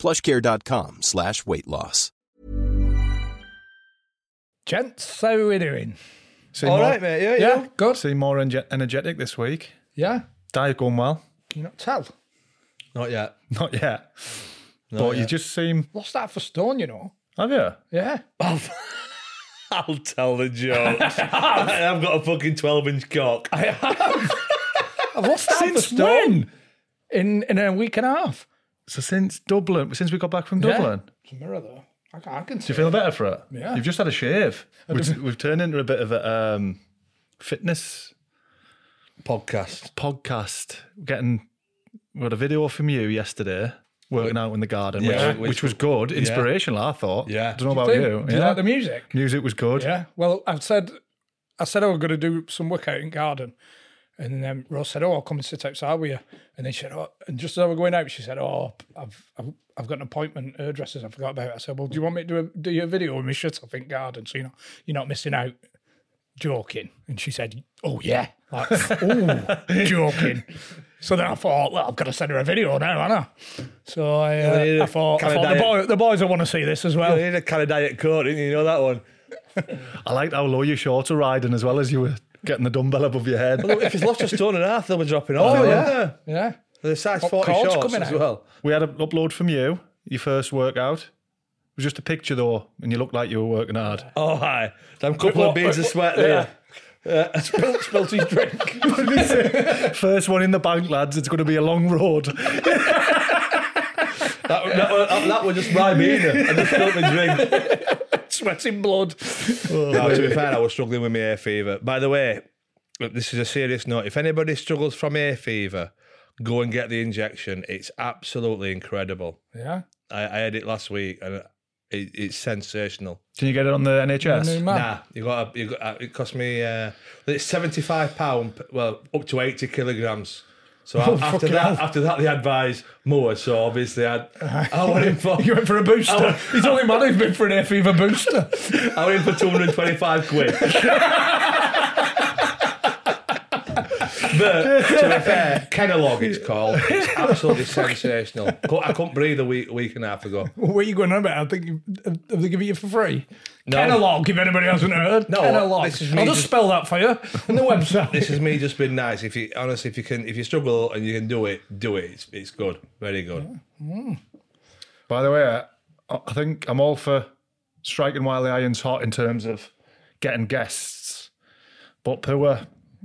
PlushCare.com/weight loss. Gents, how are we doing? All right, mate. Yeah. Good. Seem more energetic this week. Yeah. Diet going well. Can you not tell? Not yet. But you just seem... Lost that for stone, you know. Have you? Yeah. I'll tell the joke. I've got a fucking 12-inch cock. I have. I've lost that for stone. When? In a week and a half. So since we got back from Dublin. It's a mirror though. I can see. Do you feel better for it? Yeah. You've just had a shave. We've turned into a bit of a fitness podcast. We had a video from you yesterday working out in the garden, which was good, inspirational. I thought. Yeah. I don't know about you. Do you like the music? Music was good. Yeah. Well, I said I was going to do some workout in the garden. And then Rose said, I'll come and sit outside with you. And then she said, and just as I was going out, she said, I've got an appointment, hairdressers, I forgot about it. I said, well, do you want me to do a video with me shit off in garden? So, you're not missing out. Joking. And she said, oh, yeah. Like, joking. So then I thought, well, I've got to send her a video now, haven't I? So I thought the boys will want to see this as well. You need a kind of diet coat, didn't you? You know that one. I liked how low your shorts are riding as well as you were. Getting the dumbbell above your head. Well, if it's lost a stone and a half, they'll be dropping off. Oh, yeah. The size 40 shorts as well. We had an upload from you, your first workout. It was just a picture, though, and you looked like you were working hard. Oh, hi. Damn couple of beads of sweat there. Yeah. Spilt his drink. First one in the bank, lads. It's going to be a long road. that was just my beer. I just spilt my drink. Sweating blood. No, to be fair, I was struggling with my hay fever. By the way, this is a serious note. If anybody struggles from hay fever, go and get the injection. It's absolutely incredible. Yeah. I had it last week and it's sensational. Can you get it on the NHS? Nah. It cost me it's £75, well, up to 80 kilograms. So after that, they advised more. So obviously, I went in for... You went for a booster. He's only mad he's been for an air fever booster. I went in for 225 quid. But to be fair, Kenalog it's called. It's absolutely sensational. I couldn't breathe a week and a half ago. What are you going on about? I think have they given you for free? No. Kenalog, if anybody hasn't heard. No, Kenalog. I'll just spell that for you on the website. This is me just being nice. If you struggle and you can do it. It's good, very good. Yeah. Mm. By the way, I think I'm all for striking while the iron's hot in terms of getting guests, but poor.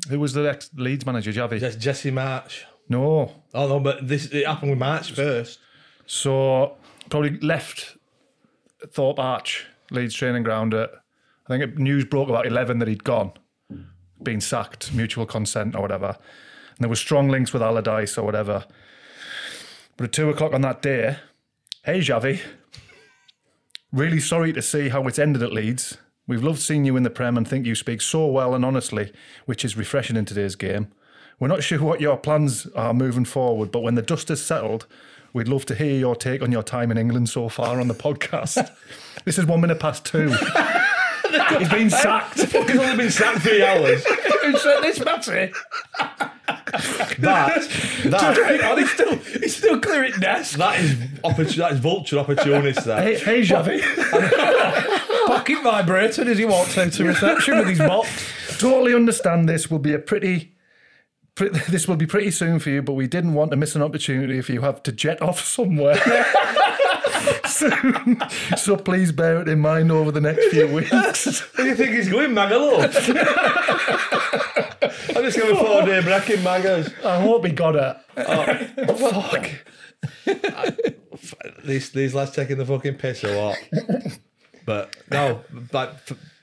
Who was the ex Leeds manager, Javi? Jesse March. No. Oh, no, but it happened with March first. So, probably left Thorpe Arch, Leeds training ground at, I think news broke about 11 that he'd gone, been sacked, mutual consent or whatever. And there were strong links with Allardyce or whatever. But at 2:00 on that day, hey, Javi, really sorry to see how it's ended at Leeds. We've loved seeing you in the Prem and think you speak so well and honestly, which is refreshing in today's game. We're not sure what your plans are moving forward, but when the dust has settled, we'd love to hear your take on your time in England so far on the podcast. This is 1:02. He's been sacked. The fuck has only been sacked 3 hours. Who said this, Matty? that he's still clearing desks. That is vulture opportunist. That hey Javi, pocket vibrator as he walks into reception with his box. Totally understand this will be pretty soon for you, but we didn't want to miss an opportunity if you have to jet off somewhere. Soon. So please bear it in mind over the next few weeks. Where do you think he's going, Magalo? I'm just going 4-day break in Maggo's. I hope he got it. Oh, fuck. These lads taking the fucking piss or what? But no, but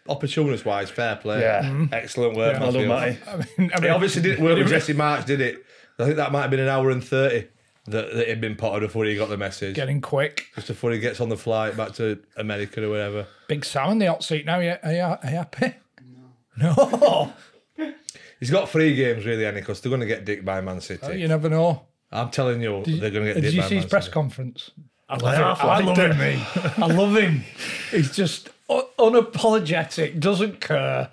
opportunist wise, fair play. Yeah. Mm-hmm. Excellent work. Yeah, I love Matty. I mean, it obviously didn't work with Jesse March, did it? I think that might have been an hour and 30. that he'd been potted before he got the message. Getting quick. Just before he gets on the flight back to America or wherever. Big Sam in the hot seat now. Are you happy? No. No. He's got three games, really, Annie, because they're going to get dicked by Man City. Oh, you never know. I'm telling you, they're going to get dicked by Man City. Did you see his press conference? I love him. I love him. He's just unapologetic, doesn't care.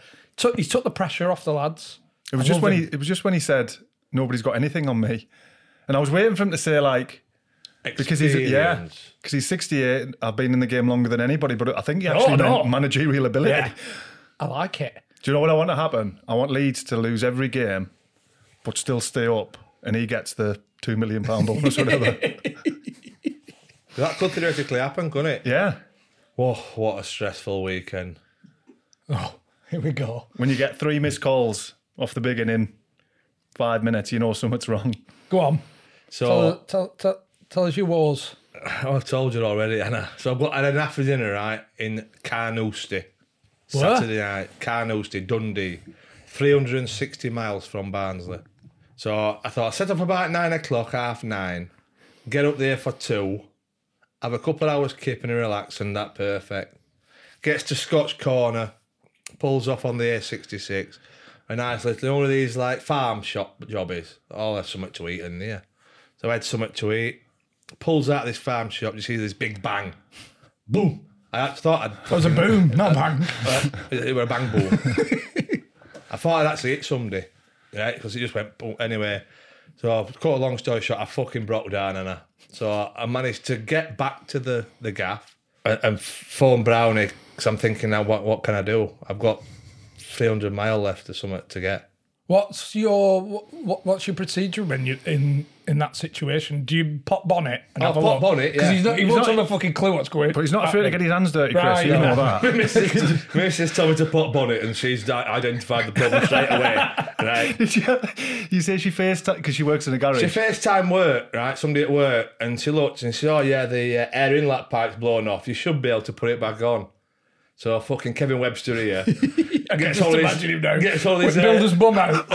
He took the pressure off the lads. It was just when he said, nobody's got anything on me. And I was waiting for him to say, like, because he's 68, I've been in the game longer than anybody, but I think he actually meant managerial ability. Yeah. I like it. Do you know what I want to happen? I want Leeds to lose every game, but still stay up, and he gets the £2 million bonus or whatever. That could theoretically happen, couldn't it? Yeah. Whoa, what a stressful weekend. Oh, here we go. When you get three missed calls off the big and in 5 minutes, you know something's wrong. Go on. So tell us your woes. I've told you already, Anna. So I've got an after dinner, right, in Carnoustie. What? Saturday night, Carnoustie, Dundee, 360 miles from Barnsley. So I thought I'd set up about 9 o'clock, 9:30, get up there for 2, have a couple of hours kipping and relaxing, that perfect. Gets to Scotch Corner, pulls off on the A66, a nice little one of these like farm shop jobbies. I'll have something to eat in there. So I had something to eat. Pulls out of this farm shop, you see this big bang. Boom! I thought I'd... It was a boom, not a bang. It was a bang boom. I thought I'd actually hit somebody, right? Because it just went boom. Anyway, so I've cut a long story short, I fucking broke down, and I managed to get back to the gaff and phone Brownie, because I'm thinking now, what can I do? I've got 300 mile left or something to get. What's your procedure when you're in that situation? Do you pop bonnet? Pop bonnet, yeah. Because he won't have a fucking clue what's going on. But he's not afraid to get his hands dirty, Chris. Right, you know that. Mrs. told me to pop bonnet, and she's identified the problem straight away. Right? You say she FaceTime, because she works in a garage. She FaceTime work, right? Somebody at work, and she looked and she said, the air inlet pipe's blown off. You should be able to put it back on. So fucking Kevin Webster here. I can just imagine him now. Gets all this builder's bum out.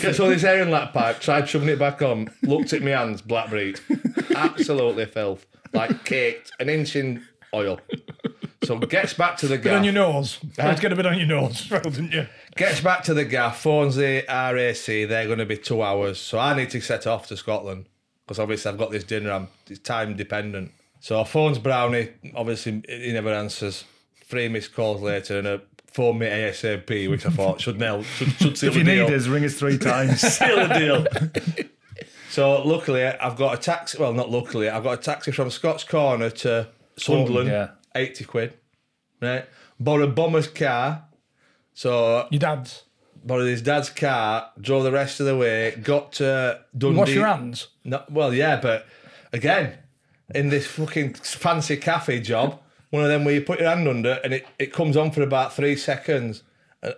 Gets all this air in lap pipe, tried shoving it back on, looked at my hands, black breed. Absolutely filth. Like caked, an inch in oil. So gets back to the gaff. Bit on your nose. It's going to be on your nose, didn't you? Gets back to the gaff, phones the RAC, they're going to be 2 hours. So I need to set off to Scotland, because obviously I've got this dinner, it's time dependent. So I phones Brownie, obviously he never answers. 3 missed calls later and a phone me ASAP, which I thought should seal the deal. If you need us, ring us 3 times. Seal the deal. So luckily, I've got a taxi. Well, not luckily, I've got a taxi from Scott's Corner to Sunderland, £80. Right, borrowed Bomber's car. So your dad's borrowed his dad's car. Drove the rest of the way. Got to Dundee. Wash your hands. No, well, yeah, but again, in this fucking fancy cafe job. One of them where you put your hand under and it comes on for about 3 seconds.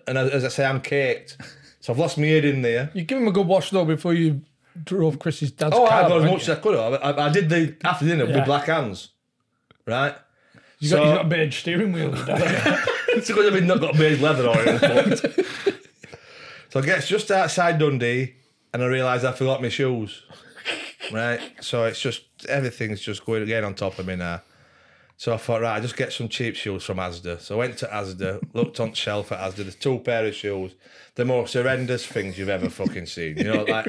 And as I say, I'm caked. So I've lost my head in there. You give him a good wash, though, before you drove Chris's dad's car. I got as much as I could have. I did the after dinner with black hands, right? You've got a beige steering wheel. It's because I've not got beige leather or anything. So I guess just outside Dundee and I realised I forgot my shoes, right? So it's just, everything's just going again on top of me now. So I thought, right, I just get some cheap shoes from Asda. So I went to Asda, looked on the shelf at Asda. There's 2 pair of shoes, the most horrendous things you've ever fucking seen. You know, like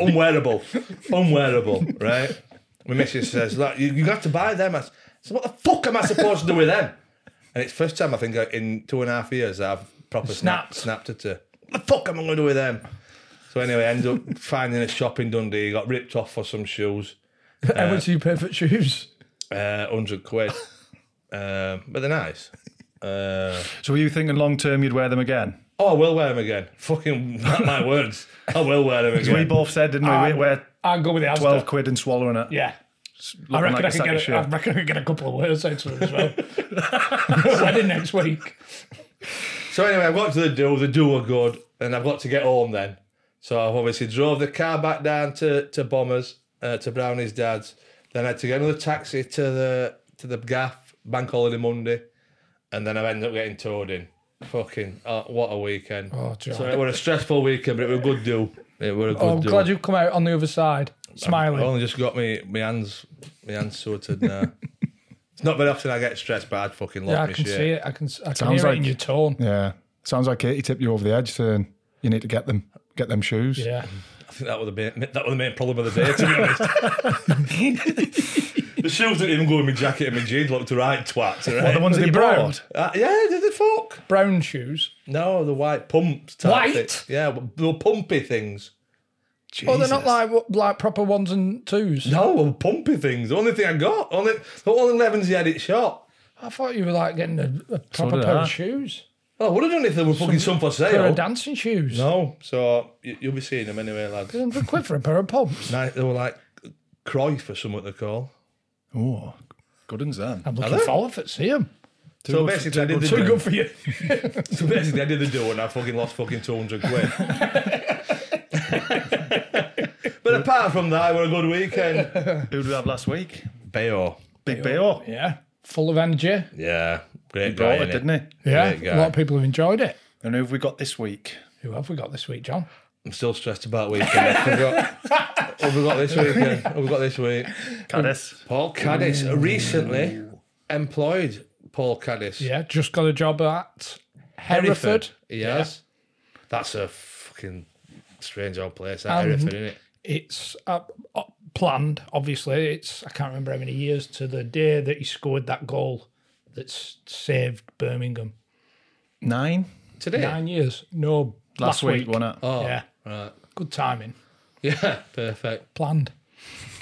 unwearable, right? My missus says, look, you got to buy them. I said, what the fuck am I supposed to do with them? And it's first time I think in 2.5 years that I've proper snapped at her. What the fuck am I going to do with them? So anyway, I ended up finding a shop in Dundee. Got ripped off for some shoes. How much do you pay for shoes? £100, but they're nice. So were you thinking long term you'd wear them again? Oh, I will wear them again. Fucking my words, I will wear them again. We both said, didn't we? I'll go with the Asda. £12 and swallowing it. Yeah, I reckon I can get a couple of words out of it as well. Wedding next week. So anyway, I got to the do were good, and I've got to get home then. So I've obviously drove the car back down to Bombers, to Brownie's dad's. Then I had to get another taxi to the gaff, Bank Holiday Monday, and then I ended up getting towed in. Fucking, what a weekend. So it was a stressful weekend, but it was a good do. I'm glad you've come out on the other side. smiling. I've only just got my hands sorted now. It's not very often I get stressed, but I'd fucking love my shit. Yeah, I can see it. I can hear it in your tone. Yeah. Sounds like Katie tipped you over the edge saying you need to get them shoes. Yeah. I think that was the main problem of the day, to be honest. The shoes didn't even go with my jacket and my jeans. Looked right, twats. Right? What, the ones that you bought? Yeah, did the fuck. Brown shoes? No, the white pumps. White? Yeah, the pumpy things. Jesus. Oh, they're not like proper ones and twos? No, pumpy things. The only thing I got. The only 11s you had it shot. I thought you were like getting a proper pair of shoes. Well, I would have done if they were fucking some for sale. A pair of dancing shoes. No, so you'll be seeing them anyway, lads. £100 for a pair of pumps? No, they were like Cruyff or something they're called. Oh, good ones then. I'm looking forward to see them. So basically, I did the do. Too good for you. So basically, I did the do and I fucking lost fucking £200. But apart from that, it was a good weekend. Who did we have last week? Bayo. Big Bayo. Yeah. Full of energy. Yeah. Great guy, it, didn't he? Yeah. A lot of people have enjoyed it. And who have we got this week? Who have we got this week, John? I'm still stressed about weekend. What have we got this weekend? What have we got this week? Caddis. Paul Caddis. Recently employed Paul Caddis. Yeah, just got a job at Hereford. Yes. Yeah. That's a fucking strange old place, that Hereford, isn't it? It's planned, obviously. It's, I can't remember how many years to the day that he scored that goal that's saved Birmingham. 9? Today? 9 years. No, last week, wasn't it? Oh, yeah. Right. Good timing. Yeah, perfect. Planned.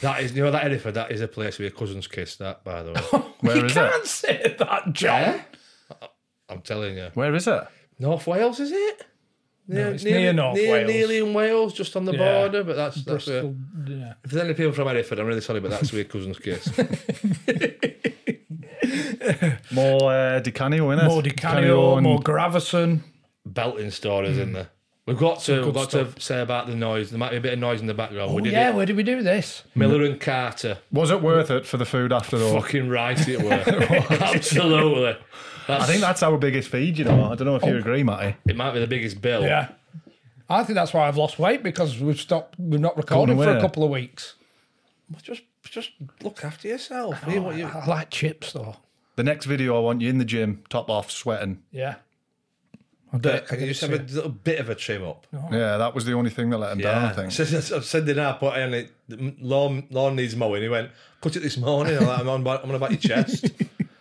That is, that Hereford, that is a place where your cousins kiss, that, by the way. Where you is can't it? Say that, John. Yeah. I'm telling you. Where is it? North Wales, is it? No, it's near North Wales. Nearly in Wales, just on the border, but that's Bristol. That's yeah. If there's any people from Hereford, I'm really sorry, but that's where your cousins kiss. More Di Canio, innit? More Di Canio, more Gravison. Belting stories in there. We've got to say about the noise. There might be a bit of noise in the background. Where did we do this? Miller and Carter. Was it worth it for the food after all? Fucking right, it was. Absolutely. I think that's our biggest feed, I don't know if you agree, Matty. It might be the biggest bill. Yeah. I think that's why I've lost weight, because we've not recorded for a couple of weeks. Just look after yourself. I like chips, though. The next video I want you in the gym, top off, sweating. Yeah. Can you just have a little bit of a trim up? Oh. Yeah, that was the only thing that let him down, I think. So I said in our put in it, lawn needs mowing. He went, cut it this morning. I'm on about your chest.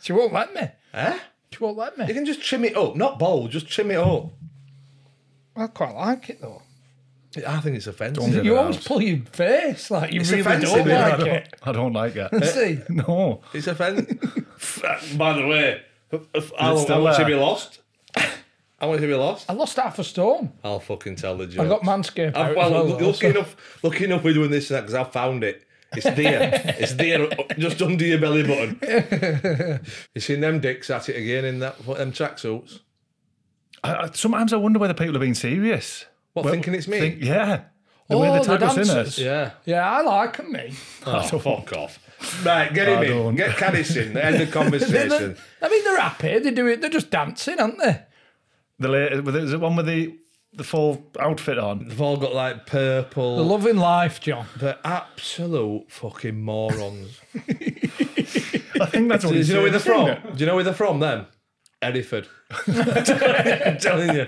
She won't let me. Eh? She won't let me. You can just trim it up. Not bold, just trim it up. I quite like it, though. I think it's offensive. You always pull your face. Like, it's really offensive, don't like it. I don't like it. See? No. It's offensive. By the way, how much have you lost? How much have you lost? I lost half a stone. I'll fucking tell the jokes. I got Manscaped. Lucky enough we're doing this and that, because I found it. It's there. It's there, just under your belly button. You seen them dicks at it again in them tracksuits? Sometimes I wonder whether people have been serious. Thinking it's me? The way they tag us in us. Yeah. Yeah, I like them, me. Oh, fuck off. Right, get him in. Get Caddis in. End the conversation. They're happy. They do it. They're just dancing, aren't they? Is it one with the full outfit on? They've all got like purple. They're loving life, John. They're absolute fucking morons. I think that's what. Do you know where they're from? Do you know where they're from? Them, Hereford. I'm telling you.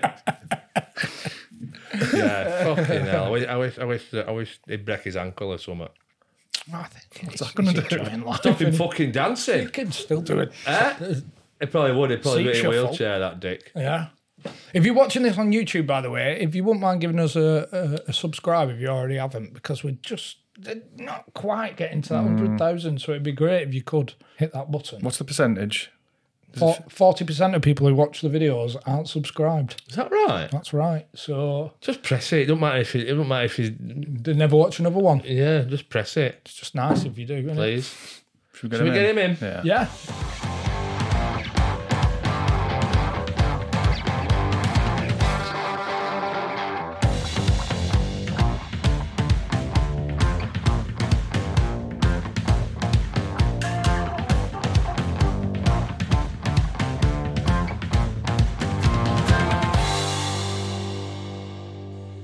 Yeah, fucking hell. I wish he'd break his ankle or something. I think what's that going to do? Stop him fucking dancing. He can still do it. He probably would. He'd probably be in a wheelchair. That dick. Yeah. If you're watching this on YouTube, by the way, if you wouldn't mind giving us a subscribe if you already haven't, because we're just not quite getting to that 100,000, so it'd be great if you could hit that button. What's the percentage? 40% of people who watch the videos aren't subscribed. Is that right? That's right. So just press it. It doesn't matter if they never watch another one. Yeah, just press it. It's just nice if you do, isn't please. It? Should we get him in? Yeah.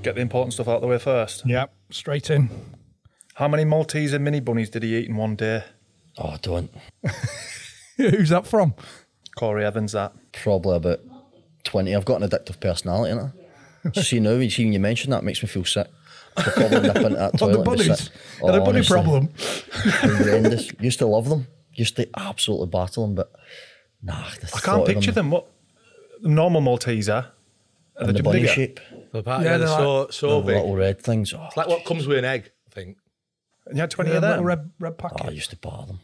The important stuff out the way first. Yeah, straight in. How many Maltese mini bunnies did he eat in one day? Oh, I don't. Who's that from? Corey Evans, that. Probably about 20. I've got an addictive personality, innit? See, now when you mention that, it makes me feel sick. Probably nip into that toilet the bunnies? And be sick. Oh, had a bunny problem. Horrendous. Used to love them. Used to absolutely battle them, but nah. I can't picture them. What normal Malteser? And the bunny shape. Yeah, they're so big. Little red things. Oh, it's like what comes with an egg, I think. And you had 20 of them? Red packet. Oh, I used to bar them.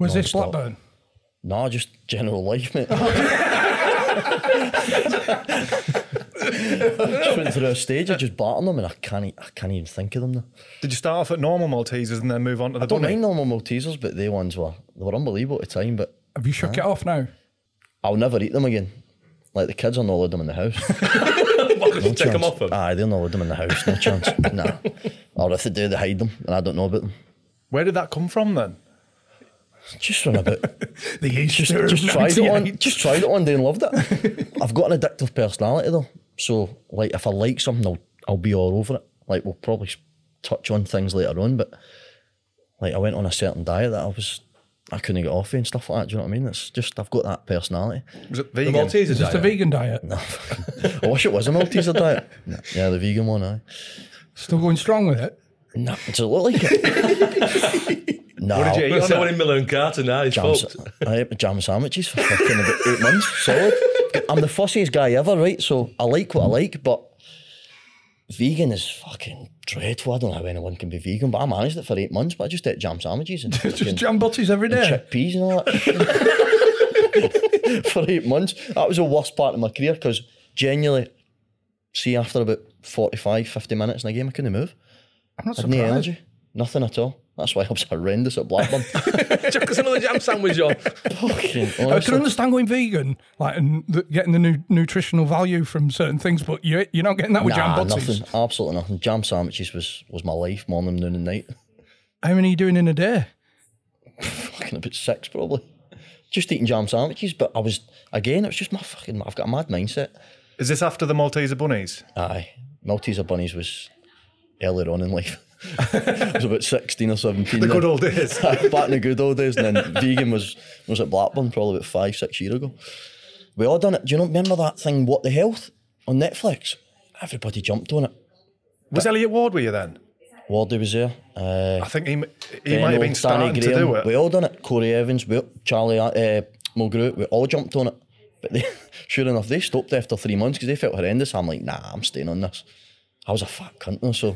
Was this Blackburn? No, just general life, mate. Just went through a stage of just barting them, and I can't even think of them now. Did you start off at normal Maltesers and then move on to the bunny? I don't mind normal Maltesers, but they were unbelievable at the time. But have you shook it off now? I'll never eat them again. Like, the kids are not allowed them in the house. No chance. Them off them? Aye, they're not allowed them in the house. No chance. Nah. Or if they do, they hide them, and I don't know about them. Where did that come from then? Just run about. The Easter just tried it one day and loved it. I've got an addictive personality though, so like if I like something, I'll be all over it. Like, we'll probably touch on things later on, but like I went on a certain diet that I couldn't get off of and stuff like that. Do you know what I mean? It's just, I've got that personality. Was it vegan? The Malteser diet? Just a vegan diet? No. I wish it was a Malteser diet. No. Yeah, the vegan one. Aye. Still going strong with it? No, does it look like it? No, what did you eat? Someone in Miller & Carter now, he's fucked. I ate jam sandwiches for fucking about 8 months, solid. I'm the fussiest guy ever, right? So I like what I like, but vegan is fucking dreadful. I don't know how anyone can be vegan, but I managed it for 8 months, but I just ate jam sandwiches. And just jam butties every day? And chickpeas and all that. For 8 months. That was the worst part of my career, because genuinely, see, after about 45, 50 minutes in a game, I couldn't move. I'm not surprised. No energy, nothing at all. That's why I was horrendous at Blackburn. Chuck us another jam sandwich on. Fucking I can understand going vegan, like, and getting the new nutritional value from certain things, but you're not getting that with jam butties. Nothing, absolutely nothing. Jam sandwiches was my life, morning, noon and night. How many are you doing in a day? Fucking about 6 probably. Just eating jam sandwiches, but it was just my fucking, I've got a mad mindset. Is this after the Malteser bunnies? Aye. Malteser bunnies was earlier on in life. I was about 16 or 17. The good old days. Back in the good old days. And then vegan was at Blackburn probably about 5-6 years ago. We all done it. Do you remember that thing, What the Health, on Netflix? Everybody jumped on it. Was Elliot Ward with you then? Wardy was there. I think he might have been starting Danny Graham, to do it. We all done it. Corey Evans, Charlie Mulgrew, we all jumped on it. But sure enough, they stopped after 3 months because they felt horrendous. I'm like, nah, I'm staying on this. I was a fat cunt though, so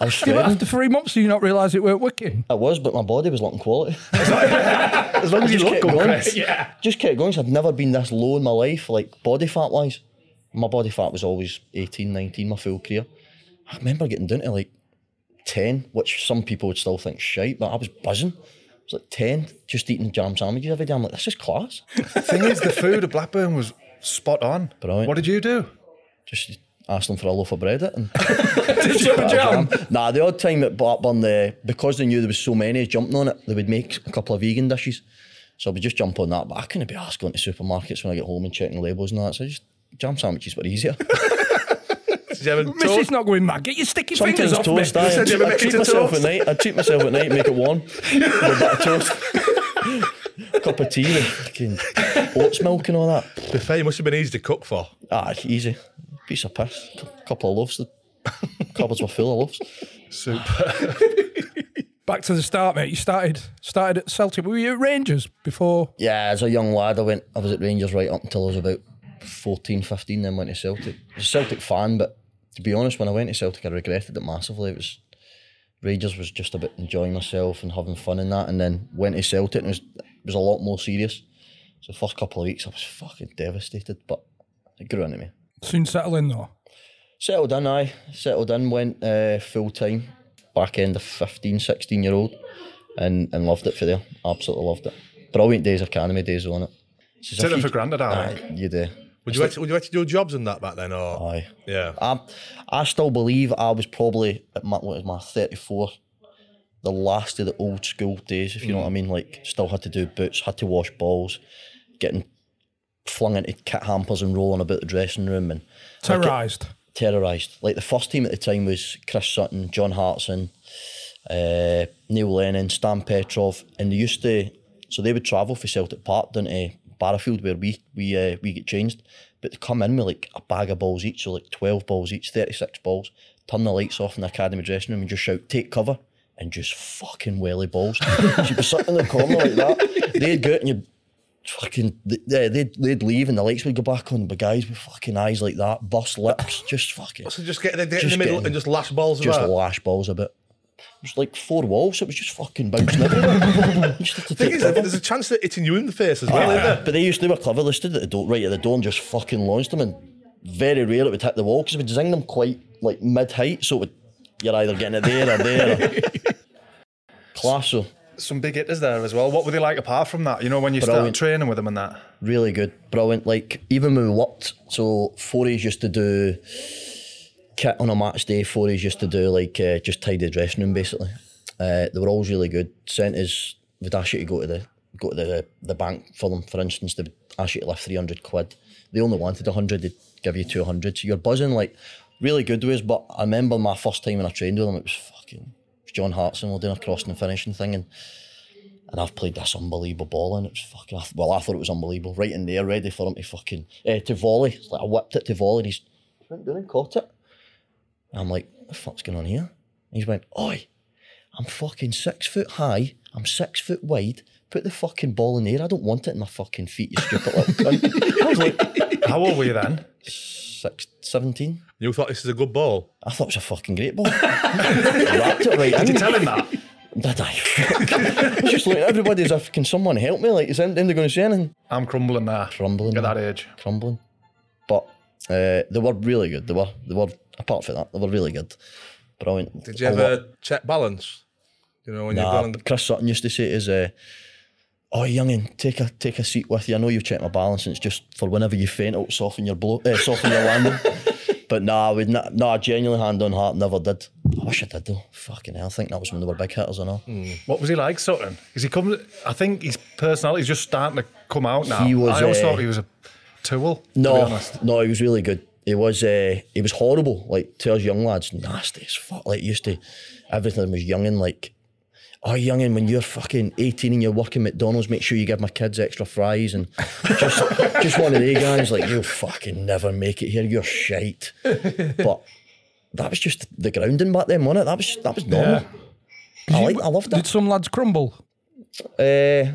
I was sweating. After 3 months, do you not realise it weren't working? I was, but my body was looking quality. As long as you look good, yeah. Just kept going. So I'd never been this low in my life, like body fat wise. My body fat was always 18, 19, my full career. I remember getting down to like 10, which some people would still think shite, but I was buzzing. It was like 10, just eating jam sandwiches every day. I'm like, this is class. The thing is, the food at Blackburn was spot on. Brilliant. What did you do? Just asked them for a loaf of bread at and did you have a jam? Nah, the odd time at Blackburn, because they knew there was so many jumping on it, they would make a couple of vegan dishes. So I would just jump on that, but I couldn't be asked going to supermarkets when I get home and checking labels and all that, so just jam sandwiches were easier. Missy's not going mad. Get your sticky fingers off me. I'd treat myself at night, make it warm with a bit of toast. Cup of tea with fucking oats milk and all that. To be fair, you must have been easy to cook for. Ah, easy. Piece of piss, couple of loaves. The cupboards were full of loaves. Super. Back to the start, mate. You started at Celtic. Were you at Rangers before? Yeah, as a young lad, I was at Rangers right up until I was about 14, 15, then went to Celtic. I was a Celtic fan, but to be honest, when I went to Celtic, I regretted it massively. It was Rangers was just about enjoying myself and having fun and that, and then went to Celtic and it was a lot more serious. So the first couple of weeks, I was fucking devastated, but it grew into me. Soon settle in though? Settled in, aye. Settled in, went full time, back end of 15, 16 year old, and loved it for there. Absolutely loved it. Brilliant days of academy days on it. Take it for granted, aye. You do. Would you actually do jobs and that back then? Or? Aye. Yeah. I still believe I was probably at my 34, the last of the old school days, if you know what I mean. Like, still had to do boots, had to wash balls, getting flung into kit hampers and rolling about the dressing room and terrorised. terrorised. Like the first team at the time was Chris Sutton, John Hartson, Neil Lennon, Stan Petrov, and they used to, so they would travel for Celtic Park down to Barrowfield where we get changed, but they come in with like a bag of balls each, so like 12 balls each, 36 balls, turn the lights off in the academy dressing room and just shout, take cover, and just fucking welly balls. She'd be sitting in the corner like that, they'd go out and you'd fucking, they'd leave and the lights would go back on, but guys with fucking eyes like that, burst lips, just fucking. So just get in the middle and just lash balls about. Just lash balls a bit. It was like four walls, so it was just fucking bouncing everywhere. The thing is, there's a chance that it's in you in the face as well, isn't there? But they were clever, they stood at the door, right at the door and just fucking launched them, and very rare it would hit the wall, because it would zing them quite like mid-height, so it would, you're either getting it there or there. Class, so. Some big hitters there as well. What were they like apart from that? You know, when you start training with them and that? Really good, brilliant. Like, even when we worked, so Forays used to do kit on a match day. Forays used to do, like, just tidy the dressing room, basically. They were always really good. Centres would ask you to go to the bank for them, for instance. They would ask you to lift 300 quid. They only wanted 100, they'd give you 200. So you're buzzing, like, really good ways. But I remember my first time when I trained with them, it was fucking... John Hartson were doing a crossing and finishing thing, and I've played this unbelievable ball, and it was fucking, well, I thought it was unbelievable, right in there, ready for him to fucking, to volley. It's like I whipped it to volley, and he's went down and caught it. And I'm like, what the fuck's going on here? And he's went, oi, I'm fucking 6 foot high, I'm 6 foot wide, put the fucking ball in the air, I don't want it in my fucking feet, you stupid little cunt. I was like, how old were you then? 17. You thought this is a good ball? I thought it was a fucking great ball. I wrapped it right in. Did you tell him that? Did I? I was just looking at everybody as if, can someone help me? Like, is anything they're going to say anything? I'm crumbling there. Crumbling. At that age. Crumbling. But they were really good. They were apart from that, they were really good. Brilliant. Did you ever check balance? You know, when you're going... Chris Sutton used to say to us, oh, youngin, take a seat with you. I know you've checked my balance, and it's just for whenever you faint, it'll soften your landing. But I genuinely, hand on heart, never did. I wish I did though. Fucking hell, I think that was when they were big hitters and all. Mm. What was he like, Sutton? Because he comes, I think his personality's just starting to come out now. He was, I always thought he was a tool. No, he was really good. He was horrible, like, to us young lads, nasty as fuck. Like, used to, everything was youngin, like, oh, youngin, when you're fucking 18 and you're working McDonald's, make sure you give my kids extra fries, and just one of the guys, like, you'll fucking never make it here, you're shite. But that was just the grounding back then, wasn't it? That was normal. Yeah. I loved that. Did some lads crumble?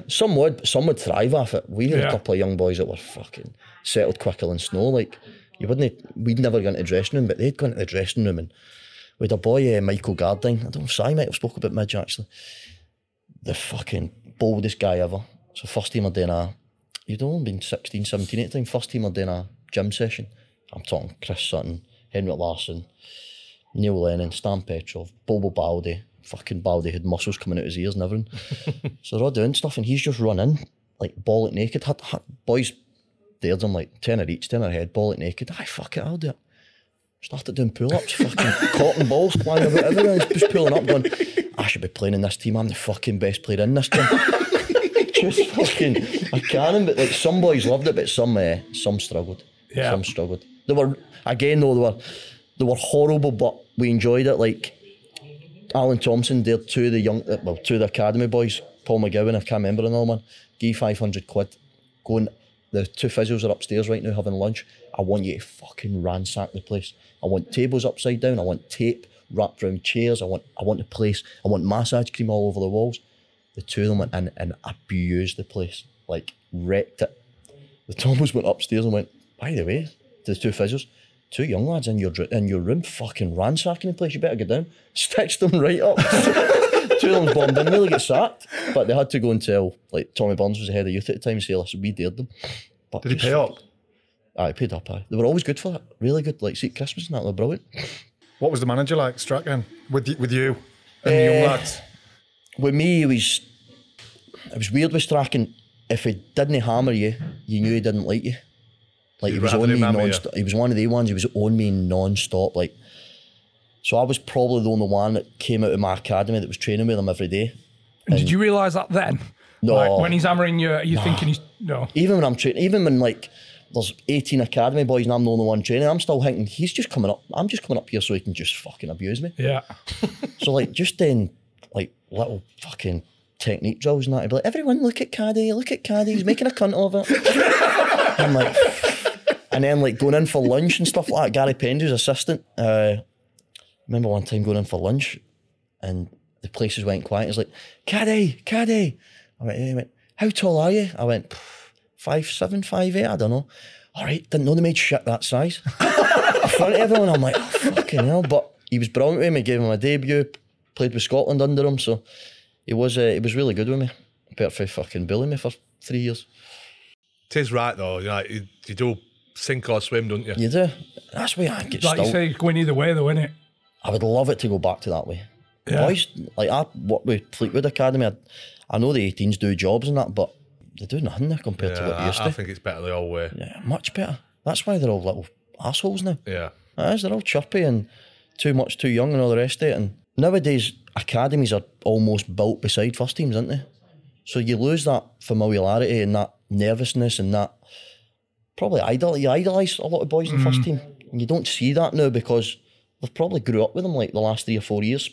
Some would, but some would thrive off it. We had a couple of young boys that were fucking settled quicker than snow. Like, we'd never gone to the dressing room, but they'd gone to the dressing room, and with a boy, Michael Gardine, I don't know if I might have spoke about Midge, actually. The fucking boldest guy ever. So first team are doing a, you'd only been 16, 17 at the time, first team are doing a gym session. I'm talking Chris Sutton, Henrik Larsson, Neil Lennon, Stan Petrov, Bobo Baldé. Fucking Baldé had muscles coming out his ears and everything. So they're all doing stuff, and he's just run in, like, ball it naked. Boys dared him, like, tenner each, tenner head, ball it naked. Aye, fuck it, I'll do it. Started doing pull-ups, fucking cotton balls flying about everywhere. He's just pulling up, going, I should be playing in this team. I'm the fucking best player in this team. Just fucking a cannon. But like, some boys loved it, but some struggled. Yeah. Some struggled. They were, again though, they were horrible, but we enjoyed it. Like Alan Thompson dared two of the academy boys, Paul McGowan, I can't remember another one, gave 500 quid, going. The two physios are upstairs right now having lunch. I want you to fucking ransack the place. I want tables upside down. I want tape wrapped around chairs. I want the place. I want massage cream all over the walls. The two of them went in and abused the place, like wrecked it. The Tommos went upstairs and went, by the way, to the two physios, two young lads in your room fucking ransacking the place. You better get down. Stitched them right up. Two of them bombed in, really get sacked. But they had to go and tell, like, Tommy Burns was the head of youth at the time, say, listen, we dared them. But did he pay up? Aye, paid up, aye. They were always good for that. Really good, like, see, Christmas and that, they were brilliant. What was the manager like, Strachan, with you and the young lads? With me, it was weird with Strachan. If he didn't hammer you, you knew he didn't like you. Like, he was on me non-stop. He was one of the ones, he was on me non-stop, like. So I was probably the only one that came out of my academy that was training with him every day. And did you realise that then? No. Like, when he's hammering you, are you thinking he's... No. Even when I'm training, even when, like, there's 18 academy boys and I'm the only one training. I'm still thinking, he's just coming up. I'm just coming up here so he can just fucking abuse me. Yeah. So, like, just then, like, little fucking technique drills and that. He'd be like, everyone, look at Caddy, he's making a cunt of it. I'm like... And then, like, going in for lunch and stuff like that. Gary Pendu's assistant. I remember one time going in for lunch and the places went quiet. He's like, Caddy, Caddy. I went, yeah. He went, how tall are you? I went, 5'7", 5'8", I don't know. All right, didn't know they made shit that size. In front of everyone, I'm like, oh, fucking hell. But he was brilliant with me, gave him a debut, played with Scotland under him, so he was really good with me. Better for fucking bullying me for 3 years. It is right, though. Like, you do sink or swim, don't you? You do. That's why I get like still. You say, going either way, though, innit? I would love it to go back to that way. Yeah. Boys, like, I work with Fleetwood Academy. I know the 18s do jobs and that, but they do nothing there compared to what they used to. I think it's better the old way. Yeah, much better. That's why they're all little assholes now. Yeah. It is, they're all chirpy and too much, too young and all the rest of it. And nowadays, academies are almost built beside first teams, aren't they? So you lose that familiarity and that nervousness and that probably you idolise a lot of boys in first team. And you don't see that now because they've probably grew up with them like the last 3 or 4 years,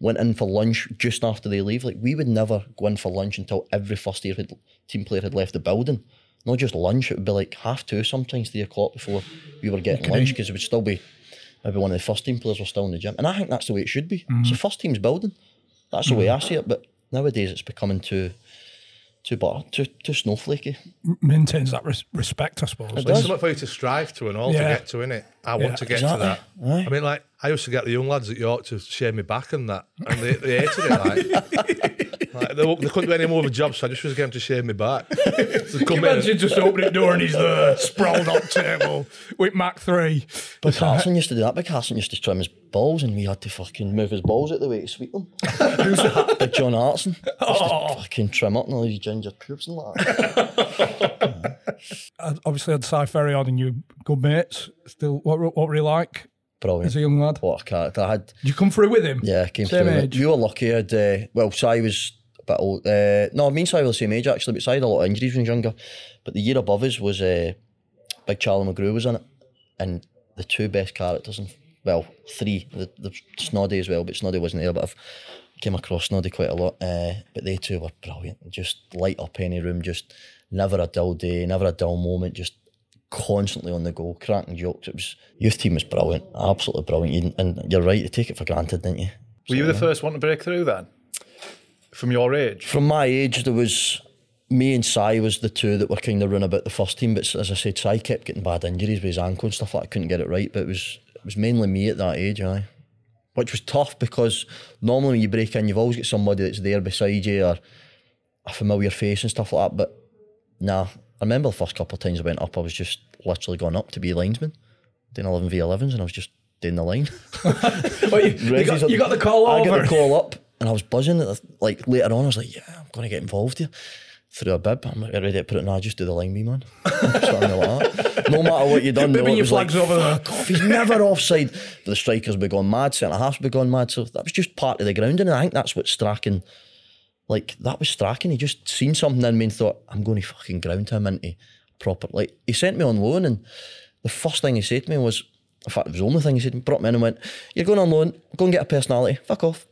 went in for lunch just after they leave. Like, we would never go in for lunch until every first year team player had left the building. Not just lunch, it would be like 2:30, sometimes 3 o'clock before we were getting lunch, because it would still be, maybe one of the first team players were still in the gym. And I think that's the way it should be. It's the first team's building. That's the way I see it, but nowadays it's becoming too snowflakey. Maintains that respect, I suppose. It's something for you to strive to and all to get to, innit? I want to get to that. Right. I mean, like, I used to get the young lads at York to shave me back and that, and they hated it, like. They couldn't do any more of a job, so I just was getting them to shave me back. Can you imagine just opening the door and he's there, sprawled on table, with Mac 3. But Carson used to do that, but Carson used to trim his balls and we had to fucking move his balls out the way to sweep them. Who's that? But John Hartson. Used to fucking trim up and all these ginger pubes and that. Obviously had Si Ferry on and you good mates. Still, what were you like? Brilliant. As a young lad? What a character. Did you come through with him? Yeah, I came same through. Age? You were lucky. Well, Si was a bit old. No, me and Si were the same age actually, but Si had a lot of injuries when he was younger. But the year above us was Big Charlie McGrew was in it. And the two best characters in well, three. The Snoddy as well, but Snoddy wasn't there, but I've came across Snoddy quite a lot. But they two were brilliant. Just light up any room, just never a dull day, never a dull moment, just constantly on the go, cracking jokes. It was, youth team was brilliant, absolutely brilliant. And you're right, you take it for granted, didn't you? Were you the first one to break through then? From your age? From my age, there was... Me and Si was the two that were kind of running about the first team, but as I said, Si kept getting bad injuries with his ankle and stuff like that. I couldn't get it right, but it was mainly me at that age, aye. Which was tough because normally when you break in, you've always got somebody that's there beside you or a familiar face and stuff like that, but nah. I remember the first couple of times I went up, I was just literally going up to be a linesman, doing 11 v11s, and I was just doing the line. you got the call over? I got the call up, and I was buzzing. Like, later on, I was like, yeah, I'm going to get involved here. Through a bib, I'm like, ready to put it in, I just do the line, me, man. Something like that. No matter what you've done, it was like, over fuck there. Off, he's never offside. But the strikers be gone mad, centre-half's be gone mad, so that was just part of the grounding, and I think that's what Strachan... Like, that was Strachan. He just seen something in me and thought, I'm going to fucking ground him into proper... Like, he sent me on loan, and the first thing he said to me was... In fact, it was the only thing he said. He brought me in and went, you're going on loan, go and get a personality. Fuck off.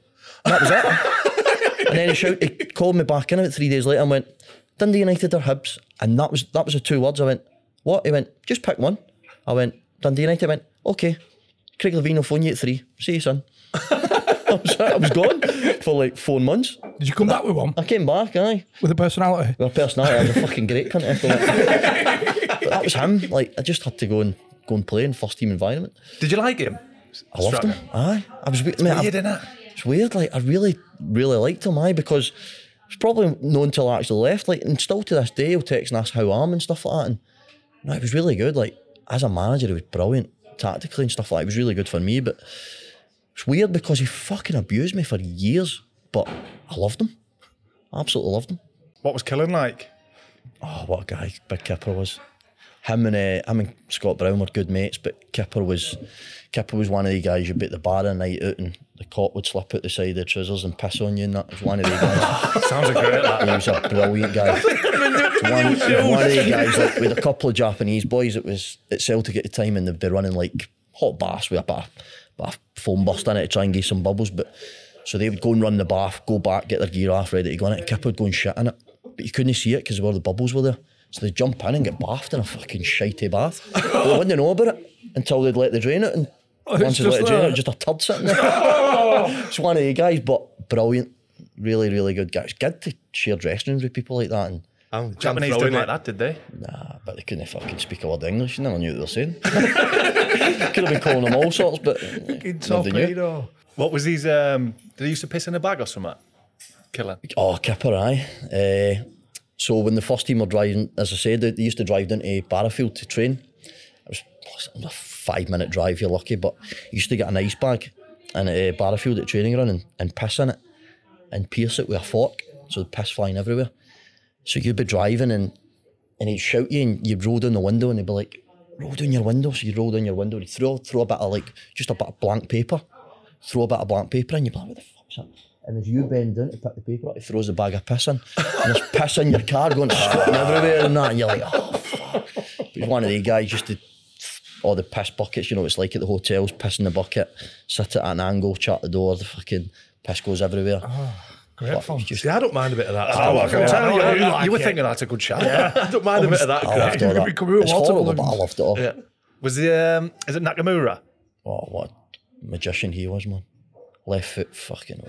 And that was it. And then he called me back in about 3 days later and went, Dundee United or Hibs? And that was the two words. I went, what? He went, just pick one. I went, Dundee United. I went, okay. Craig Levine will phone you at 3. See you, son. I was gone for like 4 months. Did you come back with one? I came back, aye. With a personality? With a personality. I was a fucking great cunt after that. But that was him. Like, I just had to go and play in first team environment. Did you like him? I loved him. Aye. I was weird, isn't it? It's weird. Like, I really, really liked him, aye, because it's probably known until I actually left. Like, and still to this day, he'll text and ask how I am and stuff like that. And no, it was really good. Like, as a manager, he was brilliant tactically and stuff like that. It was really good for me, but. It's weird because he fucking abused me for years, but I loved him. Absolutely loved him. What was Killen like? Oh, what a guy Big Kipper was. Him and Scott Brown were good mates, but Kipper was one of the guys you beat the bar a night out and the cop would slip out the side of the trousers and piss on you, and that was one of the guys. Sounds a great lad. He was a brilliant guy. One of the guys, like, with a couple of Japanese boys, it was at Celtic at the time, and they'd be running like hot baths with a foam burst in it to try and get some bubbles. But so they would go and run the bath, go back, get their gear off, ready to go in it. Kip would go and shit in it, but you couldn't see it because where the bubbles were there. So they'd jump in and get bathed in a fucking shitey bath. They wouldn't know about it until they'd let the drain out, and once they'd let the drain out, just a turd sitting there. It's one of the guys, but brilliant. Really, really good guy. It's good to share dressing rooms with people like that. And Japanese didn't like that, did they? Nah, but they couldn't fucking speak a word of English. You never knew what they were saying. Could have been calling them all sorts, but fucking. What was these? Did they used to piss in a bag or something? Killing. Oh, Kipper, aye. So when the first team were driving, as I said, they used to drive down to Barrowfield to train. It was a 5-minute drive, you're lucky, but you used to get an ice bag and at Barrowfield at training run and piss in it and pierce it with a fork, so the piss flying everywhere. So you'd be driving and he'd shout you and you'd roll down the window and he'd be like, roll down your window. So you'd roll down your window and he'd throw a bit of like, just a bit of blank paper. Throw a bit of blank paper and you'd be like, what the fuck's that? And as you bend down to pick the paper up, he throws a bag of piss in. And there's piss in your car going squatting everywhere and that. And you're like, oh, fuck. But he's one of the guys used to, all the piss buckets, you know, it's like at the hotels, piss in the bucket, sit at an angle, shut the door, the fucking piss goes everywhere. Oh. See, I don't mind a bit of that. You were thinking that's a good shout. Yeah. I don't mind a bit of that. It's horrible, but I loved it all. Yeah. Was the is it Nakamura? Oh, what a magician he was, man. Left foot fucking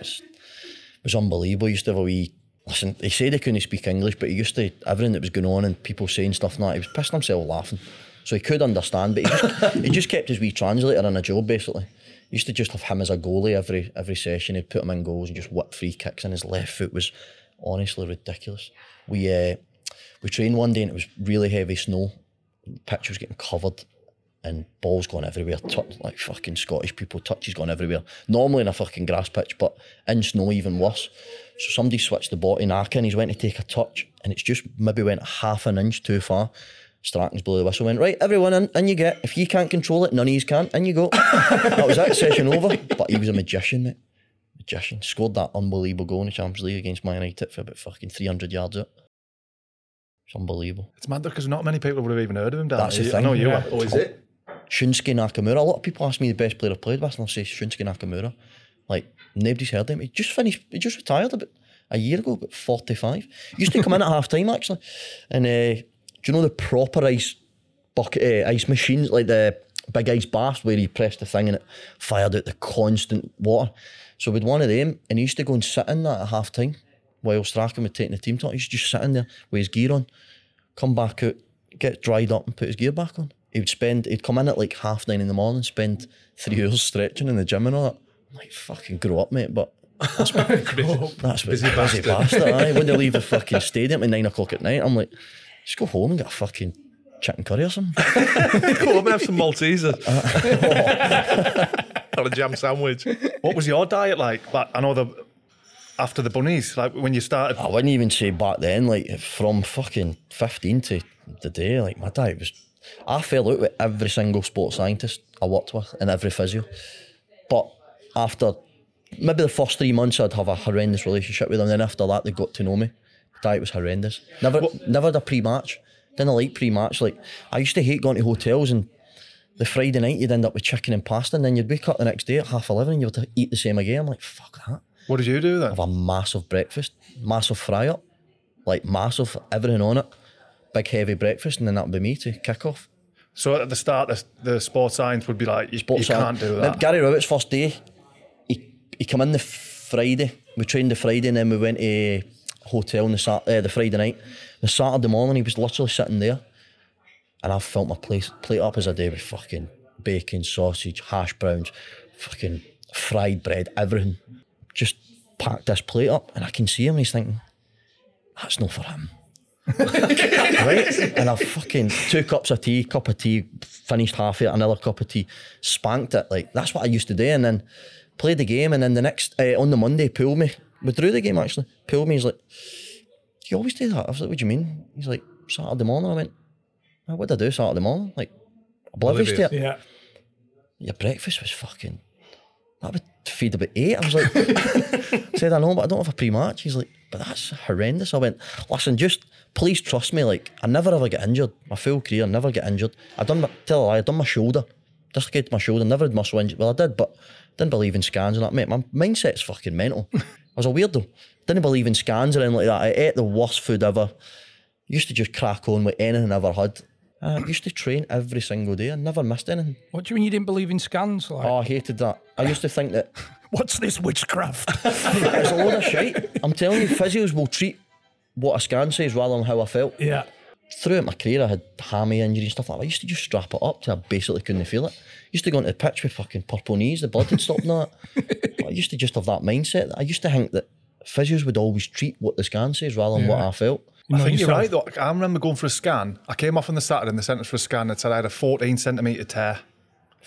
was unbelievable. He used to have a wee listen. He said he couldn't speak English, but he used to everything that was going on and people saying stuff and that. He was pissing himself laughing, so he could understand, but he just kept his wee translator in a job basically. Used to just have him as a goalie every session. He'd put him in goals and just whip free kicks, and his left foot was honestly ridiculous. We trained one day and it was really heavy snow. The pitch was getting covered and balls gone everywhere. Like fucking Scottish people, touches gone everywhere. Normally in a fucking grass pitch, but in snow even worse. So somebody switched the ball to Naka and he's went to take a touch and it's just maybe went half an inch too far. Strachan's blew the whistle, went, right, everyone in you get. If you can't control it, none of you can, in you go. That was that session over. But he was a magician, mate. Magician. Scored that unbelievable goal in the Champions League against Man United for about fucking 300 yards out. It's unbelievable. It's mad though, because not many people would have even heard of him, Dan. That's the thing. I know you have. Yeah. Oh, is it? Shunsuke Nakamura. A lot of people ask me the best player I've played with, and I'll say Shunsuke Nakamura. Like, nobody's heard of him. He just retired about a year ago, about 45. He used to come in at half time, actually. And, do you know the proper ice bucket, ice machines, like the big ice baths where you pressed the thing and it fired out the constant water? So with one of them, and he used to go and sit in that at half time while Strachan was taking the team talk. He used to just sit in there with his gear on, come back out, get dried up and put his gear back on. He'd come in at like 9:30 in the morning, spend 3 hours stretching in the gym and all that. I'm like, fucking grow up, mate, but that's what busy bastard. I wouldn't leave the fucking stadium at 9:00 at night. I'm like, just go home and get a fucking chicken curry or something. Go home and have some Maltesers. Or a jam sandwich. What was your diet like? But I know after the bunnies, like when you started. I wouldn't even say back then, like from fucking 15 to the day, like my diet was. I fell out with every single sports scientist I worked with and every physio. But after maybe the first 3 months, I'd have a horrendous relationship with them. Then after that, they got to know me. Diet was horrendous. Never had a pre-match. Didn't like pre-match. Like I used to hate going to hotels, and the Friday night you'd end up with chicken and pasta, and then you'd wake up the next day at 11:30 and you'd eat the same again. I'm like, fuck that. What did you do then? Have a massive breakfast, massive fry-up, like massive everything on it, big heavy breakfast, and then that would be me to kick off. So at the start, the sports science would be like, you can't do that. Gary Rowett's first day, he come in the Friday. We trained the Friday, and then we went to hotel on the Friday night. The Saturday morning he was literally sitting there and I filled my plate up as a day with fucking bacon, sausage, hash browns, fucking fried bread, everything. Just packed this plate up and I can see him and he's thinking, that's not for him. Right? And I fucking 2 cups of tea, finished half of it, another cup of tea, spanked it. Like that's what I used to do, and then played the game, and then the next on the Monday pulled me. We drew the game actually. Pulled me, he's like, do you always do that? I was like, what do you mean? He's like, Saturday morning. I went, oh, what did I do Saturday morning? Like, oblivious to it. Yeah. Your breakfast was fucking that would feed about eight. I was like, I said, I know, but I don't have a pre-match. He's like, but that's horrendous. I went, listen, just please trust me. Like, I never ever get injured. My full career, I never get injured. I done my, tell a lie, I done my shoulder. Dislocated my shoulder, never had muscle injury. Well, I did, but didn't believe in scans and that, mate. My mindset's fucking mental. I was a weirdo. Didn't believe in scans or anything like that. I ate the worst food ever. Used to just crack on with anything I ever had. I used to train every single day. I never missed anything. What do you mean you didn't believe in scans? Like? Oh, I hated that. I used to think that... What's this witchcraft? It's a load of shit. I'm telling you, physios will treat what a scan says rather than how I felt. Yeah. Throughout my career, I had hammy injury and stuff like that. I used to just strap it up till I basically couldn't feel it. Used to go into the pitch with fucking purple knees. The blood had stopped and that. I used to just have that mindset. I used to think that physios would always treat what the scan says rather than what I felt. I think you're right though. I remember going for a scan. I came off on the Saturday in the centre for a scan and said I had a 14 centimetre tear.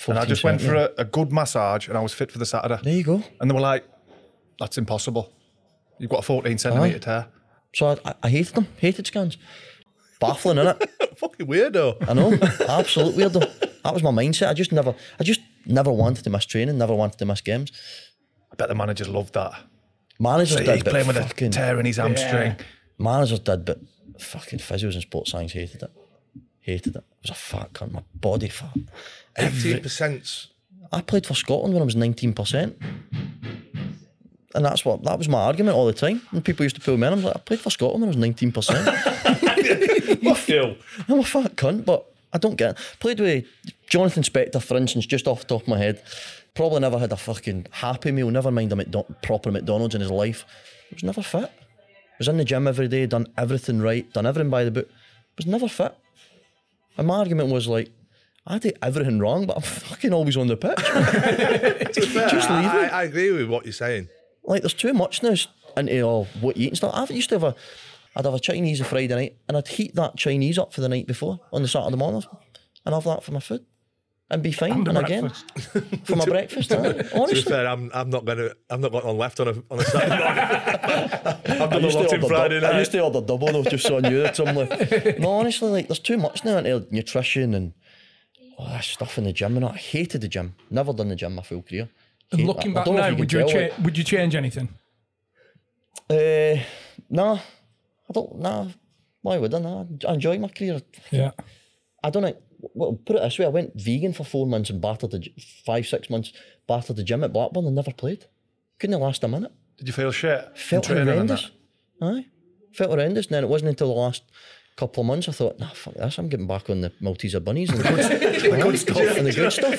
And I just went for a good massage and I was fit for the Saturday. There you go. And they were like, that's impossible. You've got a 14 centimetre tear. So I hated them, hated scans. Baffling, innit? Fucking weirdo. I know, absolute weirdo. That was my mindset. I just never wanted to miss training, never wanted to miss games. I bet the managers loved that. Managers did, but playing with a tear in his hamstring. Managers did, but fucking physios and sports science hated it. Hated it. I was a fat cunt, my body fat. 18%. I played for Scotland when I was 19%. And that's what, that was my argument all the time. And people used to pull me in. I was like, I played for Scotland when I was 19%. What fool? I'm a fat cunt, but I don't get it. Played with Jonathan Spector, for instance, just off the top of my head. Probably never had a fucking happy meal, never mind a proper McDonald's in his life. He was never fit. Was in the gym every day, done everything right, done everything by the book. Was never fit. And my argument was like, I did everything wrong, but I'm fucking always on the pitch. Just leave it. I agree with what you're saying. Like, there's too much now into what you eat and stuff. I used to have I'd have a Chinese on Friday night, and I'd heat that Chinese up for the night before on the Saturday morning, and have that for my food, and be fine. And again, for my breakfast. Honestly, to be fair, I'm not going on left on a Saturday morning. I've done a lot in Friday night. I used to order double though, just so I knew that something. Like, no, honestly, like there's too much now into nutrition and all that stuff in the gym. And I hated the gym. Never done the gym my full career. And looking back now, would you change anything? Nah, I don't. Nah, why would I? Nah, I enjoy my career. Yeah, I don't know. Well, put it this way: I went vegan for 4 months and 5-6 months battered the gym at Blackburn and never played. Couldn't last a minute. Did you feel shit? Felt horrendous. Aye, felt horrendous. And then it wasn't until the last couple of months I thought, nah, fuck this, I'm getting back on the Malteser bunnies and the good stuff.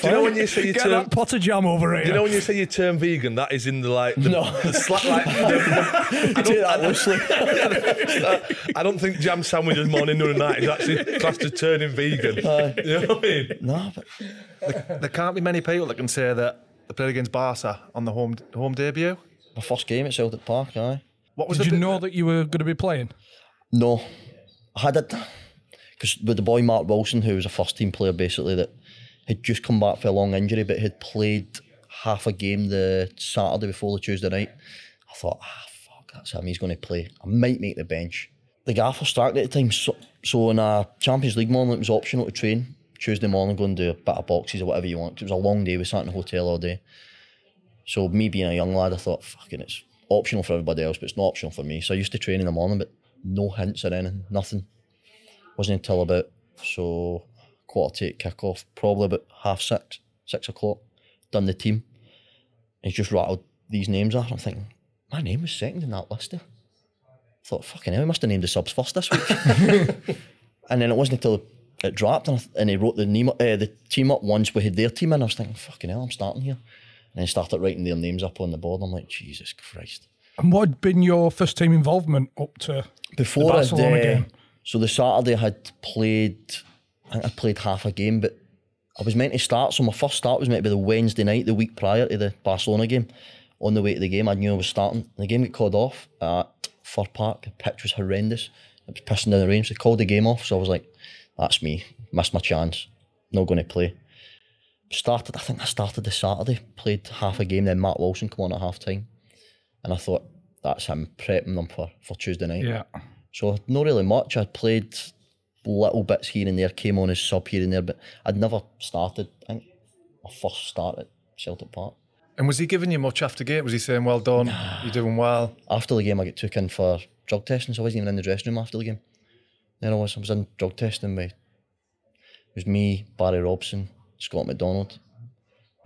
Do you know when you say you turn that pot of jam over here? You know when you say you turn vegan, that is in the like the, no. The slack like. I don't think jam sandwiches morning or night is actually classed as turning vegan. You know what I mean? No, but there can't be many people that can say that they played against Barca on the home debut. My first game at Celtic Park, aye. What was? Did you know that you were going to be playing? No. I had it because with the boy Mark Wilson, who was a first team player basically, that had just come back for a long injury but had played half a game the Saturday before the Tuesday night. I thought, fuck, that's him, he's going to play. I might make the bench. The gaffer started at the time, so in a Champions League morning, it was optional to train Tuesday morning, go and do a bit of boxes or whatever you want. It was a long day, we sat in the hotel all day. So me being a young lad, I thought, fucking, it's optional for everybody else, but it's not optional for me. So I used to train in the morning, but no hints or anything, nothing. Wasn't until about, so, 7:45 kick-off, probably about 6:30, 6:00, done the team. He's just rattled these names off. I'm thinking, my name was second in that list there. I thought, fucking hell, he must have named the subs first this week. And then it wasn't until it dropped and he wrote the team up once we had their team in. I was thinking, fucking hell, I'm starting here. And then started writing their names up on the board. I'm like, Jesus Christ. And what had been your first team involvement up to before the Barcelona game? So the Saturday I played half a game, but I was meant to start. So my first start was meant to be the Wednesday night, the week prior to the Barcelona game. On the way to the game, I knew I was starting. The game got called off at Fir Park. The pitch was horrendous. It was pissing down the rain. So they called the game off. So I was like, that's me. Missed my chance. Not going to play. I think I started the Saturday. Played half a game. Then Matt Wilson come on at half time. And I thought, that's him, prepping them for Tuesday night. Yeah. So not really much. I'd played little bits here and there, came on as sub here and there, but I'd never started. I think my first start at Celtic Park. And was he giving you much after game? Was he saying, well done, you're doing well? After the game, I got took in for drug testing, so I wasn't even in the dressing room after the game. Then I was in drug testing with, it was me, Barry Robson, Scott McDonald,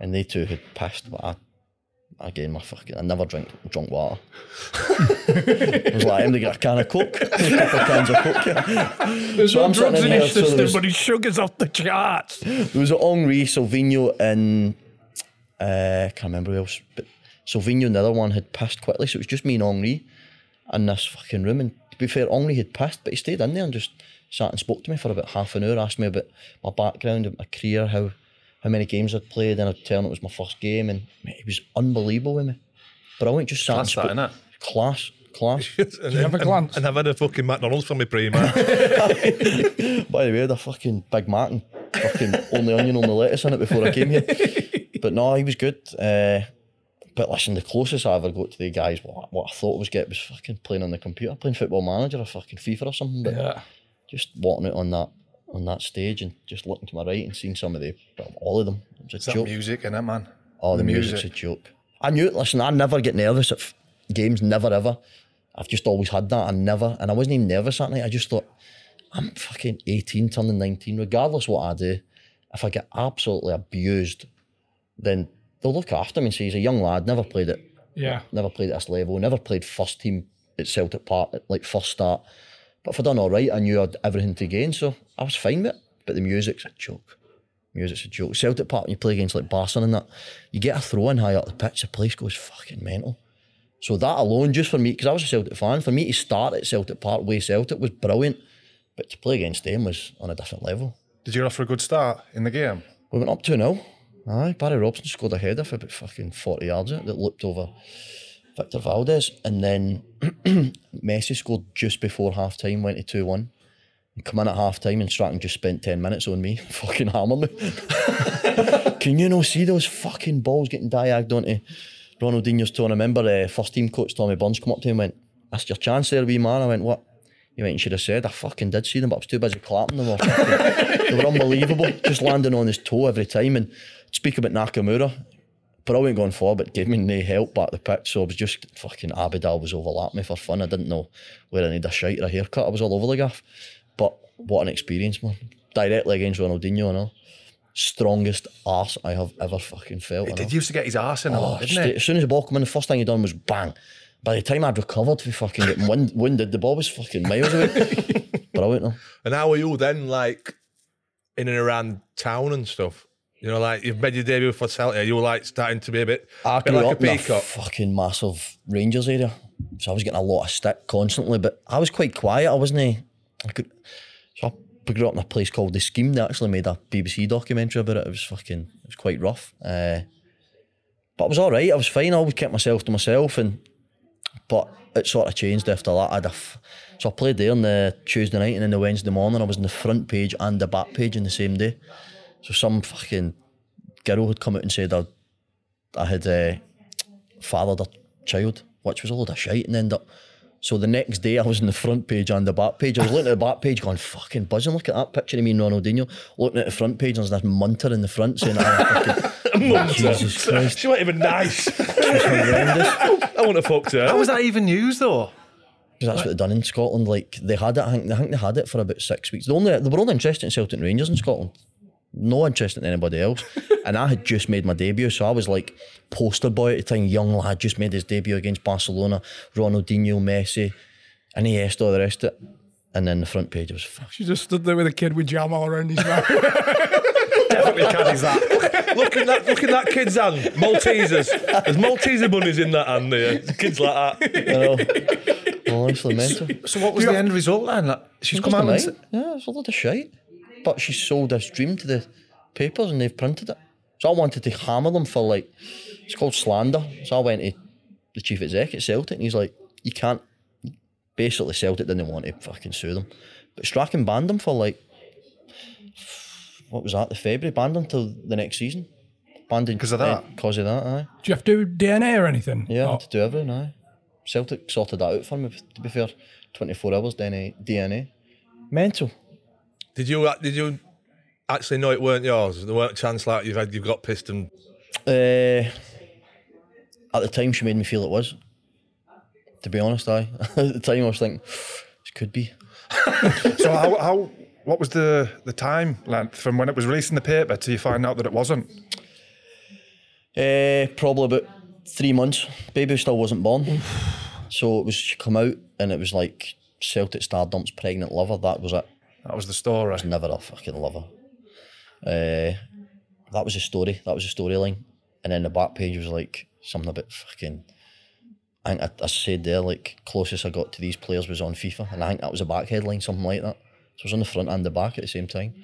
and they two had passed, but I never drunk water. I was like, I'm going to get a can of Coke. A couple of cans of Coke. There's no drugs in his system, but his sugar's off the charts. There was Henri, Silvinho, and... I can't remember who else, but Silvinho and the other one had passed quickly, so it was just me and Henri in this fucking room. And to be fair, Henri had passed, but he stayed in there and just sat and spoke to me for about half an hour, asked me about my background, my career, how many games I'd played, and I'd tell him it was my first game, and mate, he was unbelievable with me. But I went just sat and spoke. Class. Did you have a glance? And I've had a fucking McDonald's for my pre-match. By the way, the fucking Big Mac and fucking only onion, only lettuce in it before I came here. But no, he was good. But listen, the closest I ever got to the guys, what I thought I was getting was fucking playing on the computer, playing Football Manager or fucking FIFA or something. But yeah, just walking out on that stage and just looking to my right and seeing some of all of them. It was a joke. That music in it, man. Oh, the music's a joke. I knew it. Listen, I never get nervous at games, never ever. I've just always had that. And I wasn't even nervous that night. I just thought, I'm fucking 18, turning 19, regardless what I do. If I get absolutely abused, then they'll look after me and say, he's a young lad, never played it. Yeah. Never played at this level, never played first team at Celtic Park, like first start. But if I'd done all right, I knew I'd everything to gain, so I was fine with it. But the music's a joke. Celtic Park, when you play against like Barcelona and that, you get a throw in high up the pitch, the place goes fucking mental. So that alone, just for me, because I was a Celtic fan, for me to start at Celtic Park, way Celtic, was brilliant. But to play against them was on a different level. Did you offer a good start in the game? We went up 2-0. Aye, Barry Robson scored a header for about fucking 40 yards that looped over Victor Valdez, and then Messi scored just before half time, went to 2-1. Come in at half time and Stratton just spent 10 minutes on me, fucking hammer me. Can you not see those fucking balls getting diagged onto Ronaldinho's toe? I remember first team coach Tommy Burns come up to him and went, "That's your chance there, wee man." I went, "What?" He went, "You should have said, I fucking did see them, but I was too busy clapping them." They were unbelievable, just landing on his toe every time. And speak about Nakamura, but I wasn't going forward, but gave me no help back the pitch, so I was just fucking Abidal was overlapping me for fun. I didn't know where I needed a shite or a haircut. I was all over the gaff. But what an experience, man. Directly against Ronaldinho, I know. Strongest arse I have ever fucking felt. He used to get his arse in a lot, didn't he? As soon as the ball came in, the first thing he done was bang. By the time I'd recovered from fucking getting wounded, the ball was fucking miles away. But I went there. And how were you then, like, in and around town and stuff? You know, like, you've made your debut for Celtic, you were like starting to be a bit like a peacock. A fucking massive Rangers area, so I was getting a lot of stick constantly, but I was quite quiet. So I grew up in a place called The Scheme. They actually made a BBC documentary about it. It was quite rough, but I was alright, I was fine. I always kept myself to myself, but it sort of changed after that. So I played there on the Tuesday night, and then the Wednesday morning I was in the front page and the back page on the same day. So some fucking girl had come out and said I had fathered a child, which was a load of shite, and ended up. So the next day I was in the front page and the back page. I was looking at the back page going, fucking buzzing, look at that picture of me and Ronaldinho. Looking at the front page, and there's this munter in the front saying, Jesus Christ. She wasn't even nice. She was horrendous. I wouldn't have fucked her. How was that even news though? Because that's what they've done in Scotland. Like, they had it, I think they had it for about 6 weeks. They were only interested in Celtic Rangers in Scotland. No interest in anybody else. And I had just made my debut, so I was like poster boy at the time, young lad, just made his debut against Barcelona, Ronaldinho, Messi, and Iniesta, all the rest of it. And then the front page was fuck. She just stood there with a kid with jam all around his mouth. Definitely carries that. Look at that kid's hand. Maltesers. There's Malteser bunnies in that hand there. Kids like that. You know, honestly mental. So what was the end result then? Like, she's come out and said, yeah, it's a lot of shite. But she sold this dream to the papers and they've printed it. So I wanted to hammer them for, like, it's called slander. So I went to the chief exec at Celtic and he's like, you can't. Basically Celtic didn't want to fucking sue them, but Strachan banned them for, like, what was that, the February, banned them till the next season. Banned them because of that? Because of that, aye. Do you have to do DNA or anything? Yeah, I had to do everything, aye. Celtic sorted that out for me, to be fair. 24 hours DNA. Mental. Did you actually know it weren't yours? There weren't a chance like you've got pissed and... At the time, she made me feel it was. To be honest, at the time I was thinking, this could be. So how what was the time length from when it was released in the paper till you find out that it wasn't? Probably about 3 months. Baby still wasn't born. So it was, she come out and it was like Celtic Stardom's pregnant lover. That was it. That was the story. I was never a fucking lover. That was the story. That was the storyline. And then the back page was like something a bit fucking... I think I said there, like, closest I got to these players was on FIFA, and I think that was a back headline, something like that. So it was on the front and the back at the same time.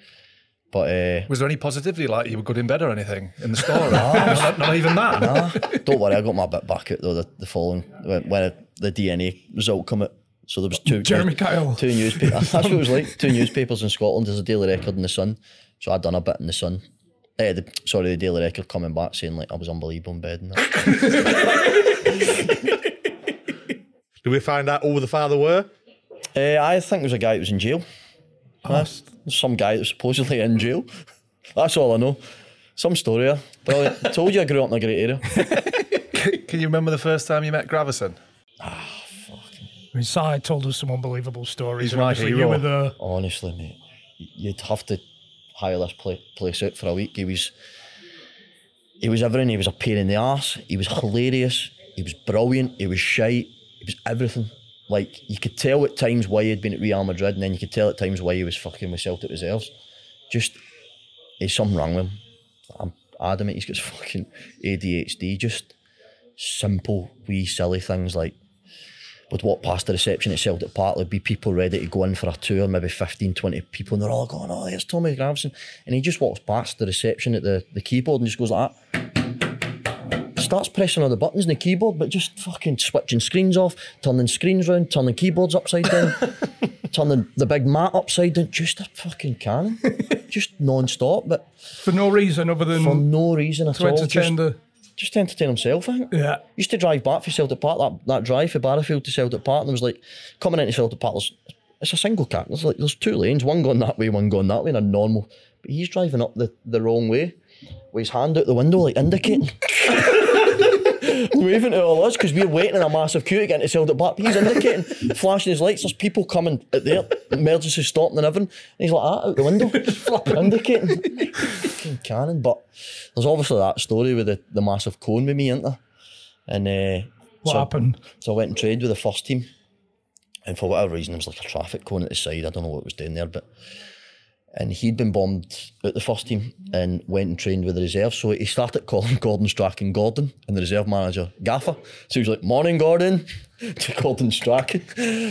But was there any positivity, like you were good in bed or anything in the story? Not even that. Nah. Don't worry, I got my bit back out though the following when the DNA result come out. So there was two newspapers. That's what it was like. Two newspapers in Scotland. There's a Daily Record in the Sun. So I'd done a bit in the Sun. The Daily Record coming back saying like I was unbelievable in bed and that. Did we find out who the father were? I think it was a guy that was in jail. Some guy that was supposedly in jail. That's all I know. Some story. Brilliant. I told you I grew up in a great area. Can you remember the first time you met Gravison? Ah, fuck. I mean, Si told us some unbelievable stories. He's my hero. You were there. Honestly, mate, you'd have to hire this place out for a week. He was everything. He was a pain in the arse. He was hilarious. He was brilliant. He was shite. It was everything. Like, you could tell at times why he'd been at Real Madrid, and then you could tell at times why he was fucking with Celtic reserves. Just, there's something wrong with him. I'm adamant he's got fucking ADHD. Just simple, wee, silly things like, would walk past the reception at Celtic Park, there'd be people ready to go in for a tour, maybe 15, 20 people, and they're all going, oh, there's Tommy Gravison. And he just walks past the reception at the keyboard and just goes like that. Starts pressing on the buttons on the keyboard, but just fucking switching screens off, turning screens round, turning keyboards upside down, turning the big mat upside down. Just a fucking cannon. Just non-stop, but... For no reason other than... For no reason at all. Just to entertain himself, I think. Yeah. Used to drive back for Celtic Park, that drive for Barrowfield to Celtic Park, and I was like, coming into Celtic Park, it's a single car. There's two lanes, one going that way, one going that way, and a normal... But he's driving up the wrong way, with his hand out the window, like, indicating... waving to all us because we're waiting in a massive queue to get into Celtic Park. He's indicating, flashing his lights. There's people coming at their emergency stopping and everything. And he's like that out the window, indicating. Fucking cannon. But there's obviously that story with the massive cone with me, isn't there? And what happened? So I went and trained with the first team, and for whatever reason, there was like a traffic cone at the side. I don't know what it was doing there, but. And he'd been bombed at the first team and went and trained with the reserve. So he started calling Gordon Strachan Gordon and the reserve manager Gaffer. So he was like, morning, Gordon, to Gordon Strachan.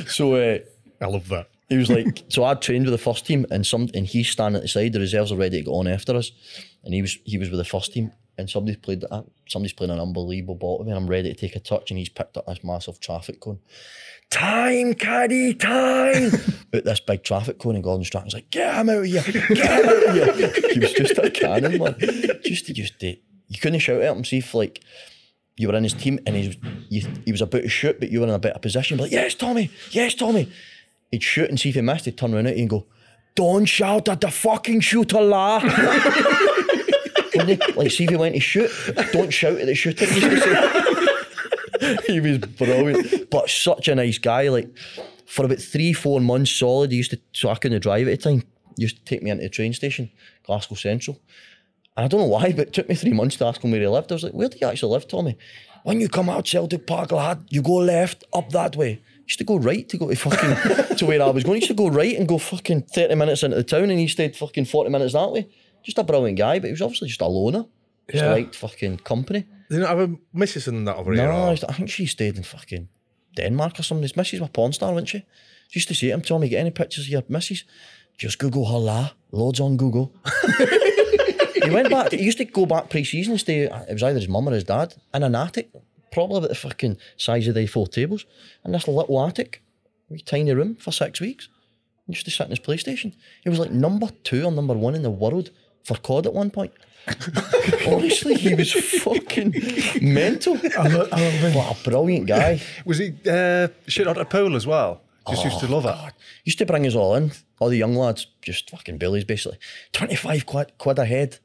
So I love that. He was like, so I'd trained with the first team and he's standing at the side, the reserves are ready to go on after us. And he was with the first team and somebody's playing an unbelievable ball to me and I'm ready to take a touch and he's picked up this massive traffic cone. Time, Caddy, time! Out this big traffic cone and Gordon Strachan's like, get him out of here, get him out of here. He was just a cannon, man. You couldn't shout at him, see if like, you were in his team and he was about to shoot, but you were in a better position. Be like, yes, Tommy. He'd shoot and see if he missed, he'd turn around at you and go, don't shout at the fucking shooter, la. Like, see if he went to shoot, don't shout at the shooter. He was brilliant, but such a nice guy. Like, for about 3-4 months solid, he used to, so I couldn't drive at the time, he used to take me into the train station, Glasgow Central. And I don't know why, but it took me 3 months to ask him where he lived. I was like, where do you actually live, Tommy? When you come out Celtic Park, lad, you go left, up that way. I used to go right to go to fucking, to where I was going. I used to go right and go fucking 30 minutes into the town, and he stayed fucking 40 minutes that way. Just a brilliant guy, but he was obviously just a loner. Just liked fucking company. They didn't have a missus in that over here? No, I think she stayed in fucking Denmark or something. His missus was a porn star, wasn't she? She used to say to him, Tommy, get any pictures of your missus? Just Google her, la. Loads on Google. He went back, he used to go back pre-season and stay, it was either his mum or his dad, in an attic, probably about the fucking size of the A4 tables, in this little attic, wee tiny room for 6 weeks. He used to sit in his PlayStation. He was like number 2 or number 1 in the world for COD at one point. Honestly, he was fucking mental. What a brilliant guy. Was he shit out of pool as well? Just used to love God. It. Used to bring us all in, all the young lads, just fucking bullies basically. 25 quid a head.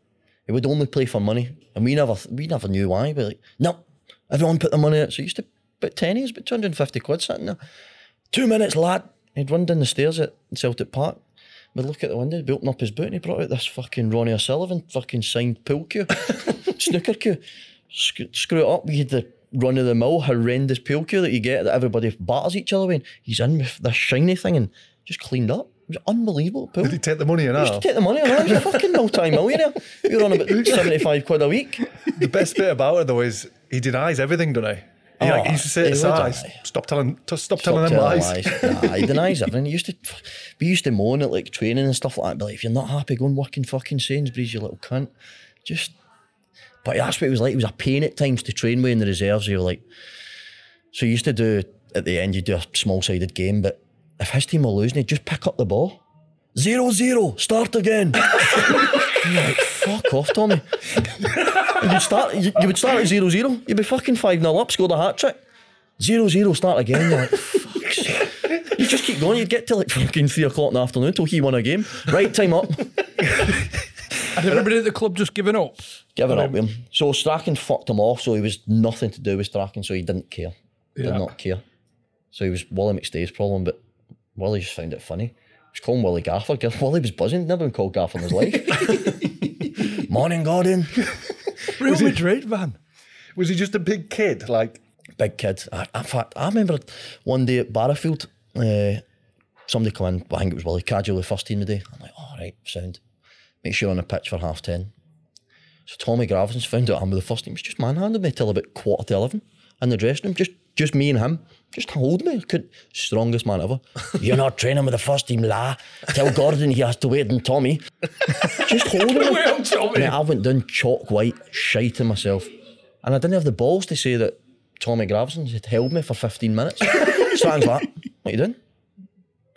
He would only play for money, and we never knew why. We're like, no, Everyone put their money in it. So he used to put tennies, about 250 quid sitting there. 2 minutes, lad. He'd run down the stairs at Celtic Park. We'd look at the window, he'd open up his boot and he brought out this fucking Ronnie O'Sullivan fucking signed pool cue. Snooker cue. Screw it up. We had the run of the mill, horrendous pool cue that you get that everybody batters each other with. He's in with this shiny thing and just cleaned up. It was unbelievable pool. Did he take the money or not? He used to take the money or not. He was a fucking multi-millionaire. We were on about 75 quid a week. The best bit about it though is he denies everything, doesn't he? He, like, he used to say to size, stop telling them lies. Nah, he denies everything. We used to moan at like training and stuff like that, but like, if you're not happy, go and work in fucking Sainsbury's, you little cunt. But that's what it was like. It was a pain at times to train with in the reserves. You were like, so you used to do, at the end, you do a small-sided game, but if his team were losing, he'd just pick up the ball. 0-0, start again. You're like, fuck off, Tommy. You would start at 0-0. You'd be fucking 5-0 up, scored a hat trick. 0-0, start again. You're like, fuck's sake. You just keep going. You'd get to like fucking 3 o'clock in the afternoon till he won a game. Right, time up. Had everybody at the club just given up? Given up with him. So Strachan fucked him off, so he was nothing to do with Strachan, so he didn't care. Yeah. Did not care. So he was Willie McStay's problem, but Willie just found it funny. He was calling Willie Gaffer. Willie was buzzing. Never been called Gaffer in his life. Morning, Gordon. Real Madrid man. Was he just a big kid? Like big kid. In fact, I remember one day at Barrowfield, somebody come in. I think it was Willie, casually first team today. I'm like, all right, sound. Make sure on the pitch for 10:30. So Tommy Graveson's found out I'm with the first team. He's just manhandled me till about 11:15 in the dressing room. Just me and him. Just hold me. Strongest man ever. You're not training with the first team, la. Tell Gordon he has to wait on Tommy. Just hold me. Well, Tommy. I went down chalk white, shiting myself. And I didn't have the balls to say that Tommy Graveson had held me for 15 minutes. Starting like, what are you doing?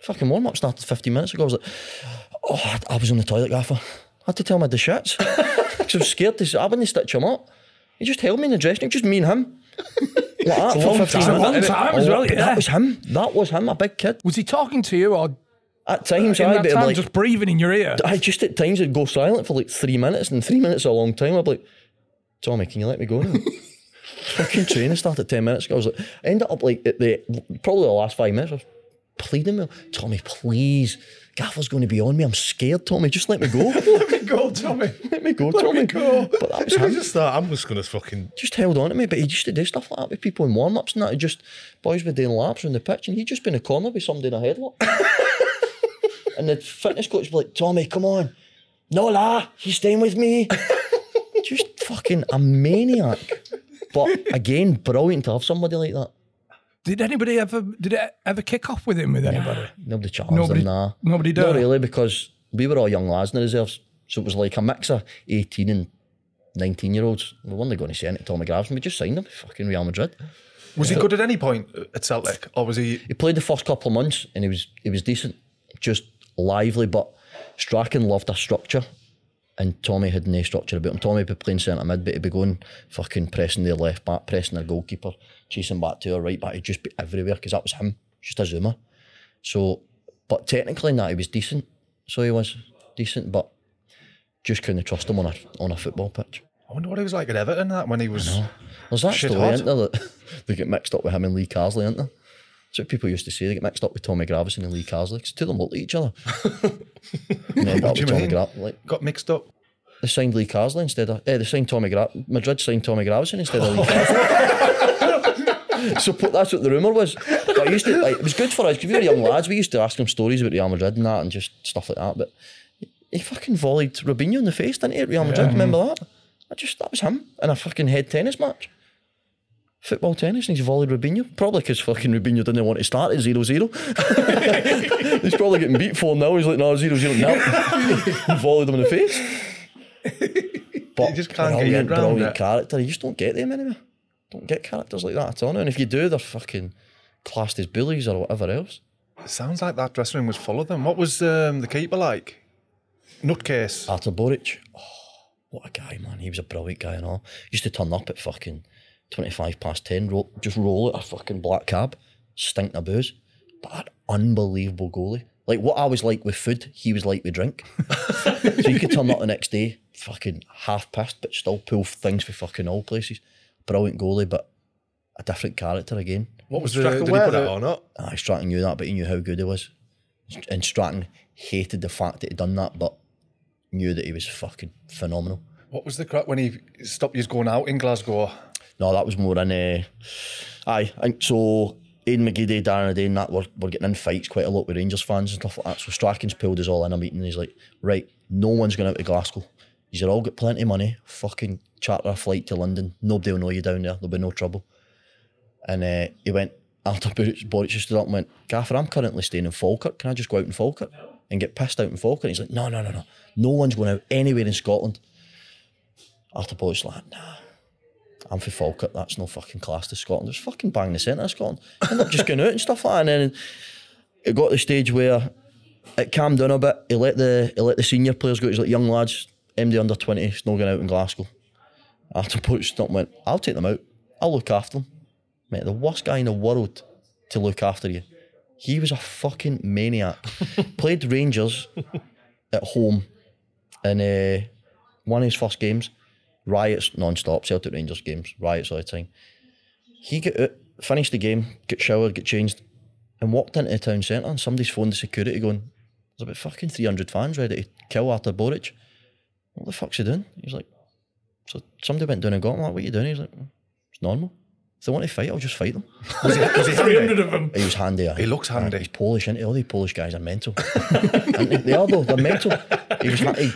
Fucking warm-up started 15 minutes ago. I was like, oh, I was on the toilet, Gaffer. I had to tell him I had the shits. Because I was scared to say, I wouldn't stitch him up. He just held me in the dressing room, just me and him. Like that for 15 minutes. A long time as well. Yeah. That was him, a big kid. Was he talking to you or? At times, I'd be like, just breathing in your ear. I just at times would go silent for like 3 minutes, and 3 minutes is a long time. I'd be like, Tommy, can you let me go now? Fucking training started 10 minutes ago. I was like, I ended up like at probably the last 5 minutes. I was pleading with him, Tommy, please. Gaffer's going to be on me. I'm scared, Tommy. Just let me go. Let me go, Tommy. But that was him. I'm just going to fucking... Just held on to me, but he used to do stuff like that with people in warm-ups and that. He just... Boys were doing laps on the pitch and he'd just been in a corner with somebody in a headlock. And the fitness coach was like, Tommy, come on. No, la, he's staying with me. Just fucking a maniac. But again, brilliant to have somebody like that. Did it ever kick off with him with anybody? Nobody challenged him, nah. Nobody did? Not really, because we were all young lads in the reserves. So it was like a mix of 18 and 19-year-olds. We weren't going to send it to Tommy Graves, and we just signed him, fucking Real Madrid. Was he good at any point at Celtic? Or was he... He played the first couple of months, and he was decent. Just lively, but Strachan loved a structure, and Tommy had no structure about him. Tommy would be playing centre mid, but he'd be going fucking pressing their left back, pressing their goalkeeper, chasing back to their right back. He'd just be everywhere because that was him, just a zoomer. So, but technically in that he was decent. So he was decent, but just couldn't trust him on a football pitch. I wonder what he was like at Everton that when he was. I know. There's that story, isn't there, that they get mixed up with him and Lee Carsley, isn't there? That's what people used to say. They get mixed up with Tommy Gravison and Lee Carsley because two of them looked at each other. Got mixed up. They signed Lee Carsley instead of... they signed Tommy Gravison. Madrid signed Tommy Gravison instead of Lee Carsley. So that's what the rumour was. But I used to... Like, it was good for us because we were young lads. We used to ask him stories about Real Madrid and that and just stuff like that. But he fucking volleyed Robinho in the face, didn't he, at Real Madrid? Yeah. Remember that? That was him in a fucking head tennis match. Football tennis, and he's volleyed Robinho. Probably because fucking Robinho didn't want to start at 0-0. He's probably getting beat 4-0. He's like, no, 0-0 now. Volleyed him in the face. But you just can't get your head round it. Character, you just don't get them anymore. Don't get characters like that at all. And if you do, they're fucking classed as bullies or whatever else. It sounds like that dressing room was full of them. What was the keeper like? Nutcase. Artur Boruc. Oh, what a guy, man. He was a brilliant guy and all. He used to turn up at fucking 10:25, just roll out a fucking black cab, stinking of booze. But that unbelievable goalie. Like what I was like with food, he was like with drink. So you could turn up the next day, fucking half pissed, but still pull things for fucking all places. Brilliant goalie, but a different character again. What was Strachan aware of that or not? Strachan knew that, but he knew how good he was. And Strachan hated the fact that he'd done that, but knew that he was fucking phenomenal. What was the crap when he stopped you going out in Glasgow? No, that was more in... So Aidan McGeady, Darren O'Day and that were getting in fights quite a lot with Rangers fans and stuff like that. So Strachan's pulled us all in a meeting and he's like, right, no one's going out to Glasgow. He's all got plenty of money, fucking charter a flight to London. Nobody will know you down there, there'll be no trouble. And he went, Artur Boruc just stood up and went, Gaffer, I'm currently staying in Falkirk. Can I just go out in Falkirk and get pissed out in Falkirk? And he's like, no. No one's going out anywhere in Scotland. Artur Boruc's like, nah, I'm for Falkirk. That's no fucking class to Scotland. It's fucking bang the centre of Scotland. End up just going out and stuff like that. And then it got to the stage where it calmed down a bit. He let the senior players go. He's like, young lads, MD under 20, it's not going out in Glasgow. Artur Boruc stood up and went, I'll take them out. I'll look after them. Mate, the worst guy in the world to look after you. He was a fucking maniac. Played Rangers at home in one of his first games. Riots non-stop, Celtic Rangers games, riots all the time. He got out, finished the game, got showered, got changed, and walked into the town centre, and somebody's phoned the security going, there's about fucking 300 fans ready to kill Artur Boruc. What the fuck's he doing? He's like, so somebody went down and got him, like, what are you doing? He's like, it's normal. If they want to fight, I'll just fight them. Was he 300 of them? He was handy. He looks handy. He's Polish, isn't he? All the Polish guys are mental. They are, though. They're mental. He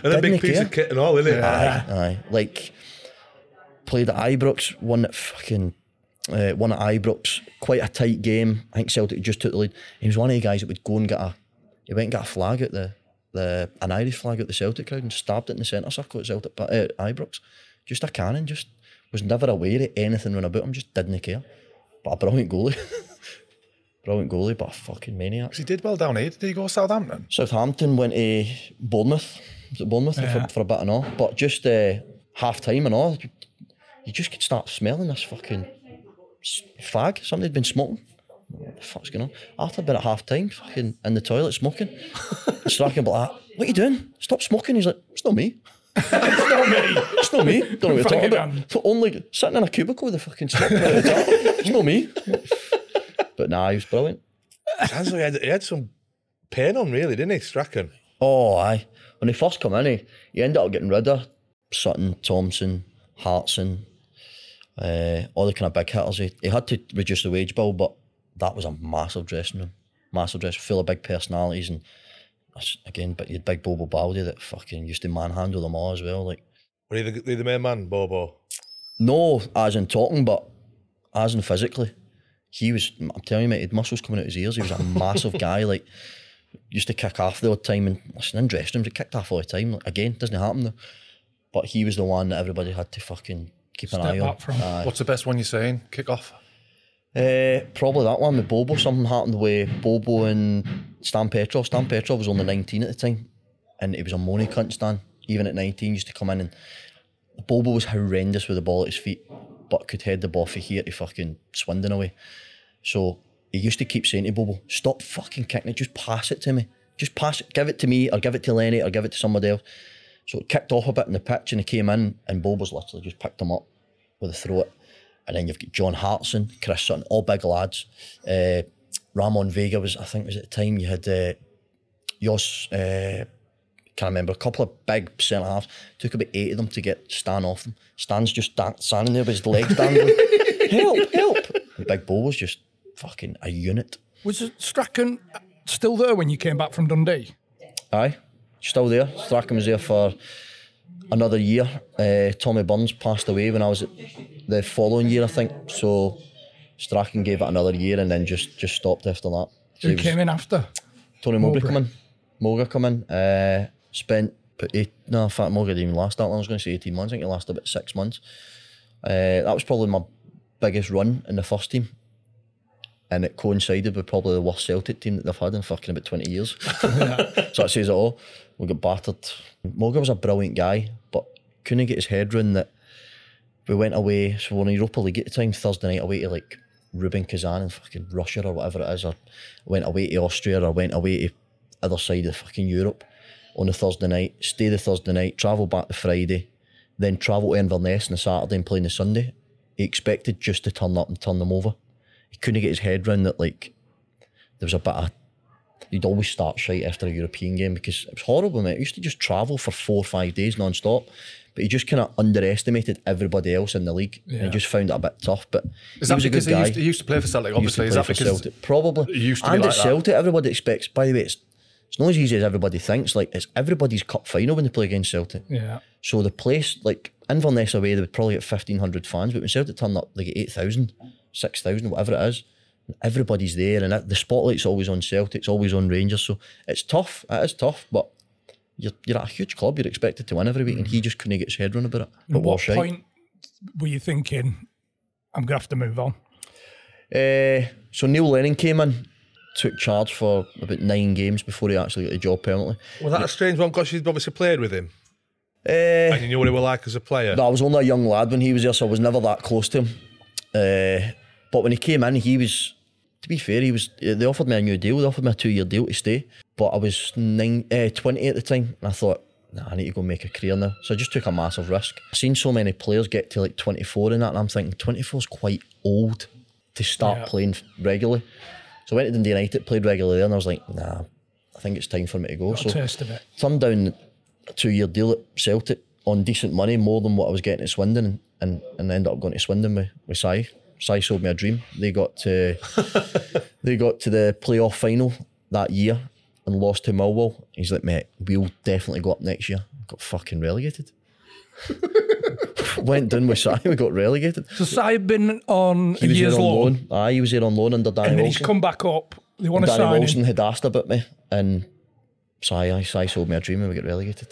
a big piece of kit and all, isn't it? Aye. Like, played at Ibrox, won at Ibrox, quite a tight game. I think Celtic just took the lead. He was one of the guys that would go and he went and got a flag at an Irish flag at the Celtic crowd and stabbed it in the centre circle at Celtic, Ibrox. Just a cannon, just... was never aware of anything when about him, just didn't care. But a brilliant goalie. But a fucking maniac. He did well down here. Did he go to Southampton? Southampton went to Bournemouth. Was it Bournemouth? Yeah. For a bit and all. But just half time and all, you just could start smelling this fucking fag. Somebody had been smoking. What the fuck's going on? Arthur had been at half time, fucking in the toilet smoking. Strachan about that. What are you doing? Stop smoking. He's like, it's not me. It's not me. Don't know what you're talking about. So only sitting in a cubicle with a fucking stick. It's not me. But nah, he was brilliant. He had some pain on, really, didn't he, Strachan? Oh, aye. When he first came in, he ended up getting rid of Sutton, Thompson, Hartson, all the kind of big hitters. He had to reduce the wage bill, but that was a massive dressing room. Massive dressing room, full of big personalities and. Again, but you had big Bobo Baldé that fucking used to manhandle them all as well. Like, were you the main man, Bobo? No, as in talking, but as in physically. He was, I'm telling you, mate, he had muscles coming out his ears. He was a massive guy, like, used to kick off the odd time. And listen, in dressing rooms, he kicked off all the time. Like, again, doesn't happen though. But he was the one that everybody had to fucking keep an eye on. What's the best one you're saying? Kick off? Probably that one with Bobo. Something happened with Bobo and Stan Petrov. Stan Petrov was only 19 at the time, and he was a money cunt, Stan. Even at 19, he used to come in, and Bobo was horrendous with the ball at his feet, but could head the ball from here to fucking Swindon away. So he used to keep saying to Bobo, stop fucking kicking it, just pass it to me. Just pass it, give it to me, or give it to Lenny, or give it to somebody else. So it kicked off a bit in the pitch, and he came in, and Bobo's literally just picked him up with a throat. And then you've got John Hartson, Chris Sutton, all big lads. Ramon Vega was at the time. You had can't remember, a couple of big centre-halves. Took about 8 of them to get Stan off them. Stan's just standing there with his legs down. help. The big Bo was just fucking a unit. Was Strachan still there when you came back from Dundee? Aye, still there. Strachan was there for another year. Tommy Burns passed away when I was at the following year, I think. So Strachan gave it another year and then just stopped after that. So who came in after? Tony Mowbray come in. Moga come in. Moga didn't even last that long. I was going to say 18 months. I think he lasted about 6 months. That was probably my biggest run in the first team. And it coincided with probably the worst Celtic team that they've had in fucking about 20 years. So that says it all. We got battered. Moga was a brilliant guy, but couldn't get his head round that we went away. So we were in Europa League at the time, Thursday night, away to like Rubin Kazan in fucking Russia or whatever it is, or went away to Austria or went away to other side of fucking Europe on a Thursday night, stay the Thursday night, travel back the Friday, then travel to Inverness on the Saturday and play on the Sunday. he expected just to turn up and turn them over. He couldn't get his head round that, like, there was a bit of, he'd always start shite after a European game because it was horrible, mate. He used to just travel for 4 or 5 days non-stop, but he just kind of underestimated everybody else in the league. Yeah. And he just found it a bit tough, but is he was a good guy. He used to play for Celtic, obviously. Is that because Celtic? Probably. Used to and like at that. Celtic, everybody expects, by the way, it's not as easy as everybody thinks. Like, it's everybody's cup final when they play against Celtic. Yeah. So the place, like Inverness away, they would probably get 1,500 fans, but when Celtic turn up, they get 8,000, 6,000, whatever it is. Everybody's there, and the spotlight's always on Celtic, it's always on Rangers, so it's tough. It is tough, but you're at a huge club, you're expected to win every week, and he just couldn't get his head run about it. But what point were you thinking, I'm going to have to move on? So Neil Lennon came in, took charge for about 9 games before he actually got the job permanently. Was that a strange one, because you'd obviously played with him? And you knew what he was like as a player? No, I was only a young lad when he was there, so I was never that close to him. But when he came in, he was... To be fair, they offered me a new deal. They offered me a 2-year deal to stay, but I was 20 at the time, and I thought, nah, I need to go make a career now. So I just took a massive risk. I've seen so many players get to like 24 and that, and I'm thinking 24 is quite old to start playing regularly. So I went to Dundee United, played regularly there, and I was like, nah, I think it's time for me to go. So taste of it. Turned down a 2-year deal at Celtic on decent money, more than what I was getting at Swindon, and ended up going to Swindon with Sai. Sai sold me a dream. They got to the playoff final that year and lost to Millwall. He's like, mate, we'll definitely go up next year. Got fucking relegated. Went down with Sai, we got relegated. So Sai had been on loan. Aye, he was there on loan under Danny Wilson. And then he's come back up. They want to sign him. Danny Wilson had asked about me, and Sai sold me a dream and we got relegated.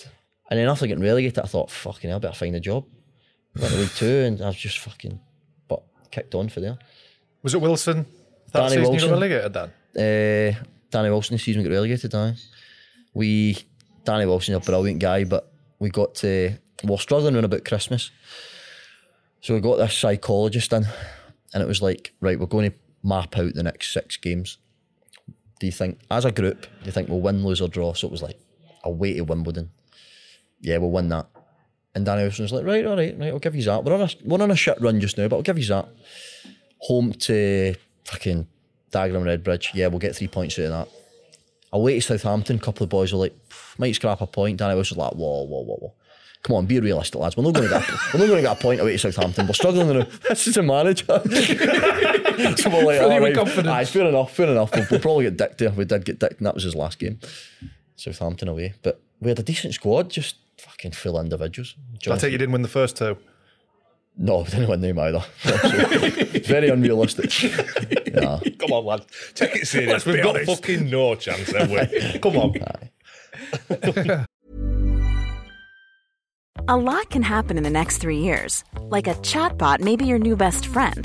And then after getting relegated, I thought, fucking hell, I better find a job. Went to League Two, and I was just fucking... kicked on for there. Was it Wilson that season you got relegated then? Danny Wilson the season we got relegated, aye. Danny Wilson's a brilliant guy, but we were struggling around about Christmas. So we got this psychologist in, and it was like, right, we're going to map out the next 6 games. Do you think, as a group, do you think we'll win, lose or draw? So it was like, away to Wimbledon. Yeah, we'll win that. And Danny Wilson was like, right, I'll give you that. We're on a shit run just now, but I'll give you that. Home to fucking Dagenham Redbridge. Yeah, we'll get 3 points out of that. Away to Southampton, a couple of boys were like, might scrap a point. Danny Wilson was like, whoa. Come on, be realistic, lads. We're not going to get a point away to Southampton. We're struggling now. This is a manager. So we're like, all right, fair enough. We'll probably get dicked there. We did get dicked, and that was his last game. Southampton away. But we had a decent squad, just... fucking full individuals. I take you didn't win the first 2. No, I didn't win them either. Very unrealistic. Yeah. Come on, lad. Take it serious. We've got fucking no chance, have we? Come on. A lot can happen in the next 3 years. Like a chatbot may be your new best friend.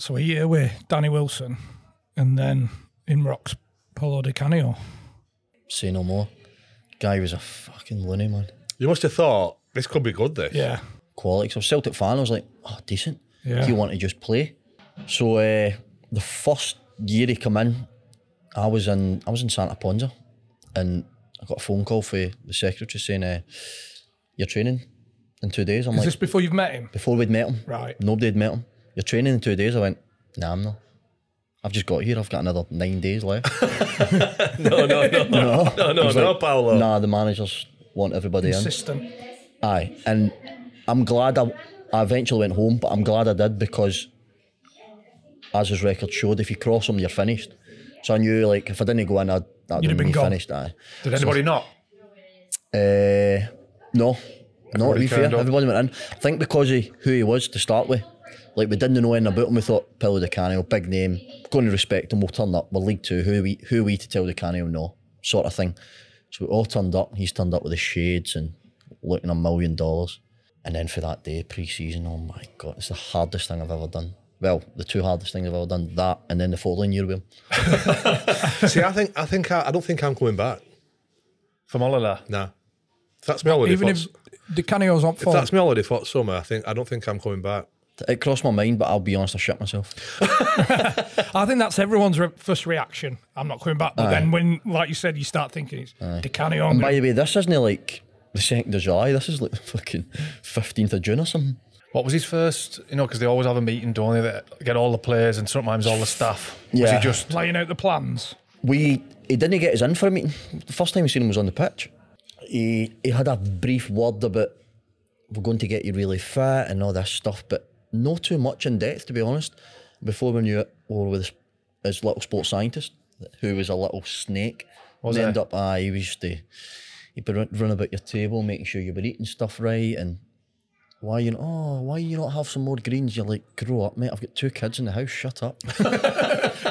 So a year with Danny Wilson, and then in Rocks. Paolo Di Canio. Say no more. Guy was a fucking loony, man. You must have thought, this could be good, this. Yeah. Quality. So I was Celtic fan, I was like, oh, decent. Yeah. Do you want to just play? So the first year he come in, I was in Santa Ponsa, and I got a phone call from the secretary saying, you're training in 2 days. I'm like, is this before you've met him? Before we'd met him. Right. Nobody had met him. You're training in 2 days. I went, nah, I'm not. I've just got here, I've got another 9 days left. No, Paolo. Nah, the managers want everybody Consistent. In. Aye, and I'm glad I eventually went home, but I'm glad I did, because as his record showed, if you cross him, you're finished. So I knew, like, if I didn't go in, I'd have been finished. Aye. Did anybody not? No, not to be fair. Everybody went in. I think because of who he was to start with. Like, we didn't know anything about him. We thought, Paolo Di Canio, big name, going to respect him, we'll turn up, we're League Two, who are we to tell Di Canio no, sort of thing. So we all turned up, he's turned up with his shades and looking $1 million. And then for that day, pre-season, oh my God, it's the hardest thing I've ever done. well, the two hardest things I've ever done, that and then the following year with him. See, I don't think I'm coming back. From all of that? Nah. If that's me already thought... Di Canio's up for... If that's me already thought summer, I don't think I'm coming back. It crossed my mind, but I'll be honest, I shit myself. I think that's everyone's first reaction. I'm not coming back. But then when, like you said, you start thinking it's Di Canio. And by the way, this isn't like the 2nd of July. This is like the fucking 15th of June or something. What was his first, you know, because they always have a meeting, don't they? They get all the players and sometimes all the staff. Yeah. Was he just laying out the plans? He didn't get us in for a meeting. The first time we seen him was on the pitch. He had a brief word about, we're going to get you really fit and all this stuff, but no too much in depth, to be honest. Before we knew it, we were with his little sports scientist, who was a little snake. Was he? He used to, he'd be running about your table, making sure you were eating stuff right, and why you not have some more greens? You're like, grow up, mate, I've got 2 kids in the house, shut up. I've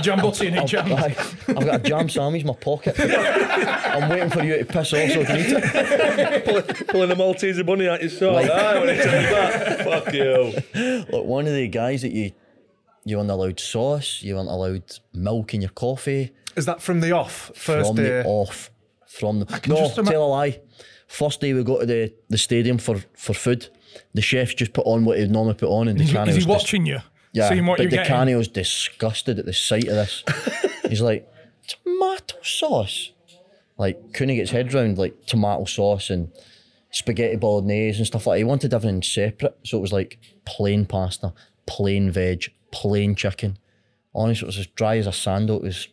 got a jam sandwich in my pocket. I'm waiting for you to piss off so I can eat it. Pulling a Maltese bunny out your sock. I want to take that. Fuck you. Look, one of the guys that you weren't allowed sauce, you weren't allowed milk in your coffee. Is that from the off? First day? Tell a lie. First day we go to the stadium for food, the chef just put on what he'd normally put on, and Is he watching you? Yeah, seeing what but you're Di getting? Canio's disgusted at the sight of this. He's like, tomato sauce? Like, couldn't get his head round, like, tomato sauce and spaghetti bolognese and stuff like that. He wanted everything separate, so it was like plain pasta, plain veg, plain chicken. Honestly, it was as dry as a sandal. It was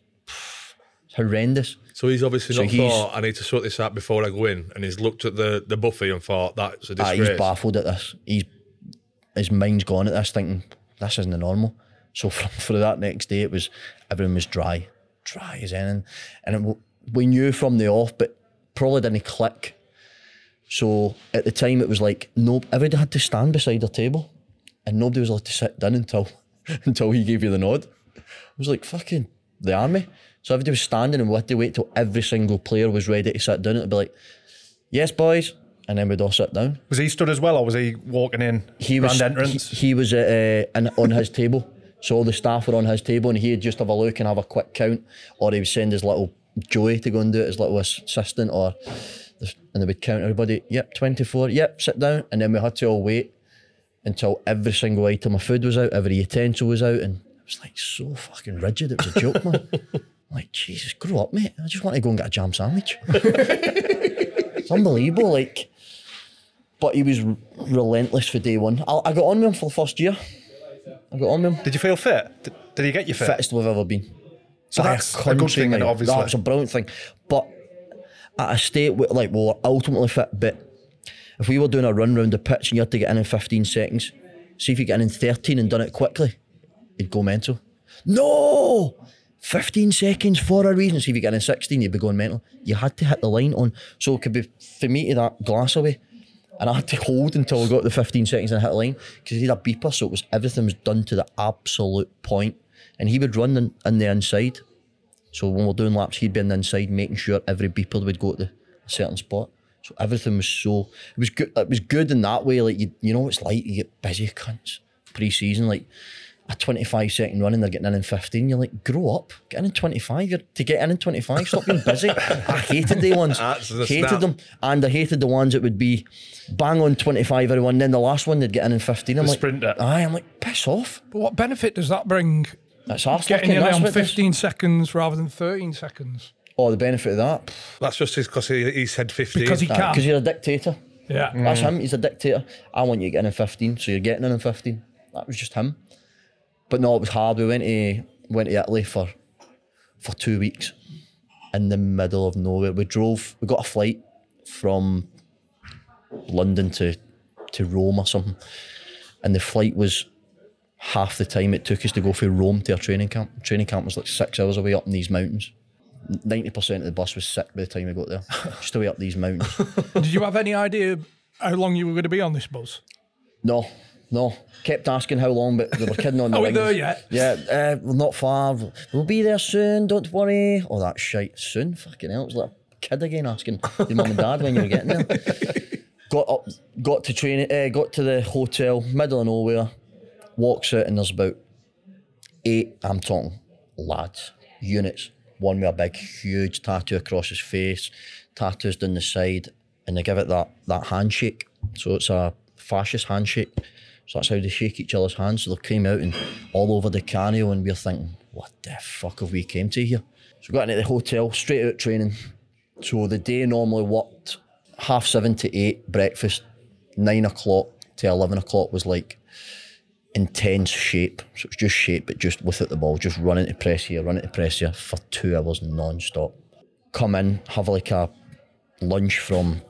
horrendous. So he's obviously thought, I need to sort this out before I go in, and he's looked at the buffet and thought, that's a disgrace. He's baffled at this. His mind's gone at this, thinking... This isn't the normal. So for that next day, everyone was dry as anything. And we knew from the off, but probably didn't click. So at the time, it was like, everybody had to stand beside their table and nobody was allowed to sit down until he gave you the nod. It was like fucking the army. So everybody was standing and we had to wait till every single player was ready to sit down. It'd be like, yes, boys. And then we'd all sit down. Was he stood as well, or was he walking in? Entrance? He was on his table. So all the staff were on his table and he'd just have a look and have a quick count, or he would send his little Joey to go and do it, his little assistant, and they would count everybody. Yep, 24. Yep, sit down. And then we had to all wait until every single item of food was out, every utensil was out, and it was like so fucking rigid. It was a joke, man. I'm like, Jesus, grow up, mate. I just want to go and get a jam sandwich. It's unbelievable, like... But he was relentless for day one. I got on with him for the first year. Did you feel fit? Did he get you fit? Fittest I've ever been. So that's a good thing, and obviously. That's a brilliant thing. But at a state where, like, we were ultimately fit, but if we were doing a run round the pitch and you had to get in 15 seconds, see if you get in 13 and done it quickly, you'd go mental. No! 15 seconds for a reason. See if you get in 16, you'd be going mental. You had to hit the line on. So it could be, for me, to that glass away. And I had to hold until I got the 15 seconds and hit a line, because he had a beeper, so it was everything was done to the absolute point. And he would run in the inside. So when we're doing laps, he'd be in the inside, making sure every beeper would go to a certain spot. So everything was so... It was good in that way. Like, you know what it's like? You get busy cunts pre-season. Like, a 25-second run and they're getting in 15. You're like, grow up. Get in 25. To get in 25, stop being busy. I hated the ones. Hated them. And I hated the ones that would be bang on 25 everyone. Then the last one, they'd get in 15. I'm like, sprinter. Aye, I'm like, piss off. But what benefit does that bring? That's arse getting in on 15 seconds rather than 13 seconds. Oh, the benefit of that? That's just because he said 15. Because he can. Because you're a dictator. Yeah. That's him. He's a dictator. I want you to get in 15, so you're getting in 15. That was just him. But no, it was hard. We went to Italy for 2 weeks in the middle of nowhere. We got a flight from London to Rome or something. And the flight was half the time it took us to go from Rome to our training camp. Training camp was like 6 hours away up in these mountains. 90% of the bus was sick by the time we got there. Just away up these mountains. Did you have any idea how long you were going to be on this bus? No, kept asking how long, but they were kidding on the wings. Are we there yet? Yeah, we're not far. We'll be there soon, don't worry. Oh, that shite, soon? Fucking hell, it was like a kid again asking your mum and dad when you were getting there. Got to the hotel, middle of nowhere, walks out and there's about 8, I'm talking lads, units, one with a big, huge tattoo across his face, tattoos down the side, and they give it that handshake. So it's a fascist handshake. So that's how they shake each other's hands. So they came out and all over the Canio, and we're thinking, what the fuck have we came to here? So we got into the hotel, straight out training. So the day normally worked 7:30 to 8, breakfast, 9:00 to 11:00 was like intense shape. So it's just shape, but just without the ball, just running to press here for 2 hours non-stop. Come in, have like a lunch from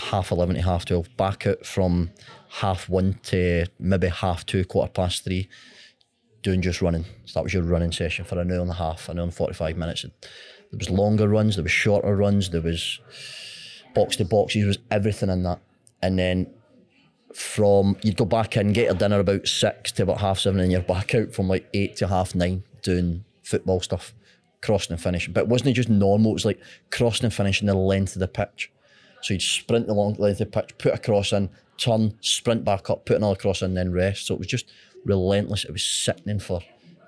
11:30 to 12:30, back out from 1:30 to maybe 2:30, 3:15, doing just running. So that was your running session for 1.5 hours, 1 hour and 45 minutes. There was longer runs, there was shorter runs, there was box to boxes, there was everything in that. And then you'd go back in, get your dinner about 6 to about 7:30, and you're back out from like 8 to 9 doing football stuff, crossing and finishing. But it wasn't just normal, it was like crossing and finishing the length of the pitch. So you'd sprint along the length of the pitch, put a cross in, turn, sprint back up, put another cross in, then rest. So it was just relentless. It was sickening for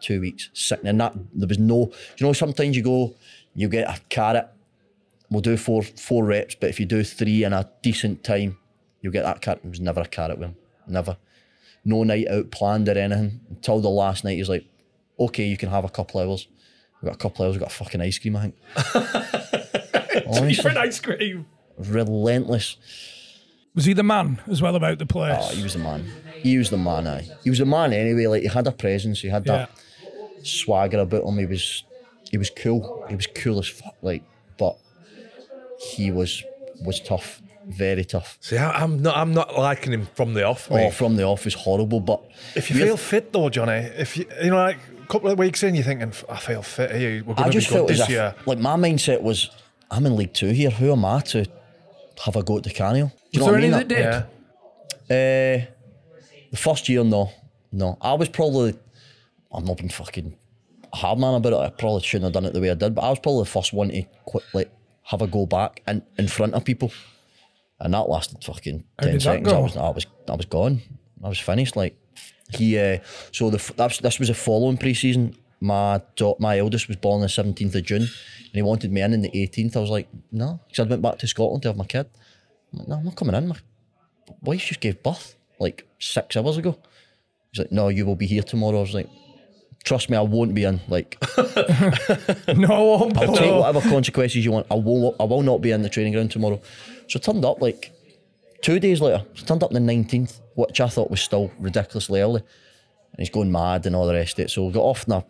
2 weeks, sickening. And that, there was no, you know, sometimes you go, you get a carrot, we'll do four reps, but if you do 3 in a decent time, you'll get that carrot. There was never a carrot with him, never. No night out planned or anything, until the last night. He's like, okay, you can have a couple hours. We've got a couple hours, we've got fucking ice cream, I think. Honestly, ice cream. Relentless. Was he the man as well about the place? Oh, he was the man. He was the man, aye. He was the man anyway. Like, he had a presence, he had that swagger about him. He was cool. He was cool as fuck, like, but he was tough, very tough. See, I'm not liking him from the off, mate. Oh, from the off is horrible, but... If you feel fit though, Johnny, if you, you know, like, a couple of weeks in, you're thinking, I feel fit here, we're going to be good this year. Like, my mindset was, I'm in League Two here, who am I to have a go at the Canio? Was there any that did? Yeah. The first year, no. I was probably, I'm not being fucking hard man about it, I probably shouldn't have done it the way I did, but I was probably the first one to quickly have a go back and in front of people. And that lasted fucking 10 seconds. I was gone. I was finished. Like, this was the following pre-season. My eldest was born on the 17th of June, and he wanted me in the 18th. I was like, no, because I'd went back to Scotland to have my kid. I'm like, no, I'm not coming in. My wife just gave birth like 6 hours ago. He's like, no, you will be here tomorrow. I was like, trust me, I won't be in. Like, I'll take whatever consequences you want. I will not be in the training ground tomorrow. So I turned up like 2 days later. I turned up on the 19th, which I thought was still ridiculously early. And he's going mad and all the rest of it. So we got off now.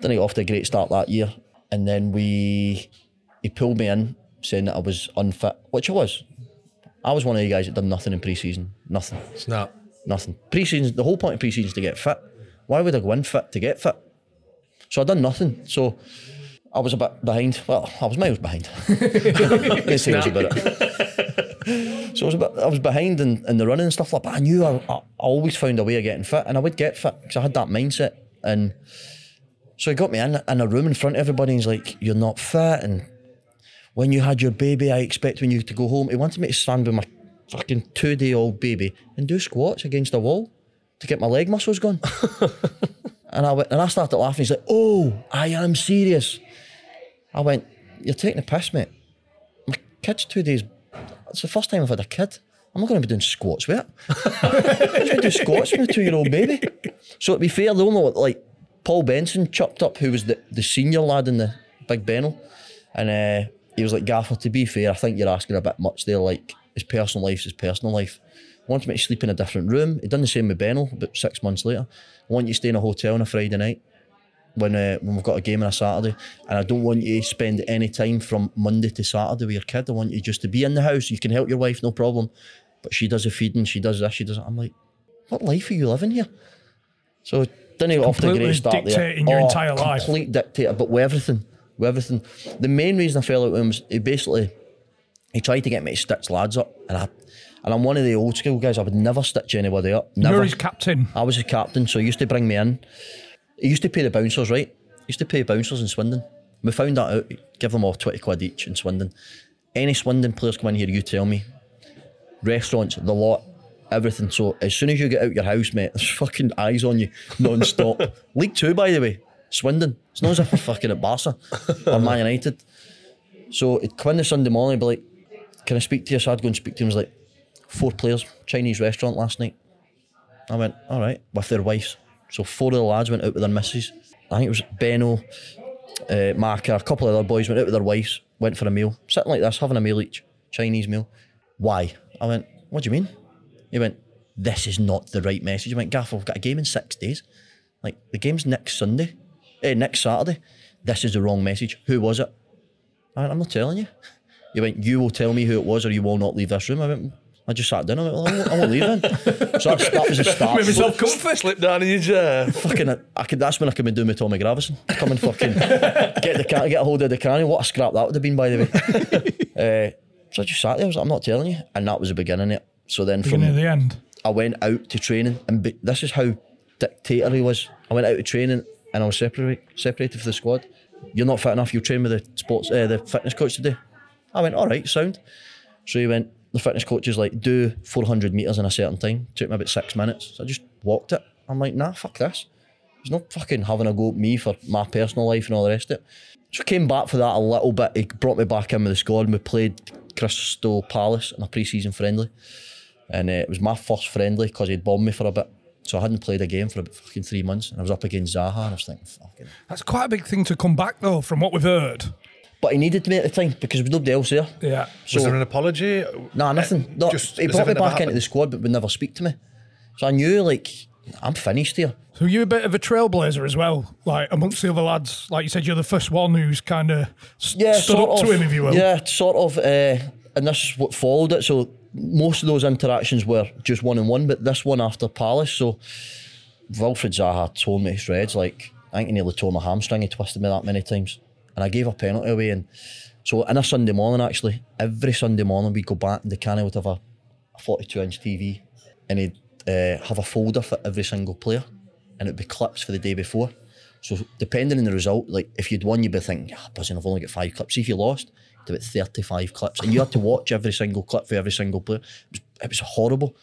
Didn't get off to a great start that year. And then he pulled me in saying that I was unfit, which I was. I was one of the guys that done nothing in pre-season. Nothing. It's not. Nothing. Pre-season, the whole point of pre-season is to get fit. Why would I go in fit to get fit? So I done nothing. So I was a bit behind. Well, I was miles behind. So I was behind in the running and stuff like that, but I knew I always found a way of getting fit, and I would get fit because I had that mindset. And so he got me in a room in front of everybody, and he's like, you're not fit, and when you had your baby, I expect when you to go home. He wanted me to stand with my fucking 2-day-old baby and do squats against a wall to get my leg muscles going. And I went, and I started laughing. He's like, oh, I am serious. I went, you're taking a piss, mate. My kid's 2 days. It's the first time I've had a kid. I'm not going to be doing squats with it. I'm going to do squats with a 2-year-old baby. So to be fair, they only like Paul Benson chucked up, who was the senior lad in the Big Benno, and he was like, Gaffer, to be fair, I think you're asking a bit much there. Like, his personal life's his personal life. I wanted me to sleep in a different room. He done the same with Benno about 6 months later. I want you to stay in a hotel on a Friday night when we've got a game on a Saturday, and I don't want you to spend any time from Monday to Saturday with your kid. I want you just to be in the house. You can help your wife, no problem, but she does the feeding, she does this, she does that. I'm like, what life are you living here? So didn't get off to a great start there. Completely dictating your entire life. Complete dictator, but with everything, The main reason I fell out with him was he tried to get me to stitch lads up, and I'm one of the old school guys. I would never stitch anybody up. Never. You were his captain. I was his captain, so he used to bring me in. He used to pay the bouncers, right? He used to pay bouncers in Swindon. We found that out. Give them all 20 quid each in Swindon. Any Swindon players come in here, you tell me. Restaurants, the lot, everything. So as soon as you get out your house, mate, there's fucking eyes on you non-stop. League Two, by the way, Swindon. It's not as if we're fucking at Barca or Man United. So he'd come in the Sunday morning and be like, can I speak to you? So I'd go and speak to him. He was like, 4 players, Chinese restaurant last night. I went, all right, with their wives. So 4 of the lads went out with their missus. I think it was Benno, Marker, a couple of other boys went out with their wives, went for a meal, sitting like this, having a meal each, Chinese meal. Why? I went, what do you mean? He went, this is not the right message. I went, Gaff, I've got a game in 6 days. Like, the game's next Saturday. This is the wrong message. Who was it? I went, I'm not telling you. He went, you will tell me who it was or you will not leave this room. I went, I just sat down. I went, well, I won't leave then. So that was the start. Made myself comfy, slipped down in your chair. Fucking, that's when I could be doing my Tommy Gravison. Come and fucking get a hold of the Canio. What a scrap that would have been, by the way. So I just sat there. I was like, I'm not telling you. And that was the beginning of it. So then from the end, I went out to training. And this is how dictator he was. I went out to training and I was separated from the squad. You're not fit enough. You'll train with the fitness coach today. I went, all right, sound. So he went, the fitness coach is like, do 400 metres in a certain time. Took me about 6 minutes. So I just walked it. I'm like, nah, fuck this. There's no fucking having a go at me for my personal life and all the rest of it. So I came back for that a little bit. He brought me back in with the squad and we played Crystal Palace in a pre-season friendly. And it was my first friendly because he'd bombed me for a bit. So I hadn't played a game for about fucking 3 months. And I was up against Zaha and I was thinking, fucking... That's quite a big thing to come back though, from what we've heard. But he needed me at the time because there was nobody else there. Yeah. So, was there an apology? Nah, nothing. No, just he brought me back into the squad, but would never speak to me. So I knew, like, I'm finished here. So you're a bit of a trailblazer as well, like amongst the other lads. Like you said, you're the first one who's kind of stood up to him, if you will. Yeah, sort of. And this is what followed it. So most of those interactions were just one-on-one, but this one after Palace. So Wilfred Zaha tore me shreds. Like, I think he nearly tore my hamstring. He twisted me that many times. And I gave a penalty away. And so on a Sunday morning, actually, every Sunday morning we'd go back and the Canny would have a 42-inch TV and he'd have a folder for every single player and it'd be clips for the day before. So depending on the result, like if you'd won, you'd be thinking, oh, buzzing, I've only got 5 clips. See, if you lost, you'd have about 35 clips. And you had to watch every single clip for every single player. It was horrible.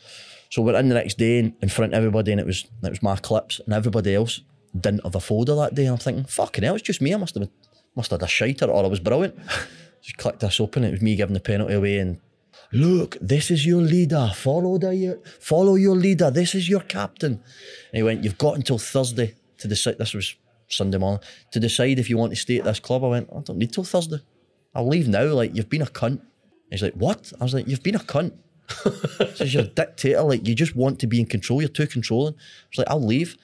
So we're in the next day and in front of everybody and it was my clips and everybody else didn't have a folder that day. And I'm thinking, fucking hell, it's just me. I must have had a shiter or I was brilliant. Just clicked this open. It was me giving the penalty away and look, this is your leader. Follow your leader. This is your captain. And he went, you've got until Thursday to decide. This was Sunday morning. To decide if you want to stay at this club. I went, I don't need till Thursday. I'll leave now. Like, you've been a cunt. He's like, what? I was like, you've been a cunt. Says, you're a dictator. Like, you just want to be in control. You're too controlling. I was like, I'll leave.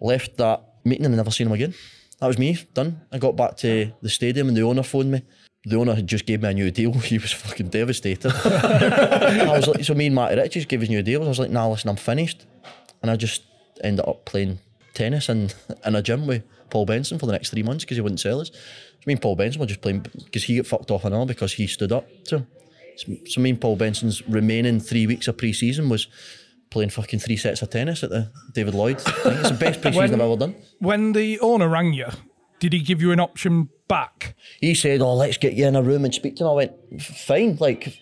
Left that meeting and I never seen him again. That was me, done. I got back to the stadium and the owner phoned me. The owner had just gave me a new deal. He was fucking devastated. I was like, so me and Matty Rich just gave us new deals. I was like, nah, listen, I'm finished. And I just ended up playing tennis in a gym with Paul Benson for the next 3 months because he wouldn't sell us. So me and Paul Benson were just playing because he got fucked off and all because he stood up to him. So me and Paul Benson's remaining 3 weeks of pre-season was playing fucking 3 sets of tennis at the David Lloyd. I think it's the best pre-season I've ever done. When the owner rang you, did he give you an option back? He said, oh, let's get you in a room and speak to him. I went, fine, like,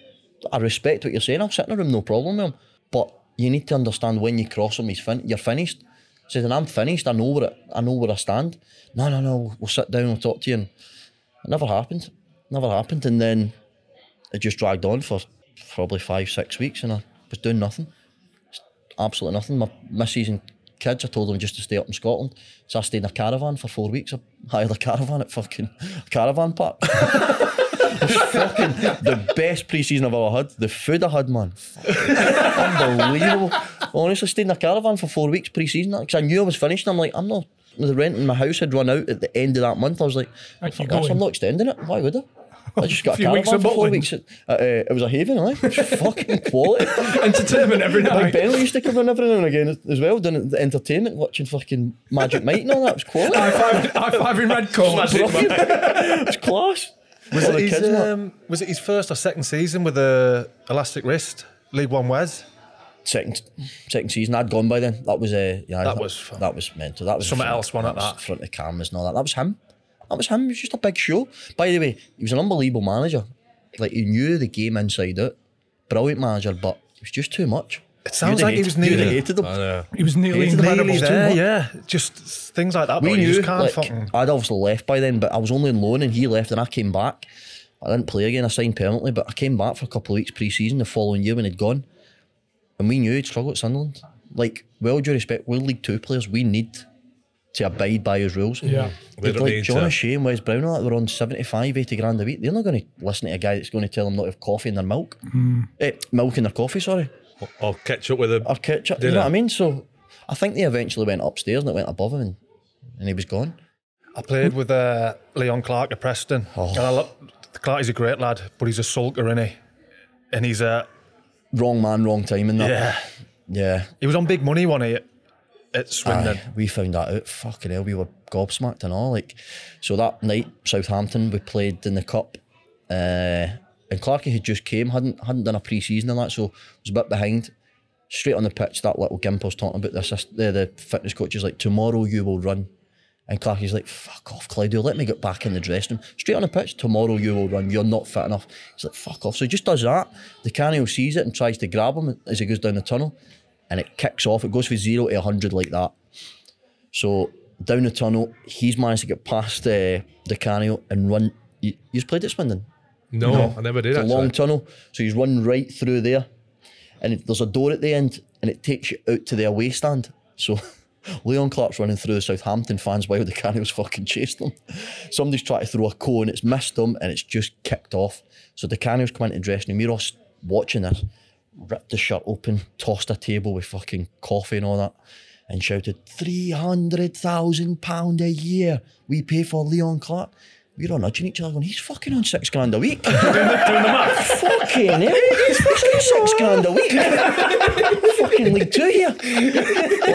I respect what you're saying. I'll sit in a room, no problem with him. But you need to understand when you cross him, you're finished. I said, and I'm finished, I know where I stand. No, we'll sit down, we'll talk to you. And it never happened. And then it just dragged on for probably 5-6 weeks and I was doing nothing. Absolutely nothing. My missus and kids, I told them just to stay up in Scotland. So I stayed in a caravan for 4 weeks. I hired a caravan at fucking caravan park. It was fucking the best pre-season I've ever had. The food I had, man. Unbelievable. Honestly, stayed in a caravan for 4 weeks pre-season because I knew I was finished. I'm like, I'm not. The rent in my house had run out at the end of that month. I was like, fuck that, I'm not extending it. Why would I? I just got a caravan for 4 weeks. It was a haven, like. It was fucking quality. Entertainment every night. Big Ben used to come in every now and again as well, doing the entertainment, watching fucking Magic Mike and all that. It was quality. High five in red coat. It was class. Was it his first or second season with the elastic wrist? League One Wes? Second season. I'd gone by then. That was fun. That was mental. That was something else. One at that. Front of cameras and all that. That was him. That was him. It was just a big show. By the way, he was an unbelievable manager. Like, he knew the game inside out. Brilliant manager, but it was just too much. It sounds like he was nearly hated them. He was nearly there, yeah. Just things like that. We knew, just can't fucking... I'd obviously left by then, but I was only on loan and he left and I came back. I didn't play again, I signed permanently, but I came back for a couple of weeks pre-season the following year when he'd gone. And we knew he'd struggle at Sunderland. Like, well, due respect, we're League Two players, we need to abide by his rules. Yeah. Like John O'Shea and Wes Brown, like, they're on 75, 80 grand a week. They're not going to listen to a guy that's going to tell them not to have coffee in their milk. Milk in their coffee, sorry. Or ketchup with them. Or ketchup, you know what I mean? So I think they eventually went upstairs and it went above him and he was gone. I played with Leon Clark at Preston. And I Clark is a great lad, but he's a sulker, isn't he? And he's a... Wrong man, wrong time in that. Yeah. Yeah. He was on big money, wasn't he, at Swindon? Aye, we found that out. Fucking hell, we were gobsmacked and all. Like, so that night, Southampton, we played in the Cup. And Clarkie had just came, hadn't done a pre-season and that, so was a bit behind. Straight on the pitch, that little gimp I was talking about, the fitness coach is like, tomorrow you will run. And Clarkie's like, fuck off, Claudio, let me get back in the dressing room. Straight on the pitch, tomorrow you will run, you're not fit enough. He's like, fuck off. So he just does that. Di Canio sees it and tries to grab him as he goes down the tunnel and it kicks off. It goes from 0 to 100 like that. So down the tunnel, he's managed to get past Di Canio and run. You've played at Swindon? No, I never did actually. It's a long tunnel. So he's run right through there and there's a door at the end and it takes you out to the away stand. So... Leon Clark's running through the Southampton fans while Di Canio's fucking chasing them. Somebody's trying to throw a cone, it's missed them and it's just kicked off. So Di Canio's come into the dressing room, we're all watching this, ripped the shirt open, tossed a table with fucking coffee and all that and shouted, £300,000 a year we pay for Leon Clark. We're all nudging each other going, he's fucking on £6,000 a week. doing the math. Fucking hell. He's fucking £6,000 a week. Fucking League Two here.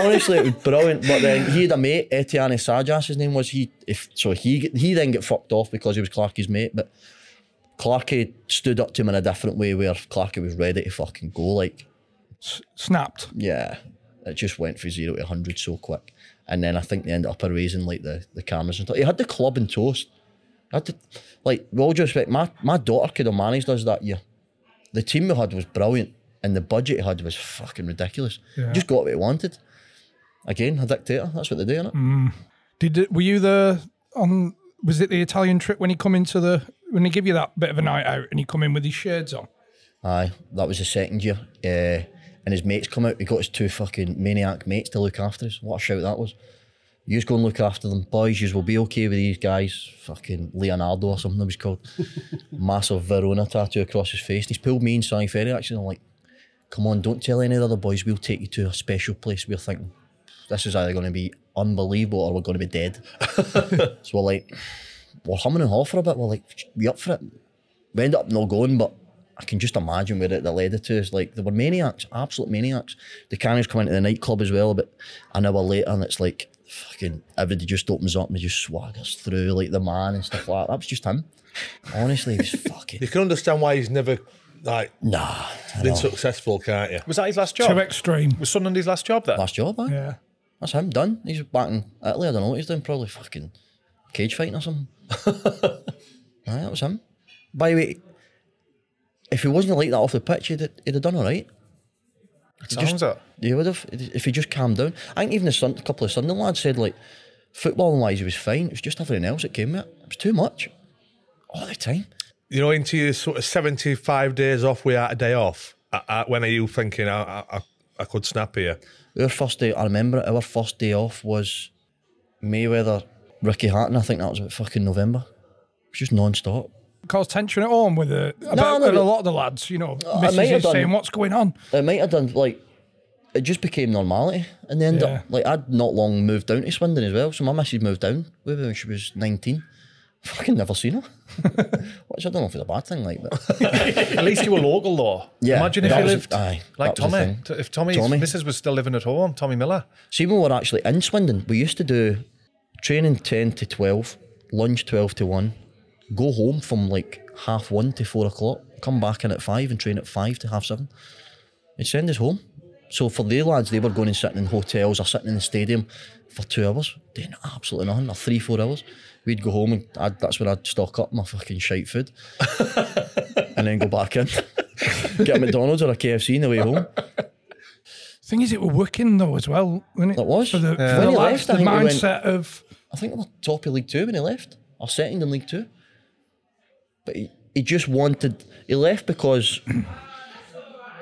Honestly, it was brilliant. But then he had a mate, Etienne Sajas, his name was. He then got fucked off because he was Clarkie's mate. But Clarkie stood up to him in a different way where Clarkie was ready to fucking go. Like, snapped. Yeah. It just went from 0 to 100 so quick. And then I think they ended up erasing like the cameras and stuff. He had the club in toast. With all due respect, my daughter could have managed us that year. The team we had was brilliant and the budget we had was fucking ridiculous. Yeah. Just got what we wanted. Again, a dictator, that's what they do, innit? Mm. Were you there on, was it the Italian trip when he come into when he give you that bit of a night out and he come in with his shades on? Aye, that was the second year. And his mates come out, he got his two fucking maniac mates to look after us. What a shout that was. You just go and look after them. Boys, you will be okay with these guys. Fucking Leonardo or something that was called. Massive Verona tattoo across his face. And he's pulled me and Sally Ferry actually. And I'm like, come on, don't tell any of the other boys. We'll take you to a special place. We're thinking, this is either going to be unbelievable or we're going to be dead. So we're like, we're humming and hawing for a bit. We're like, we up for it? We ended up not going, but I can just imagine where it led it to. It's like, they were maniacs, absolute maniacs. Di Canio's come into the nightclub as well about an hour later and it's like, fucking everybody just opens up and he just swaggers through like the man and stuff like that. That was just him. Honestly, he was fucking... You can understand why he's never, like... Nah. Been successful, can't you? Was that his last job? Too extreme. Was Sunderland his last job then? Last job, man. Yeah. That's him, done. He's back in Italy, I don't know what he's doing, probably fucking cage fighting or something. Nah, that was him. By the way, if he wasn't like that off the pitch, he'd have done all right. He would have, if he just calmed down. I think even a couple of Sunderland lads said, like, footballing wise, he was fine. It was just everything else that came with it. It was too much. All the time. You know, into your sort of 75 days off, we had a day off. When are you thinking, I could snap here? Our first day off was Mayweather, Ricky Hatton. I think that was about fucking November. It was just non stop. Cause tension at home with a lot of the lads, you know, missus saying what's going on. It might have done, like, it just became normality and they ended up, like, I'd not long moved down to Swindon as well, so my missus moved down when she was 19. Fucking never seen her. Which I don't know if it's a bad thing, like, but at least you were local though. Yeah, imagine if you lived like Tommy. If Tommy's missus was still living at home, Tommy Miller. See, when we were actually in Swindon, we used to do training 10 to 12, lunch 12 to 1, go home from like 1:30 to 4:00, come back in at 5 and train at 5 to 7:30. They'd send us home. So for their lads, they were going and sitting in hotels or sitting in the stadium for 2 hours, doing absolutely nothing, or 3-4 hours. We'd go home and that's when I'd stock up my fucking shite food and then go back in, get a McDonald's or a KFC on the way home. Thing is, it were working though as well, wasn't it? It was. For the life, the mindset of. I think they were top of League Two when he left, or second in League Two. But he just wanted. He left because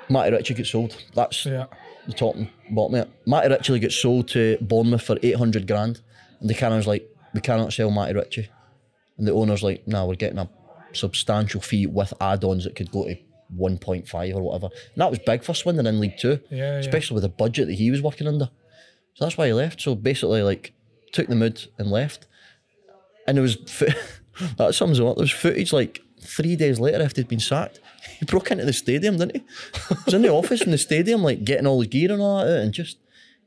Matty Ritchie gets sold. That's the top and bottom of it. Matty Ritchie gets sold to Bournemouth for $800,000, and the Cannon's like, we cannot sell Matty Ritchie, and the owner's like, nah, we're getting a substantial fee with add-ons that could go to 1.5 or whatever. And that was big for Swindon in League Two, especially with the budget that he was working under. So that's why he left. So basically, like, took the mood and left. And there was, that sums it up, there was footage like 3 days later after he'd been sacked. He broke into the stadium, didn't he? He was in the office in the stadium, like, getting all his gear and all that out, and just,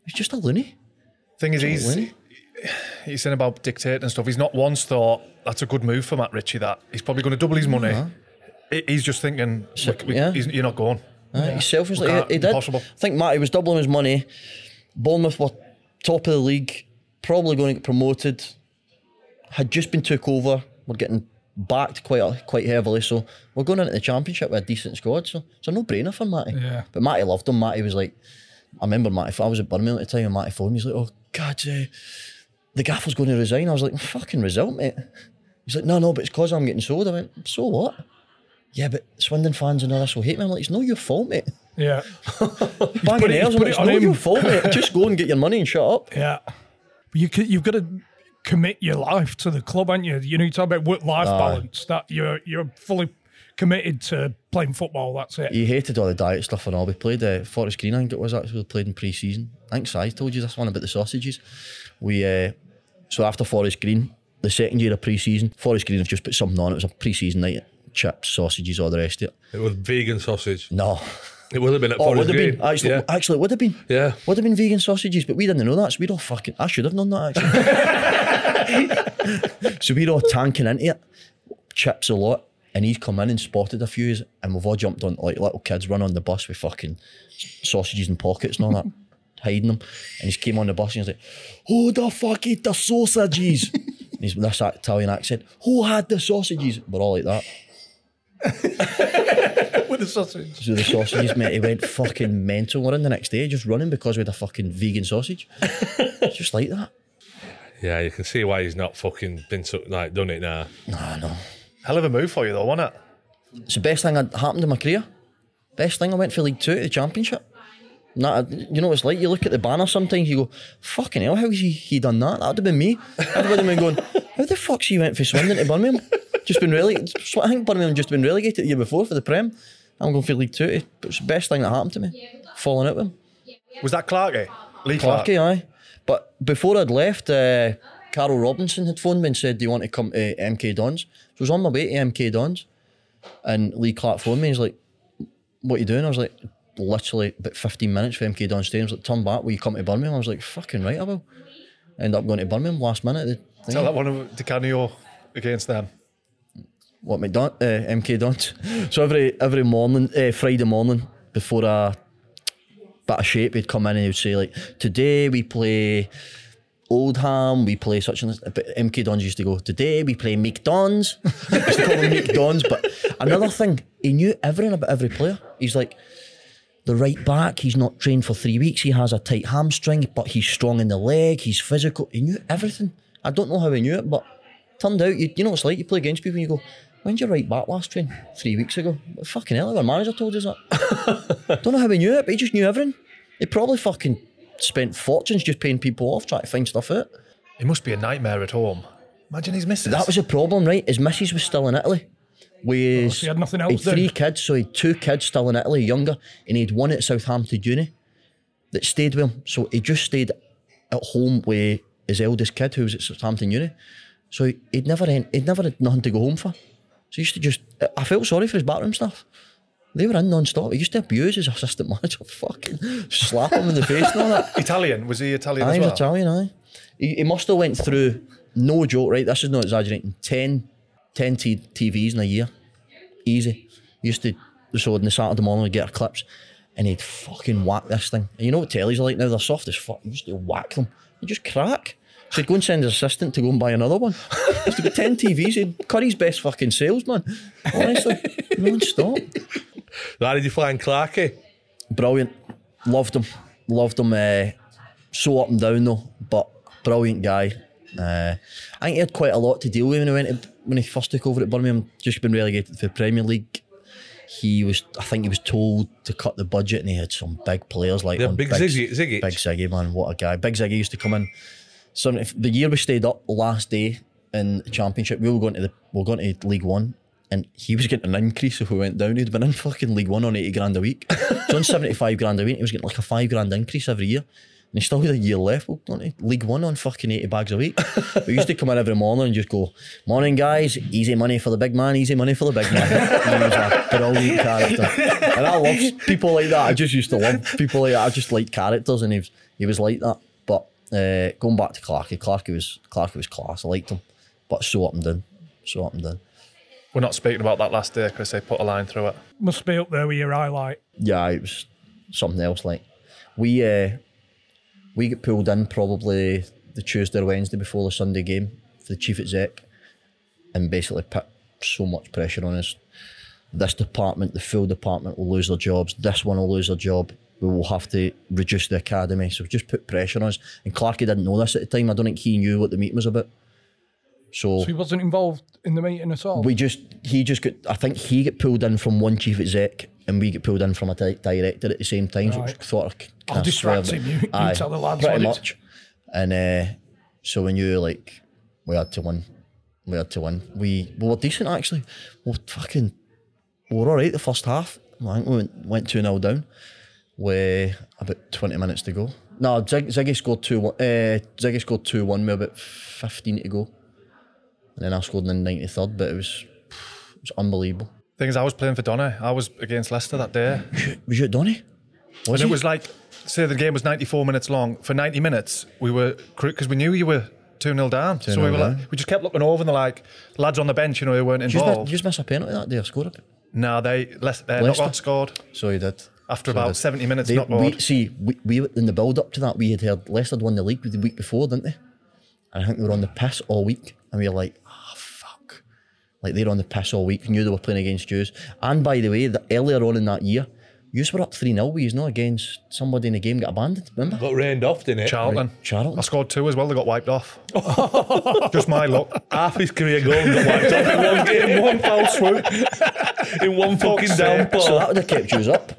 he's just a loony. Thing is, he's saying about dictating and stuff. He's not once thought, that's a good move for Matt Ritchie, that. He's probably going to double his money. Uh-huh. He's just thinking, you're not going. He's selfish. He did. Impossible. I think Matty was doubling his money. Bournemouth were top of the league, probably going to get promoted. Had just been took over. We're getting backed quite heavily, so we're going into the championship with a decent squad. So it's a no-brainer for Matty. Yeah. But Matty loved him. Matty was like, I remember Matty. I was at Birmingham at the time, and Matty phoned me. He's like, "Oh God, the gaffer's going to resign." I was like, "Fucking result, mate." He's like, "No, but it's because I'm getting sold." I went, "So what?" Yeah, but Swindon fans and all this will hate me. I'm like, it's not your fault, mate. Yeah. It's not your fault, mate. Just go and get your money and shut up. Yeah. You've got to commit your life to the club, haven't you? You know, you talk about work-life balance, that you're fully committed to playing football, that's it. He hated all the diet stuff and all. We played Forest Green, I think it was, actually. We played in pre-season. I think Si told you this one about the sausages. We so after Forest Green, the second year of pre-season, Forest Green have just put something on. It was a pre-season night. Chips, sausages, all the rest of it. It was vegan sausage. No. It would have been at Forest Green. Actually, it would have been. Yeah. Would have been vegan sausages, but we didn't know that, so we'd all fucking... I should have known that, actually. So we're all tanking into it. Chips a lot. And he's come in and spotted a few, and we've all jumped on, like, little kids run on the bus with fucking sausages in pockets and all that, hiding them. And he's came on the bus and he's like, who the fuck ate the sausages? And he's with this Italian accent, who had the sausages? We're all like that. With the sausage. So the sausages, mate, he went fucking mental. We're in the next day just running because we had a fucking vegan sausage. It's just like that. Yeah, you can see why he's not fucking been so, like, done it now. Nah, no. Hell of a move for you though, wasn't it? It's the best thing that happened in my career. Best thing. I went for League Two to the Championship. You know what it's like, you look at the banner sometimes, you go, fucking hell, how's he done that? That would have been me. Everybody would have been going, how the fuck's he went for Swindon to Birmingham? Just been relegated. I think Birmingham just been relegated the year before for the Prem. I'm going for League Two. It was the best thing that happened to me. Falling out with him. Was that Clarkey? Lee Clarkey, aye. But before I'd left, Carol Robinson had phoned me and said, do you want to come to MK Dons? So I was on my way to MK Dons, and Lee Clark phoned me. He's like, what are you doing? I was like, literally about 15 minutes for MK Dons. I was like, turn back, will you come to Birmingham? I was like, fucking right, I will. End up going to Birmingham last minute. Tell that one of Di Canio against them. What, MK Dons? So every morning, Friday morning, before a bit of shape, he'd come in and he'd say, like, today we play Oldham, we play such and such. But MK Dons used to go, today we play McDons. He used to call him McDons. But another thing, he knew everything about every player. He's like, the right back, he's not trained for 3 weeks, he has a tight hamstring, but he's strong in the leg, he's physical. He knew everything. I don't know how he knew it, but turned out, you know what it's like, you play against people and you go, when's your right back last train? 3 weeks ago. Fucking hell, our manager told us that. Don't know how he knew it, but he just knew everything. He probably fucking spent fortunes just paying people off, trying to find stuff out. It must be a nightmare at home. Imagine his missus. That was a problem, right? His missus was still in Italy. He had nothing else. He had 3 kids, so he had 2 kids still in Italy, younger, and he had one at Southampton Uni that stayed with him. So he just stayed at home with his eldest kid, who was at Southampton Uni. So he'd never had nothing to go home for. So he used to just, I felt sorry for his backroom staff. They were in non-stop. He used to abuse his assistant manager, fucking slap him in the face and all that. Italian? Was he Italian as well? He was Italian, aye. He must have went through, no joke, right, this is not exaggerating, 10 TVs in a year. Easy. Used to, so on the Saturday morning we'd get our clips and he'd fucking whack this thing. And you know what tellies are like now, they're soft as fuck. He used to whack them. They just crack. So he'd go and send his assistant to go and buy another one. Used to be 10 TVs. He'd Curry's best fucking salesman. Honestly, non-stop. Where did you find Clarkey? Brilliant. Loved him. Loved him. So up and down though, but brilliant guy. I think he had quite a lot to deal with when he first took over at Birmingham. Just been relegated to the Premier League. I think he was told to cut the budget, and he had some big players like Big Ziggy. Big Ziggy, man, what a guy! Big Ziggy used to come in. So the year we stayed up, the last day in the Championship, we were going to League One, and he was getting an increase if we went down. He'd been in fucking League One on 80 grand a week. So on 75 grand a week, he was getting like a 5 grand increase every year. And he still had a year left, don't he? League One on fucking 80 bags a week. We used to come in every morning and just go, "Morning, guys, easy money for the big man, easy money for the big man." And he was a brilliant character. And I love people like that. I just used to love people like that. I just like characters, and he was like that. But going back to Clarkie was class. I liked him. But so up and down. We're not speaking about that last day, Chris. They put a line through it. Must be up there with your highlight. Yeah, it was something else. Like, we get pulled in probably the Tuesday or Wednesday before the Sunday game for the chief exec, and basically put so much pressure on us. This department, the full department, will lose their jobs. This one will lose their job. We will have to reduce the academy. So just put pressure on us. And Clarkie didn't know this at the time. I don't think he knew what the meeting was about. So he wasn't involved in the meeting at all? I think he got pulled in from one chief exec, and we get pulled in from a director at the same time. Right. So I thought, I'll distract him, you tell the lads. Pretty much. And so we knew, like, we had to win. We were decent, actually. We were all right the first half. I think we went 2-0 down with about 20 minutes to go. No, Ziggy scored 2-1. Ziggy scored 2-1 with about 15 to go. And then I scored in the 93rd, but it was unbelievable. Thing is, I was playing for Donny. I was against Leicester that day. Was you at Donny? And it was like, say the game was 94 minutes long. For 90 minutes, we were, because we knew you were 2-0 down. So we were down. Like, we just kept looking over, and they're like, lads on the bench, who weren't involved. Did you just miss a penalty that day or scored it? No, Leicester scored. So you did. After about 70 minutes, we in the build-up to that, we had heard Leicester won the league the week before, didn't they? And I think they were on the piss all week, and we were like, like, they were on the piss all week, knew they were playing against Jews. And by the way, earlier on in that year, Jews were up 3-0, we against somebody in the game, got abandoned, remember? Got rained off, didn't it? Charlton. I scored 2 as well, they got wiped off. Just my luck. Half his career goal got wiped off in one foul swoop. In one fucking downpour. So that would have kept Jews up,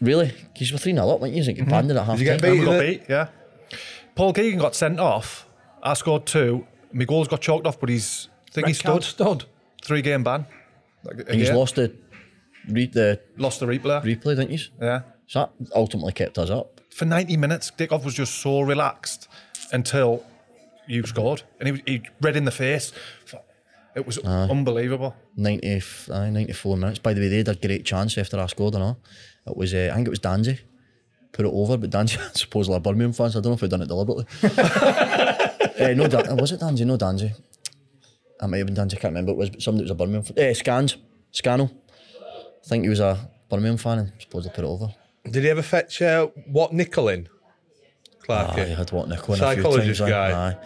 really. Because you were 3-0 up, weren't you? You got abandoned at half time. Did you get beat? We got beat, yeah. Paul Keegan got sent off, I scored 2, my goals got chalked off, but he stood. 3-game ban. And he's lost the replay. Replay, didn't you? Yeah. So that ultimately kept us up. For 90 minutes, Dickov was just so relaxed until you scored. And he red in the face. It was unbelievable. 94 minutes. By the way, they had a great chance after I scored and all. It was, I think it was Danzy. Put it over, but Danzy, I suppose, like Birmingham fans. I don't know if they'd done it deliberately. Was it Danzy? No, Danzy. I might have been Danzy, I can't remember what it was, but somebody was a Birmingham fan. Scannell. I think he was a Birmingham fan, and I suppose they put it over. Did he ever fetch Wat Nicol in? Clarkie. He had Wat Nicol in a few times. Psychologist guy.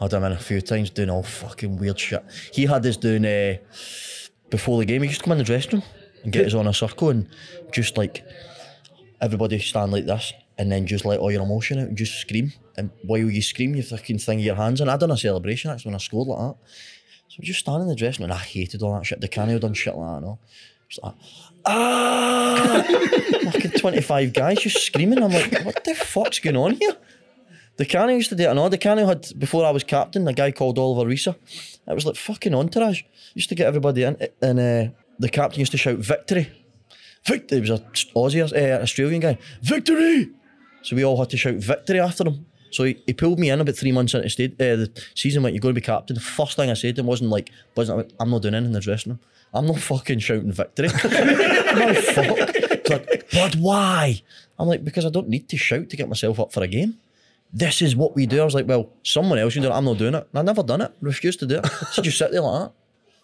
Had him in a few times doing all fucking weird shit. He had us doing, before the game, he used to come in the dressing room and get us on a circle and just like, everybody stand like this and then just let all your emotion out and just scream. And while you scream, you fucking thing your hands in. I done a celebration actually when I scored like that. So just standing in the dressing room, and I hated all that shit. Di Canio done shit like that and all. Just like, fucking 25 guys just screaming. I'm like, what the fuck's going on here? Di Canio used to do it and all. Di Canio had, before I was captain, a guy called Oliver Reeser. It was like fucking entourage. Used to get everybody in, and the captain used to shout, "Victory!" Victory! It was an Australian guy. "Victory!" So we all had to shout "Victory" after him. So he pulled me in about 3 months into the season, went, "You're going to be captain." The first thing I said to him wasn't, "I'm not doing anything in the dressing room. I'm not fucking shouting victory." My fuck. He's like, "But why?" I'm like, "Because I don't need to shout to get myself up for a game. This is what we do." I was like, "Well, someone else should do it. I'm not doing it." And I'd never done it. Refused to do it. So just sit there like that.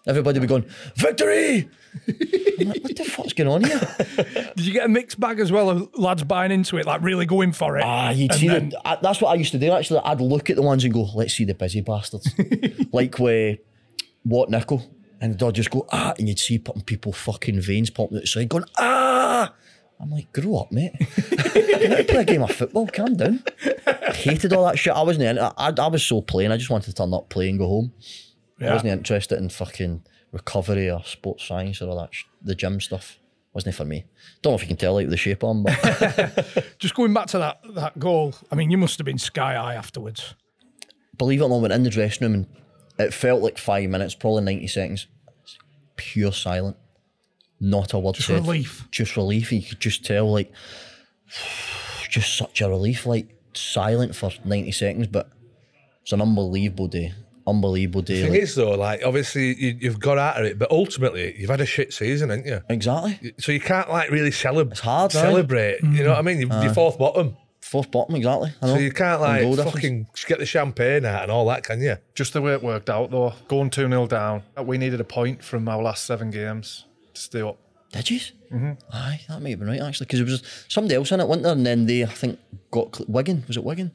Everybody would be going, "Victory!" I'm like, what the fuck's going on here? Did you get a mixed bag as well of lads buying into it, like really going for it? You'd see them. That's what I used to do actually. I'd look at the ones and go, "Let's see the busy bastards." Like with Wat Nicol, and they'd just go, "Ah," and you'd see people fucking veins popping out the side going, "Ah." I'm like, grow up, mate. Can I play a game of football? Calm down. I hated all that shit. I wasn't into it. I was so plain. I just wanted to turn up, play and go home. Yeah. I wasn't interested in fucking recovery or sports science or all that the gym stuff. Wasn't it for me? Don't know if you can tell, like, the shape on, but... Just going back to that goal, I mean, you must have been sky high afterwards. Believe it or not, I went in the dressing room and it felt like 5 minutes, probably 90 seconds. It's pure silent. Not a word said. Just relief. Just relief. You could just tell, like, just such a relief, like, silent for 90 seconds, but it's an unbelievable day. Unbelievable day. The thing is, though, like, obviously you've got out of it, but ultimately you've had a shit season, haven't you? Exactly. So you can't, like, really celebrate. It's hard to celebrate. Mm. You know what I mean? You're fourth bottom. Fourth bottom, exactly. So you can't, like, fucking get the champagne out and all that, can you? Just the way it worked out, though. Going 2-0 down, we needed a point from our last 7 games to stay up. Did you? Mm-hmm. Aye, that may have been right, actually, because there was somebody else in it, wasn't there? And then they, I think, got Wigan. Was it Wigan?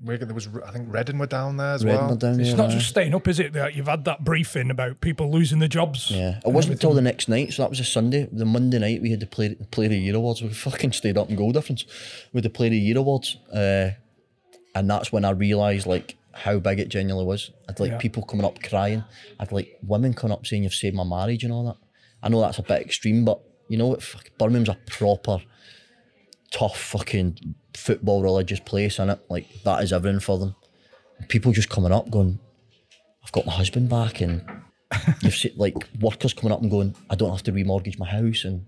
There was, I think, Reading were down there as well. It's not just staying up, is it? That you've had that briefing about people losing their jobs. Yeah, it wasn't until the next night, so that was a Sunday. The Monday night we had the Player of the Year awards. We fucking stayed up in goal difference with the Player of the Year awards, and that's when I realised, like, how big it genuinely was. I'd like people coming up crying. I'd like women coming up saying, "You've saved my marriage" and all that. I know that's a bit extreme, but you know what? Birmingham's a proper tough fucking football religious place, innit? Like, that is everything for them. People just coming up going, "I've got my husband back," and you've seen, like, workers coming up and going, "I don't have to remortgage my house," and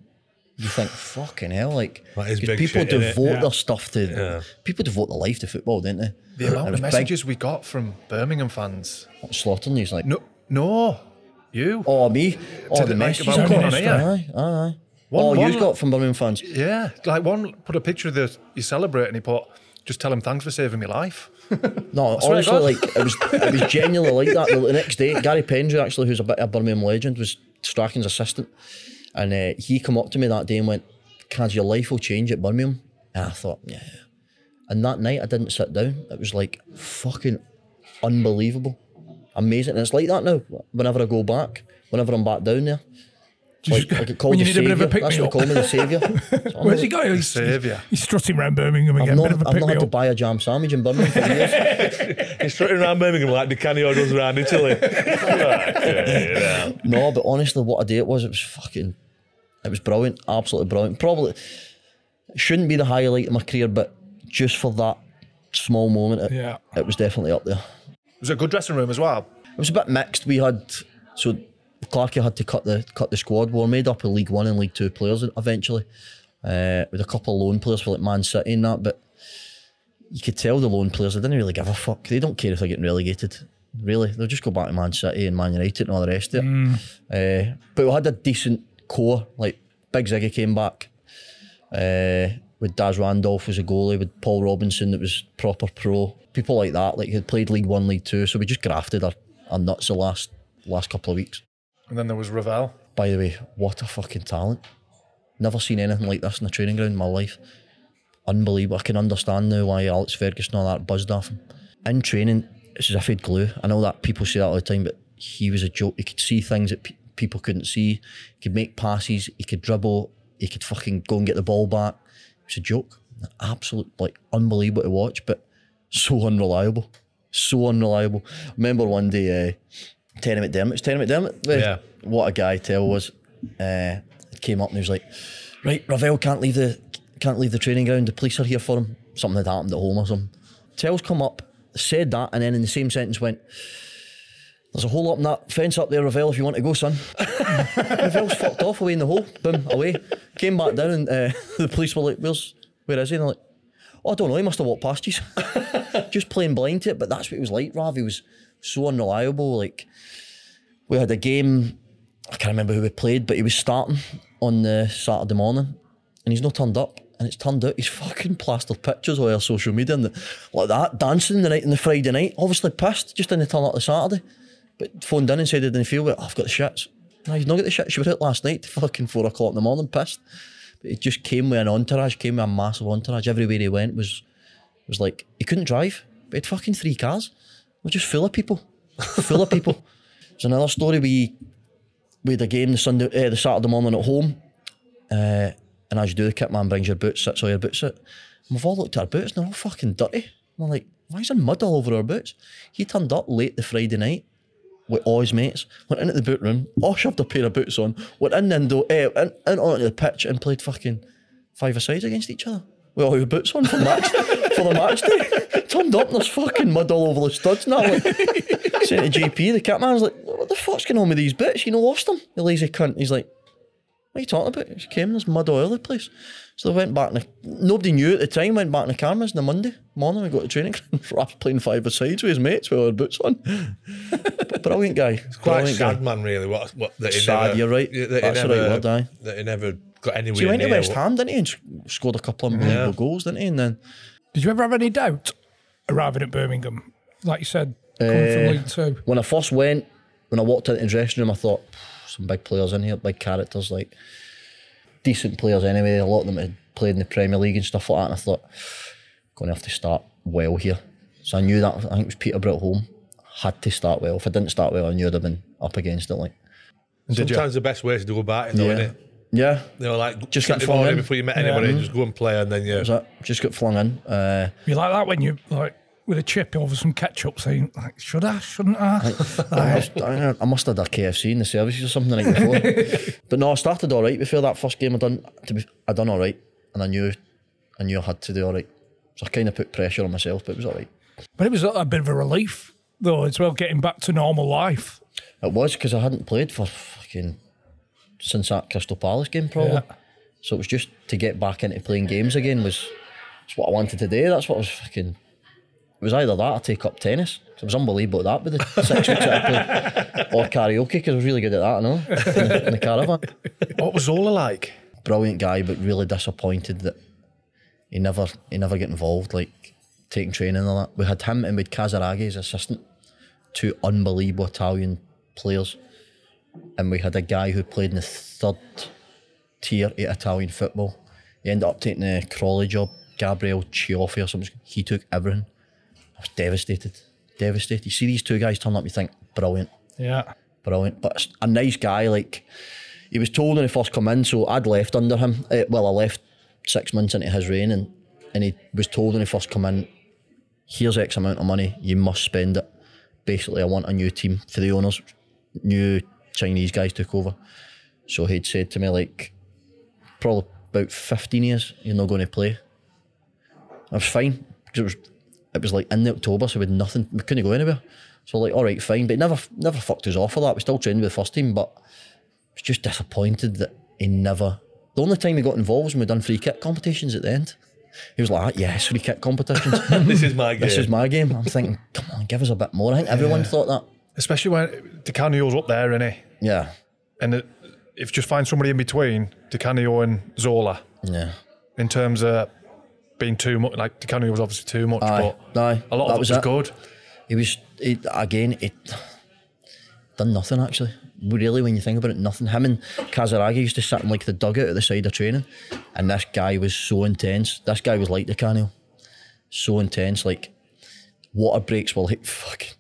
you think, fucking hell, like, people devote their stuff to people devote their life to football, don't they? The amount of messages we got from Birmingham fans. Slaughtering these, like, no, you. Oh, me. Oh, the messages. Aye. One, you got from Birmingham fans. Yeah, like, one put a picture of you celebrate and he put, "Just tell him thanks for saving my life." No, honestly, like, it was genuinely like that. The next day, Gary Pendry, actually, who's a bit of a Birmingham legend, was Strachan's assistant, and he came up to me that day and went, "Caz, your life will change at Birmingham." And I thought, yeah. And that night I didn't sit down. It was, like, fucking unbelievable, amazing. And it's like that now. Whenever I go back, whenever I'm back down there. Like, I get called the Saviour. That's what they call me, the Saviour. Where's he going? He's Saviour. He's strutting around Birmingham again. I've not had to buy a jam sandwich in Birmingham for years. He's strutting around Birmingham like Di Canio does around Italy. No, but honestly, what a day it was. It was brilliant. Absolutely brilliant. Probably shouldn't be the highlight of my career, but just for that small moment, it was definitely up there. Was it a good dressing room as well? It was a bit mixed. We had... so. Clarkie had to cut the squad. We were made up of League One and League Two players eventually, with a couple of lone players for, like, Man City and that, but you could tell the lone players, they didn't really give a fuck. They don't care if they're getting relegated, really. They'll just go back to Man City and Man United and all the rest of it. But we had a decent core. Like, Big Ziggy came back, with Daz Randolph as a goalie, with Paul Robinson that was proper pro. People like that, like, who'd played League One, League Two, so we just grafted our nuts the last couple of weeks. And then there was Ravel. By the way, what a fucking talent. Never seen anything like this in the training ground in my life. Unbelievable. I can understand now why Alex Ferguson and all that buzzed off him. In training, it's as if he'd glue. I know that people say that all the time, but he was a joke. He could see things that people couldn't see. He could make passes. He could dribble. He could fucking go and get the ball back. It was a joke. Absolute, like, unbelievable to watch, but so unreliable. So unreliable. I remember one day... Terry McDermott. Yeah. What a guy Tell was. Came up and he was like, "Right, Ravel can't leave the training ground. The police are here for him." Something had happened at home or something. Tell's come up, said that, and then in the same sentence went, "There's a hole up in that fence up there, Ravel, if you want to go, son." Ravel's fucked off away in the hole. Boom, away. Came back down and the police were like, "Where is he?" And they're like, "Oh, I don't know, he must have walked past you." Just playing blind to it, but that's what he was like, Rav. He was so unreliable. Like, we had a game, I can't remember who we played, but he was starting on the Saturday morning and he's not turned up, and it's turned out he's fucking plastered pictures on our social media and like that, dancing the night on the Friday night, obviously pissed, just didn't turn up the Saturday, but phoned in and said he didn't feel well. "Oh, I've got the shits." "No, you've not got the shits, you were out last night, fucking 4 o'clock in the morning, pissed." But he just came with an entourage, came with a massive entourage. Everywhere he went was like, he couldn't drive, but he had fucking 3 cars. We're just full of people. There's another story. We had a game the Saturday morning at home. And as you do, the kit man brings your boots, sits all your boots out. And we've all looked at our boots and they're all fucking dirty. And we're like, why is there mud all over our boots? He turned up late the Friday night with all his mates, went into the boot room, all shoved a pair of boots on, went in the window, in onto the pitch and played fucking five-a-sides against each other. With all your boots on for the match day. Turned up and there's fucking mud all over the studs and that. Like, sent to GP, the kit man's like, what the fuck's going on with these boots? You know, lost them. The lazy cunt. He's like, what are you talking about? She came and there's mud all over the place. So they went back, nobody knew at the time, went back in the cameras on the Monday morning. We got to training ground for us playing five-a-sides with his mates with our boots on. Brilliant guy. It's quite sad, man, really. What that he sad, never, you're right. That's the right word, aye. That he never got anywhere near. So he went to West Ham, didn't he? And scored a couple of unbelievable goals, didn't he? And then... Did you ever have any doubt arriving at Birmingham? Like you said, coming from League Two. When I first went, when I walked into the dressing room, I thought... some big players in here, big characters, like decent players anyway. A lot of them had played in the Premier League and stuff like that. And I thought, going to have to start well here. So I knew that, I think it was Peterborough at home. Had to start well. If I didn't start well, I knew I'd have been up against it. Like, sometimes the best way is to go back, though, isn't it? Yeah. They were like, just get flung in before you met anybody, just go and play, and then just get flung in. You like that when you like with a chip over some ketchup saying, like, should I, shouldn't I? I must have had a KFC in the services or something like before. But no, I started all right before that first game. I done all right, and I knew I had to do all right. So I kind of put pressure on myself, but it was all right. But it was a bit of a relief, though, as well, getting back to normal life. It was, because I hadn't played for fucking, since that Crystal Palace game, probably. Yeah. So it was just to get back into playing games again was what I wanted to do. That's what I was fucking... It was either that or take up tennis. It was unbelievable that with the 6 weeks I played. Or karaoke, because I was really good at that, I know, in the caravan. What was Zola like? Brilliant guy, but really disappointed that he never got involved, like taking training and all that. We had him and with Casaraghi, his assistant, two unbelievable Italian players. And we had a guy who played in the third tier at Italian football. He ended up taking a Crawley job, Gabriel Cioffi or something. He took everything. I was devastated. You see these two guys turn up, you think, brilliant. Yeah. Brilliant. But a nice guy, like, he was told when he first come in, so I'd left under him. I left 6 months into his reign, and he was told when he first come in, here's X amount of money, you must spend it. Basically, I want a new team for the owners. New Chinese guys took over. So he'd said to me, like, probably about 15 years, you're not going to play. I was fine, because it was like in October, so we had nothing, we couldn't go anywhere. So like, all right, fine, but never fucked us off for that. We still trained with the first team, but I was just disappointed that he never, the only time he got involved was when we'd done free kick competitions at the end. He was like, yes, free kick competitions. This is my game. I'm thinking, come on, give us a bit more. I think everyone thought that. Especially when Di Canio's up there, isn't he? Yeah. And if you just find somebody in between Di Canio and Zola. Yeah. In terms of being too much, like Di Canio was obviously too much, but a lot of it was good. He done nothing actually. Really, when you think about it, nothing. Him and Casaraghi used to sit in like the dugout at the side of training, and this guy was so intense. This guy was like Di Canio, so intense. Like water breaks were like fucking.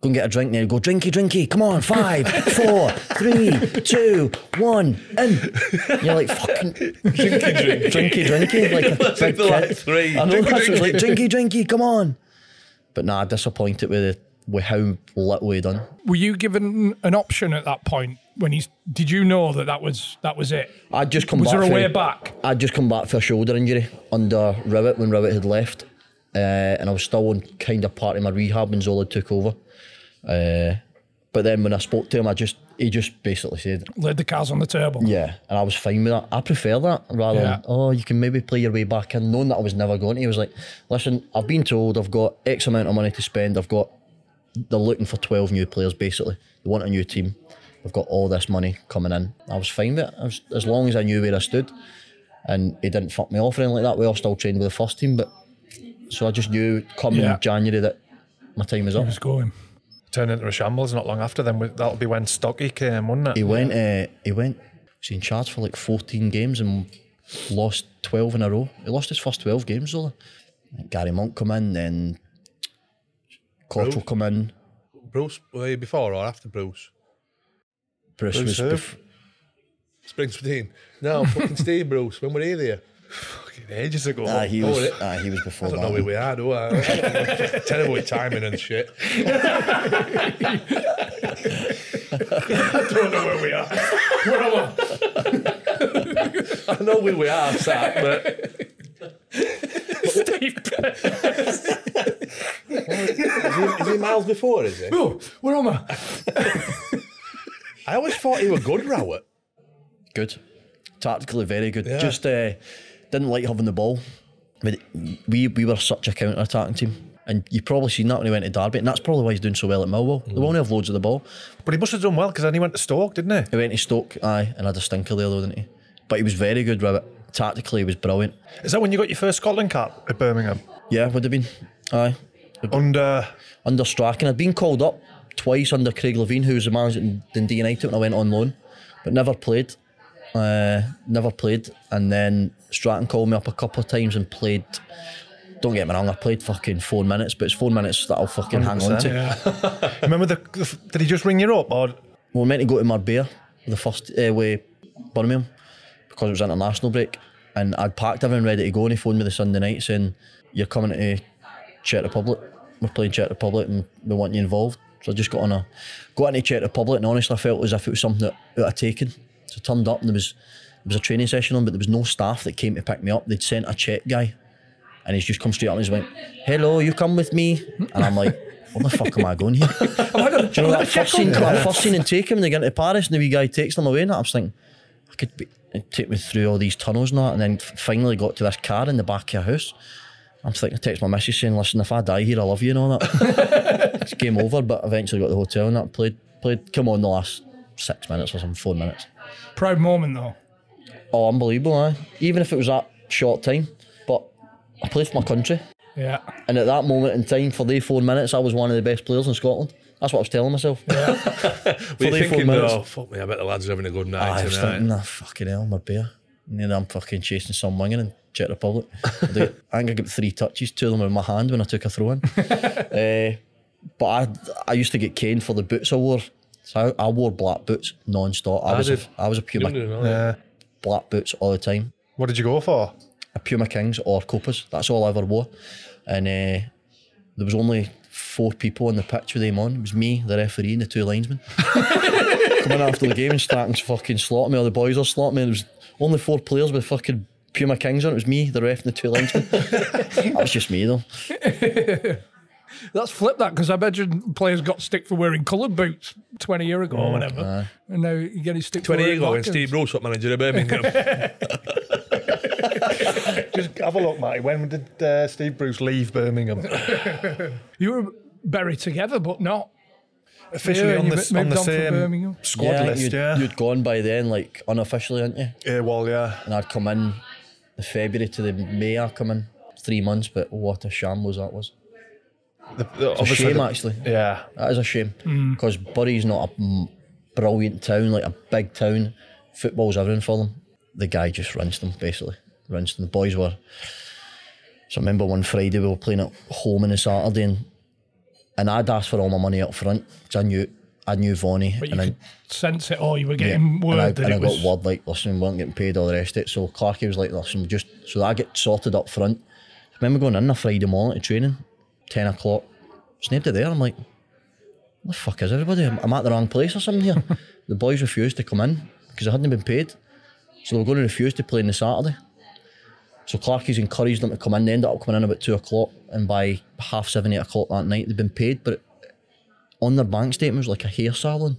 Go and get a drink now. Go drinky. Come on, 5, 4, 3, 2, 1, in. And you're like fucking drinky. Like a like three. I know that's what it was like. Drinky. Come on. but disappointed with how little he done. Were you given an option at that point? When did you know that was it? I'd just come. Was there a way back? I'd just come back for a shoulder injury under Rowett when Rowett had left, and I was still on kind of part of my rehab when Zola took over. But then when I spoke to him, he just basically said, "Laid the cards on the table." Yeah, and I was fine with that. I prefer that rather than you can maybe play your way back. And knowing that I was never going to, he was like, "Listen, I've been told I've got X amount of money to spend. They're looking for 12 new players. Basically, they want a new team. They've got all this money coming in." I was fine with it as long as I knew where I stood, and he didn't fuck me off or anything like that. We all still trained with the first team, but so I just knew coming January that my time was up. He was going. Turned into a shambles not long after then. That'll be when Stocky came, wouldn't it? He went. He was in charge for like 14 games and lost 12 in a row. He lost his first 12 games, though. Gary Monk come in, then Cottrell come in. Bruce, were you before or after Bruce? Bruce was before. Springsteen. No, fucking Steve Bruce. When were he there? Fucking ages ago. He was before that. I don't know where we are, do I? Terrible with timing and shit. I don't know where we are. Where am I? I know where we are, Sat, but... Steve Bruce. Is he miles before, is he? No, where am I? I always thought he was good, Rowett. Good. Tactically very good. Yeah. Just didn't like having the ball. But we were such a counter-attacking team. And you probably seen that when he went to Derby, and that's probably why he's doing so well at Millwall. Mm. They won't have loads of the ball. But he must have done well, because then he went to Stoke, didn't he? He went to Stoke, aye, and had a stinker there though, didn't he? But he was very good, Rowett. Tactically, he was brilliant. Is that when you got your first Scotland cap at Birmingham? Yeah, would have been. Aye. Under Strachan. I'd been called up twice under Craig Levine, who was the manager at Dundee United when I went on loan, but never played. And then Stratton called me up a couple of times and played. Don't get me wrong, I played fucking 4 minutes, but it's 4 minutes that I'll fucking hang on to. Yeah. Remember, did he just ring you up? Or? We were meant to go to Marbella the first way Birmingham, because it was international break, and I'd packed everything ready to go, and he phoned me the Sunday night saying, "You're coming to Czech Republic, we're playing Czech Republic and we want you involved." So I just got into Czech Republic, and honestly I felt as if it was something that I'd taken. So I turned up and there was a training session on, but there was no staff that came to pick me up. They'd sent a Czech guy, and he's just come straight up and he's went, "Hello, you come with me?" And I'm like, "What the fuck am I going here?" Do you know that first scene and take him, and they get into Paris and the wee guy takes them away, and I was thinking, take me through all these tunnels and that, and then finally got to this car in the back of a house. I'm thinking, I text my missus saying, "Listen, if I die here, I love you and all that." It's game over, but eventually got the hotel and that, played, come on, the last 6 minutes or something, 4 minutes. Proud moment though. Oh, unbelievable, aye. Even if it was that short time, but I played for my country. Yeah. And at that moment in time, for the 4 minutes, I was one of the best players in Scotland. That's what I was telling myself. Yeah. Were you thinking, "Oh, fuck me, I bet the lads are having a good night tonight." I was thinking, "Nah, fucking hell, my beer." And then I'm fucking chasing some winger in Czech Republic. I think I got 3 touches, 2 of them in my hand when I took a throw in. But I used to get caned for the boots I wore. So I wore black boots non-stop. I was a Puma. Black boots all the time. What did you go for? A Puma Kings or Copas. That's all I ever wore. And there was only 4 people on the pitch with them on. It was me, the referee, and the 2 linesmen. Coming after the game and starting to fucking slot me. All the boys are slotting me. And there was only 4 players with fucking Puma Kings on. It was me, the ref, and the 2 linesmen. That was just me, though. That's flipped that, because I imagine players got stick for wearing coloured boots 20 years ago or whatever. And now you get his stick 20 years ago when Steve Bruce was manager of Birmingham. Just have a look, Matty. When did Steve Bruce leave Birmingham? You were buried together, but not officially on the same squad list. You'd gone by then, like unofficially, hadn't you? Yeah, well, yeah. And I'd come in the February to the May. I come in 3 months, but what a shambles that was. It's a shame, actually. Yeah, that is a shame, because Bury's not a brilliant town, like a big town. Football's everything for them. The guy just rinsed them, basically. Rinsed them. The boys were. So I remember one Friday we were playing at home on a Saturday, and I'd asked for all my money up front because I knew Vonnie. But you could sense it all. You were getting word. And I got word like, "Listen, we weren't getting paid," all the rest of it. So Clarkie was like, "Listen, just," so I get sorted up front. I remember going in a Friday morning to training. 10 o'clock, it's named it there. I'm like, "What the fuck is everybody? I'm at the wrong place or something here." The boys refused to come in because they hadn't been paid, so they were going to refuse to play on the Saturday. So Clarkie's encouraged them to come in. They ended up coming in about 2 o'clock, and by 7:30, 8 o'clock that night, they'd been paid, but on their bank statement it was like a hair salon.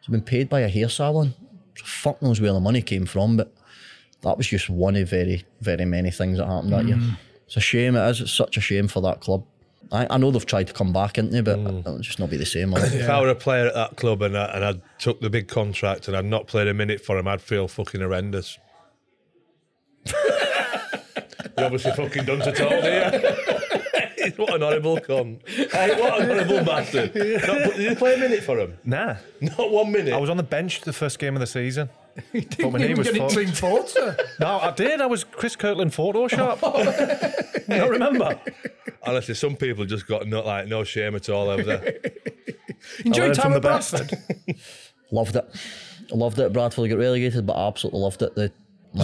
So been paid by a hair salon. So fuck knows where the money came from, but that was just one of very, very many things that happened that year. It's a shame. It is. It's such a shame for that club. I know they've tried to come back, haven't they? But it'll just not be the same. If I were a player at that club and I took the big contract and I'd not played a minute for him, I'd feel fucking horrendous. You're obviously fucking done to talk, do you? What an horrible cunt. What an horrible bastard. Did you play a minute for him? Nah. Not 1 minute? I was on the bench the first game of the season. You didn't when even he was get it clean. No, I did. I was Chris Kirtland Photoshop. You don't remember? Honestly, some people just got no shame at all over there. Enjoyed time at Bradford. Loved it. I loved it. Bradford got relegated, but I absolutely loved it. There's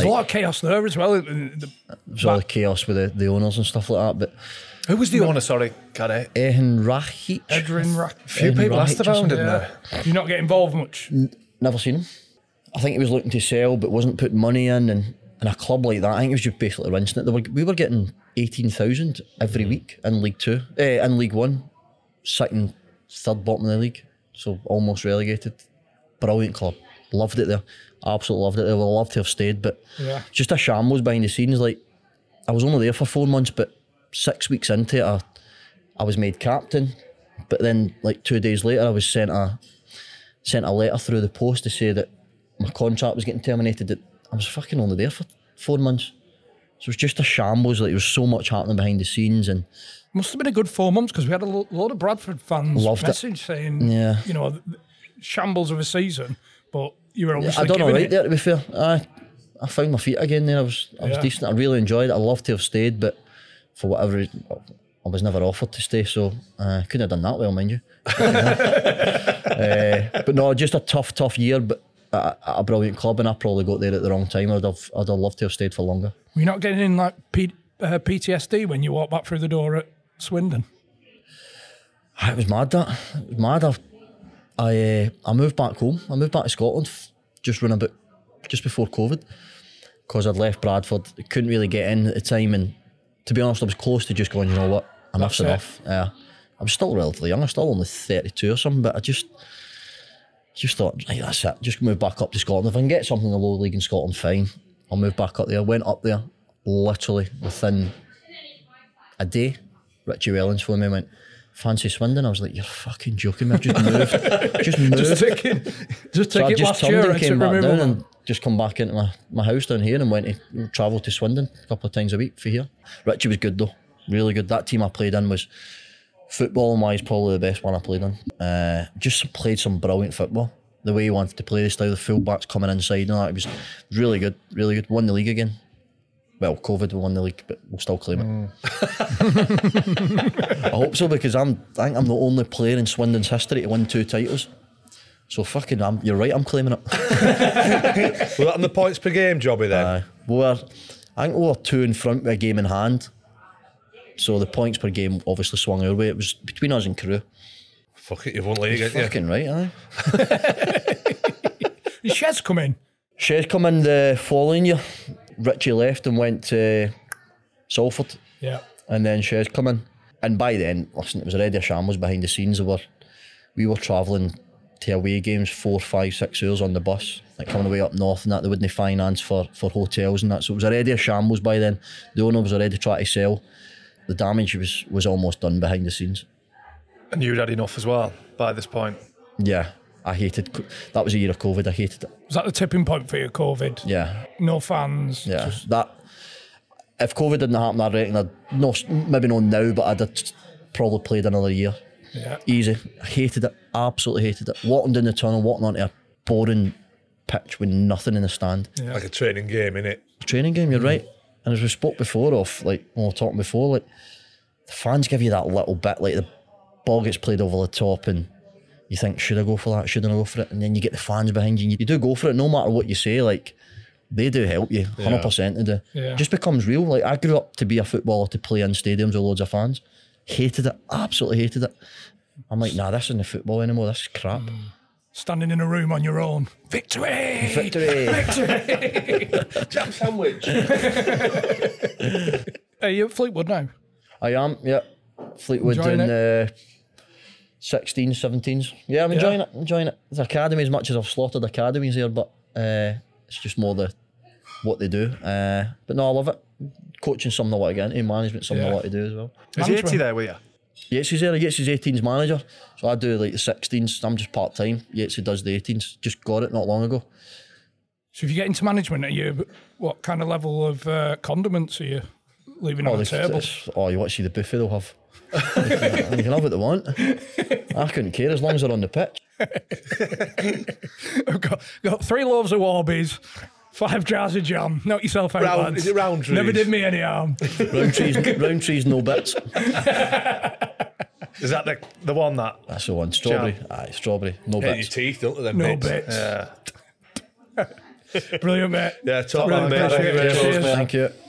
a lot of chaos there as well. There's a lot of chaos with the owners and stuff like that. But who was the owner? Sorry, Carrie. Ehren Rakic. A few people asked about him, didn't they? You not get involved much? Never seen him. I think he was looking to sell, but wasn't putting money in. And a club like that, I think it was just basically rinsing it. We were getting 18,000 every week in League Two, in League One, second, third bottom of the league, so almost relegated. Brilliant club. Loved it there. Absolutely loved it there. Would love to have stayed, but just a shambles behind the scenes. Like, I was only there for 4 months, but 6 weeks into it, I was made captain. But then, like, 2 days later, I was sent a letter through the post to say that my contract was getting terminated. That I was fucking only there for 4 months. So it was just a shambles. Like, there was so much happening behind the scenes. And must have been a good 4 months, because we had a lot of Bradford fans message saying, you know, shambles of a season, but you were obviously giving it. I done all right there, to be fair. I found my feet again there. I was decent. I really enjoyed it. I'd love to have stayed, but for whatever reason, I was never offered to stay, so I couldn't have done that well, mind you. But no, just a tough year, but a brilliant club, and I probably got there at the wrong time. I'd have loved to have stayed for longer. Were you not getting in like PTSD when you walked back through the door at Swindon? It was mad, that. It was mad. I moved back home. I moved back to Scotland just before COVID, because I'd left Bradford. Couldn't really get in at the time, and to be honest, I was close to just going, you know what, enough's enough. Yeah, I was still relatively young. I was still only 32 or something, but I just thought, right, that's it. Just move back up to Scotland. If I can get something in the lower league in Scotland, fine. I'll move back up there. Went up there, literally within a day. Richie Wellens phoned me and went, fancy Swindon? I was like, you're fucking joking me. I've just moved. Just took it last year. I came back down and just come back into my house down here and went to travel to Swindon a couple of times a week for here. Richie was good though, really good. That team I played in was, footballing wise, probably the best one I played in. Just played some brilliant football. The way he wanted to play, the style, the full-backs coming inside and all that. It was really good, really good. Won the league again. Well, COVID, we won the league, but we'll still claim it. I hope so, because I think I'm the only player in Swindon's history to win 2 titles. So fucking, you're right, I'm claiming it. Well, that in the points per game jobby then? I think we were 2 in front with a game in hand. So the points per game obviously swung our way. It was between us and Crewe. Fuck it, you won't let you get there. Fucking right, aye. Did Shez come in? Shez come in the following year. Richie left and went to Salford. Yeah. And then Shez come in. And by then, listen, it was already a shambles behind the scenes. We were travelling to away games 4, 5, 6 hours on the bus, like coming away up north and that. They wouldn't finance for hotels and that. So it was already a shambles by then. The owner was already trying to sell. The damage was almost done behind the scenes. And you'd had enough as well by this point? Yeah, I hated... That was a year of COVID, I hated it. Was that the tipping point for you, COVID? Yeah. No fans? Yeah, just... that... If COVID didn't happen, I reckon I'd... No, maybe not now, but I'd have probably played another year. Yeah. Easy. I hated it, absolutely hated it. Walking down the tunnel, walking onto a boring pitch with nothing in the stand. Yeah. Like a training game, innit? A training game, you're right. And as we spoke before of, like, when we were talking before, like, the fans give you that little bit, like, the ball gets played over the top and you think, should I go for that, shouldn't I go for it? And then you get the fans behind you and you do go for it, no matter what you say, like, they do help you, 100% they do. Yeah. It just becomes real. Like, I grew up to be a footballer, to play in stadiums with loads of fans. Hated it, absolutely hated it. I'm like, nah, this isn't the football anymore, this is crap. Mm. Standing in a room on your own. Victory! Victory! Victory! Jam sandwich. Are you at Fleetwood now? I am, yeah. Fleetwood doing 16s, 17s. Yeah, I'm enjoying it. Enjoying it. The academy, as much as I've slaughtered academies here, but it's just more the what they do. But no, I love it. Coaching something I want to get into, management something I want to do as well. Was he 80 there, were you? Yetsy's there, Yetsy's 18's manager, so I do like the 16's, I'm just part-time, Yetsy does the 18's, just got it not long ago. So if you get into management, are you, what kind of level of condiments are you leaving on the table? You want to see the buffet they'll have. You can have what they want. I couldn't care as long as they're on the pitch. I've got 3 loaves of Warbies, 5 jars of jam. Knock yourself out, lads. Is it Roundtree's? Never did me any harm. Roundtree's, no bits. Is that the one that? That's the one. Strawberry. Aye, strawberry. No bits. Hit your teeth, don't they? No bits. Yeah. Brilliant, mate. Yeah, top man, mate. Thank you.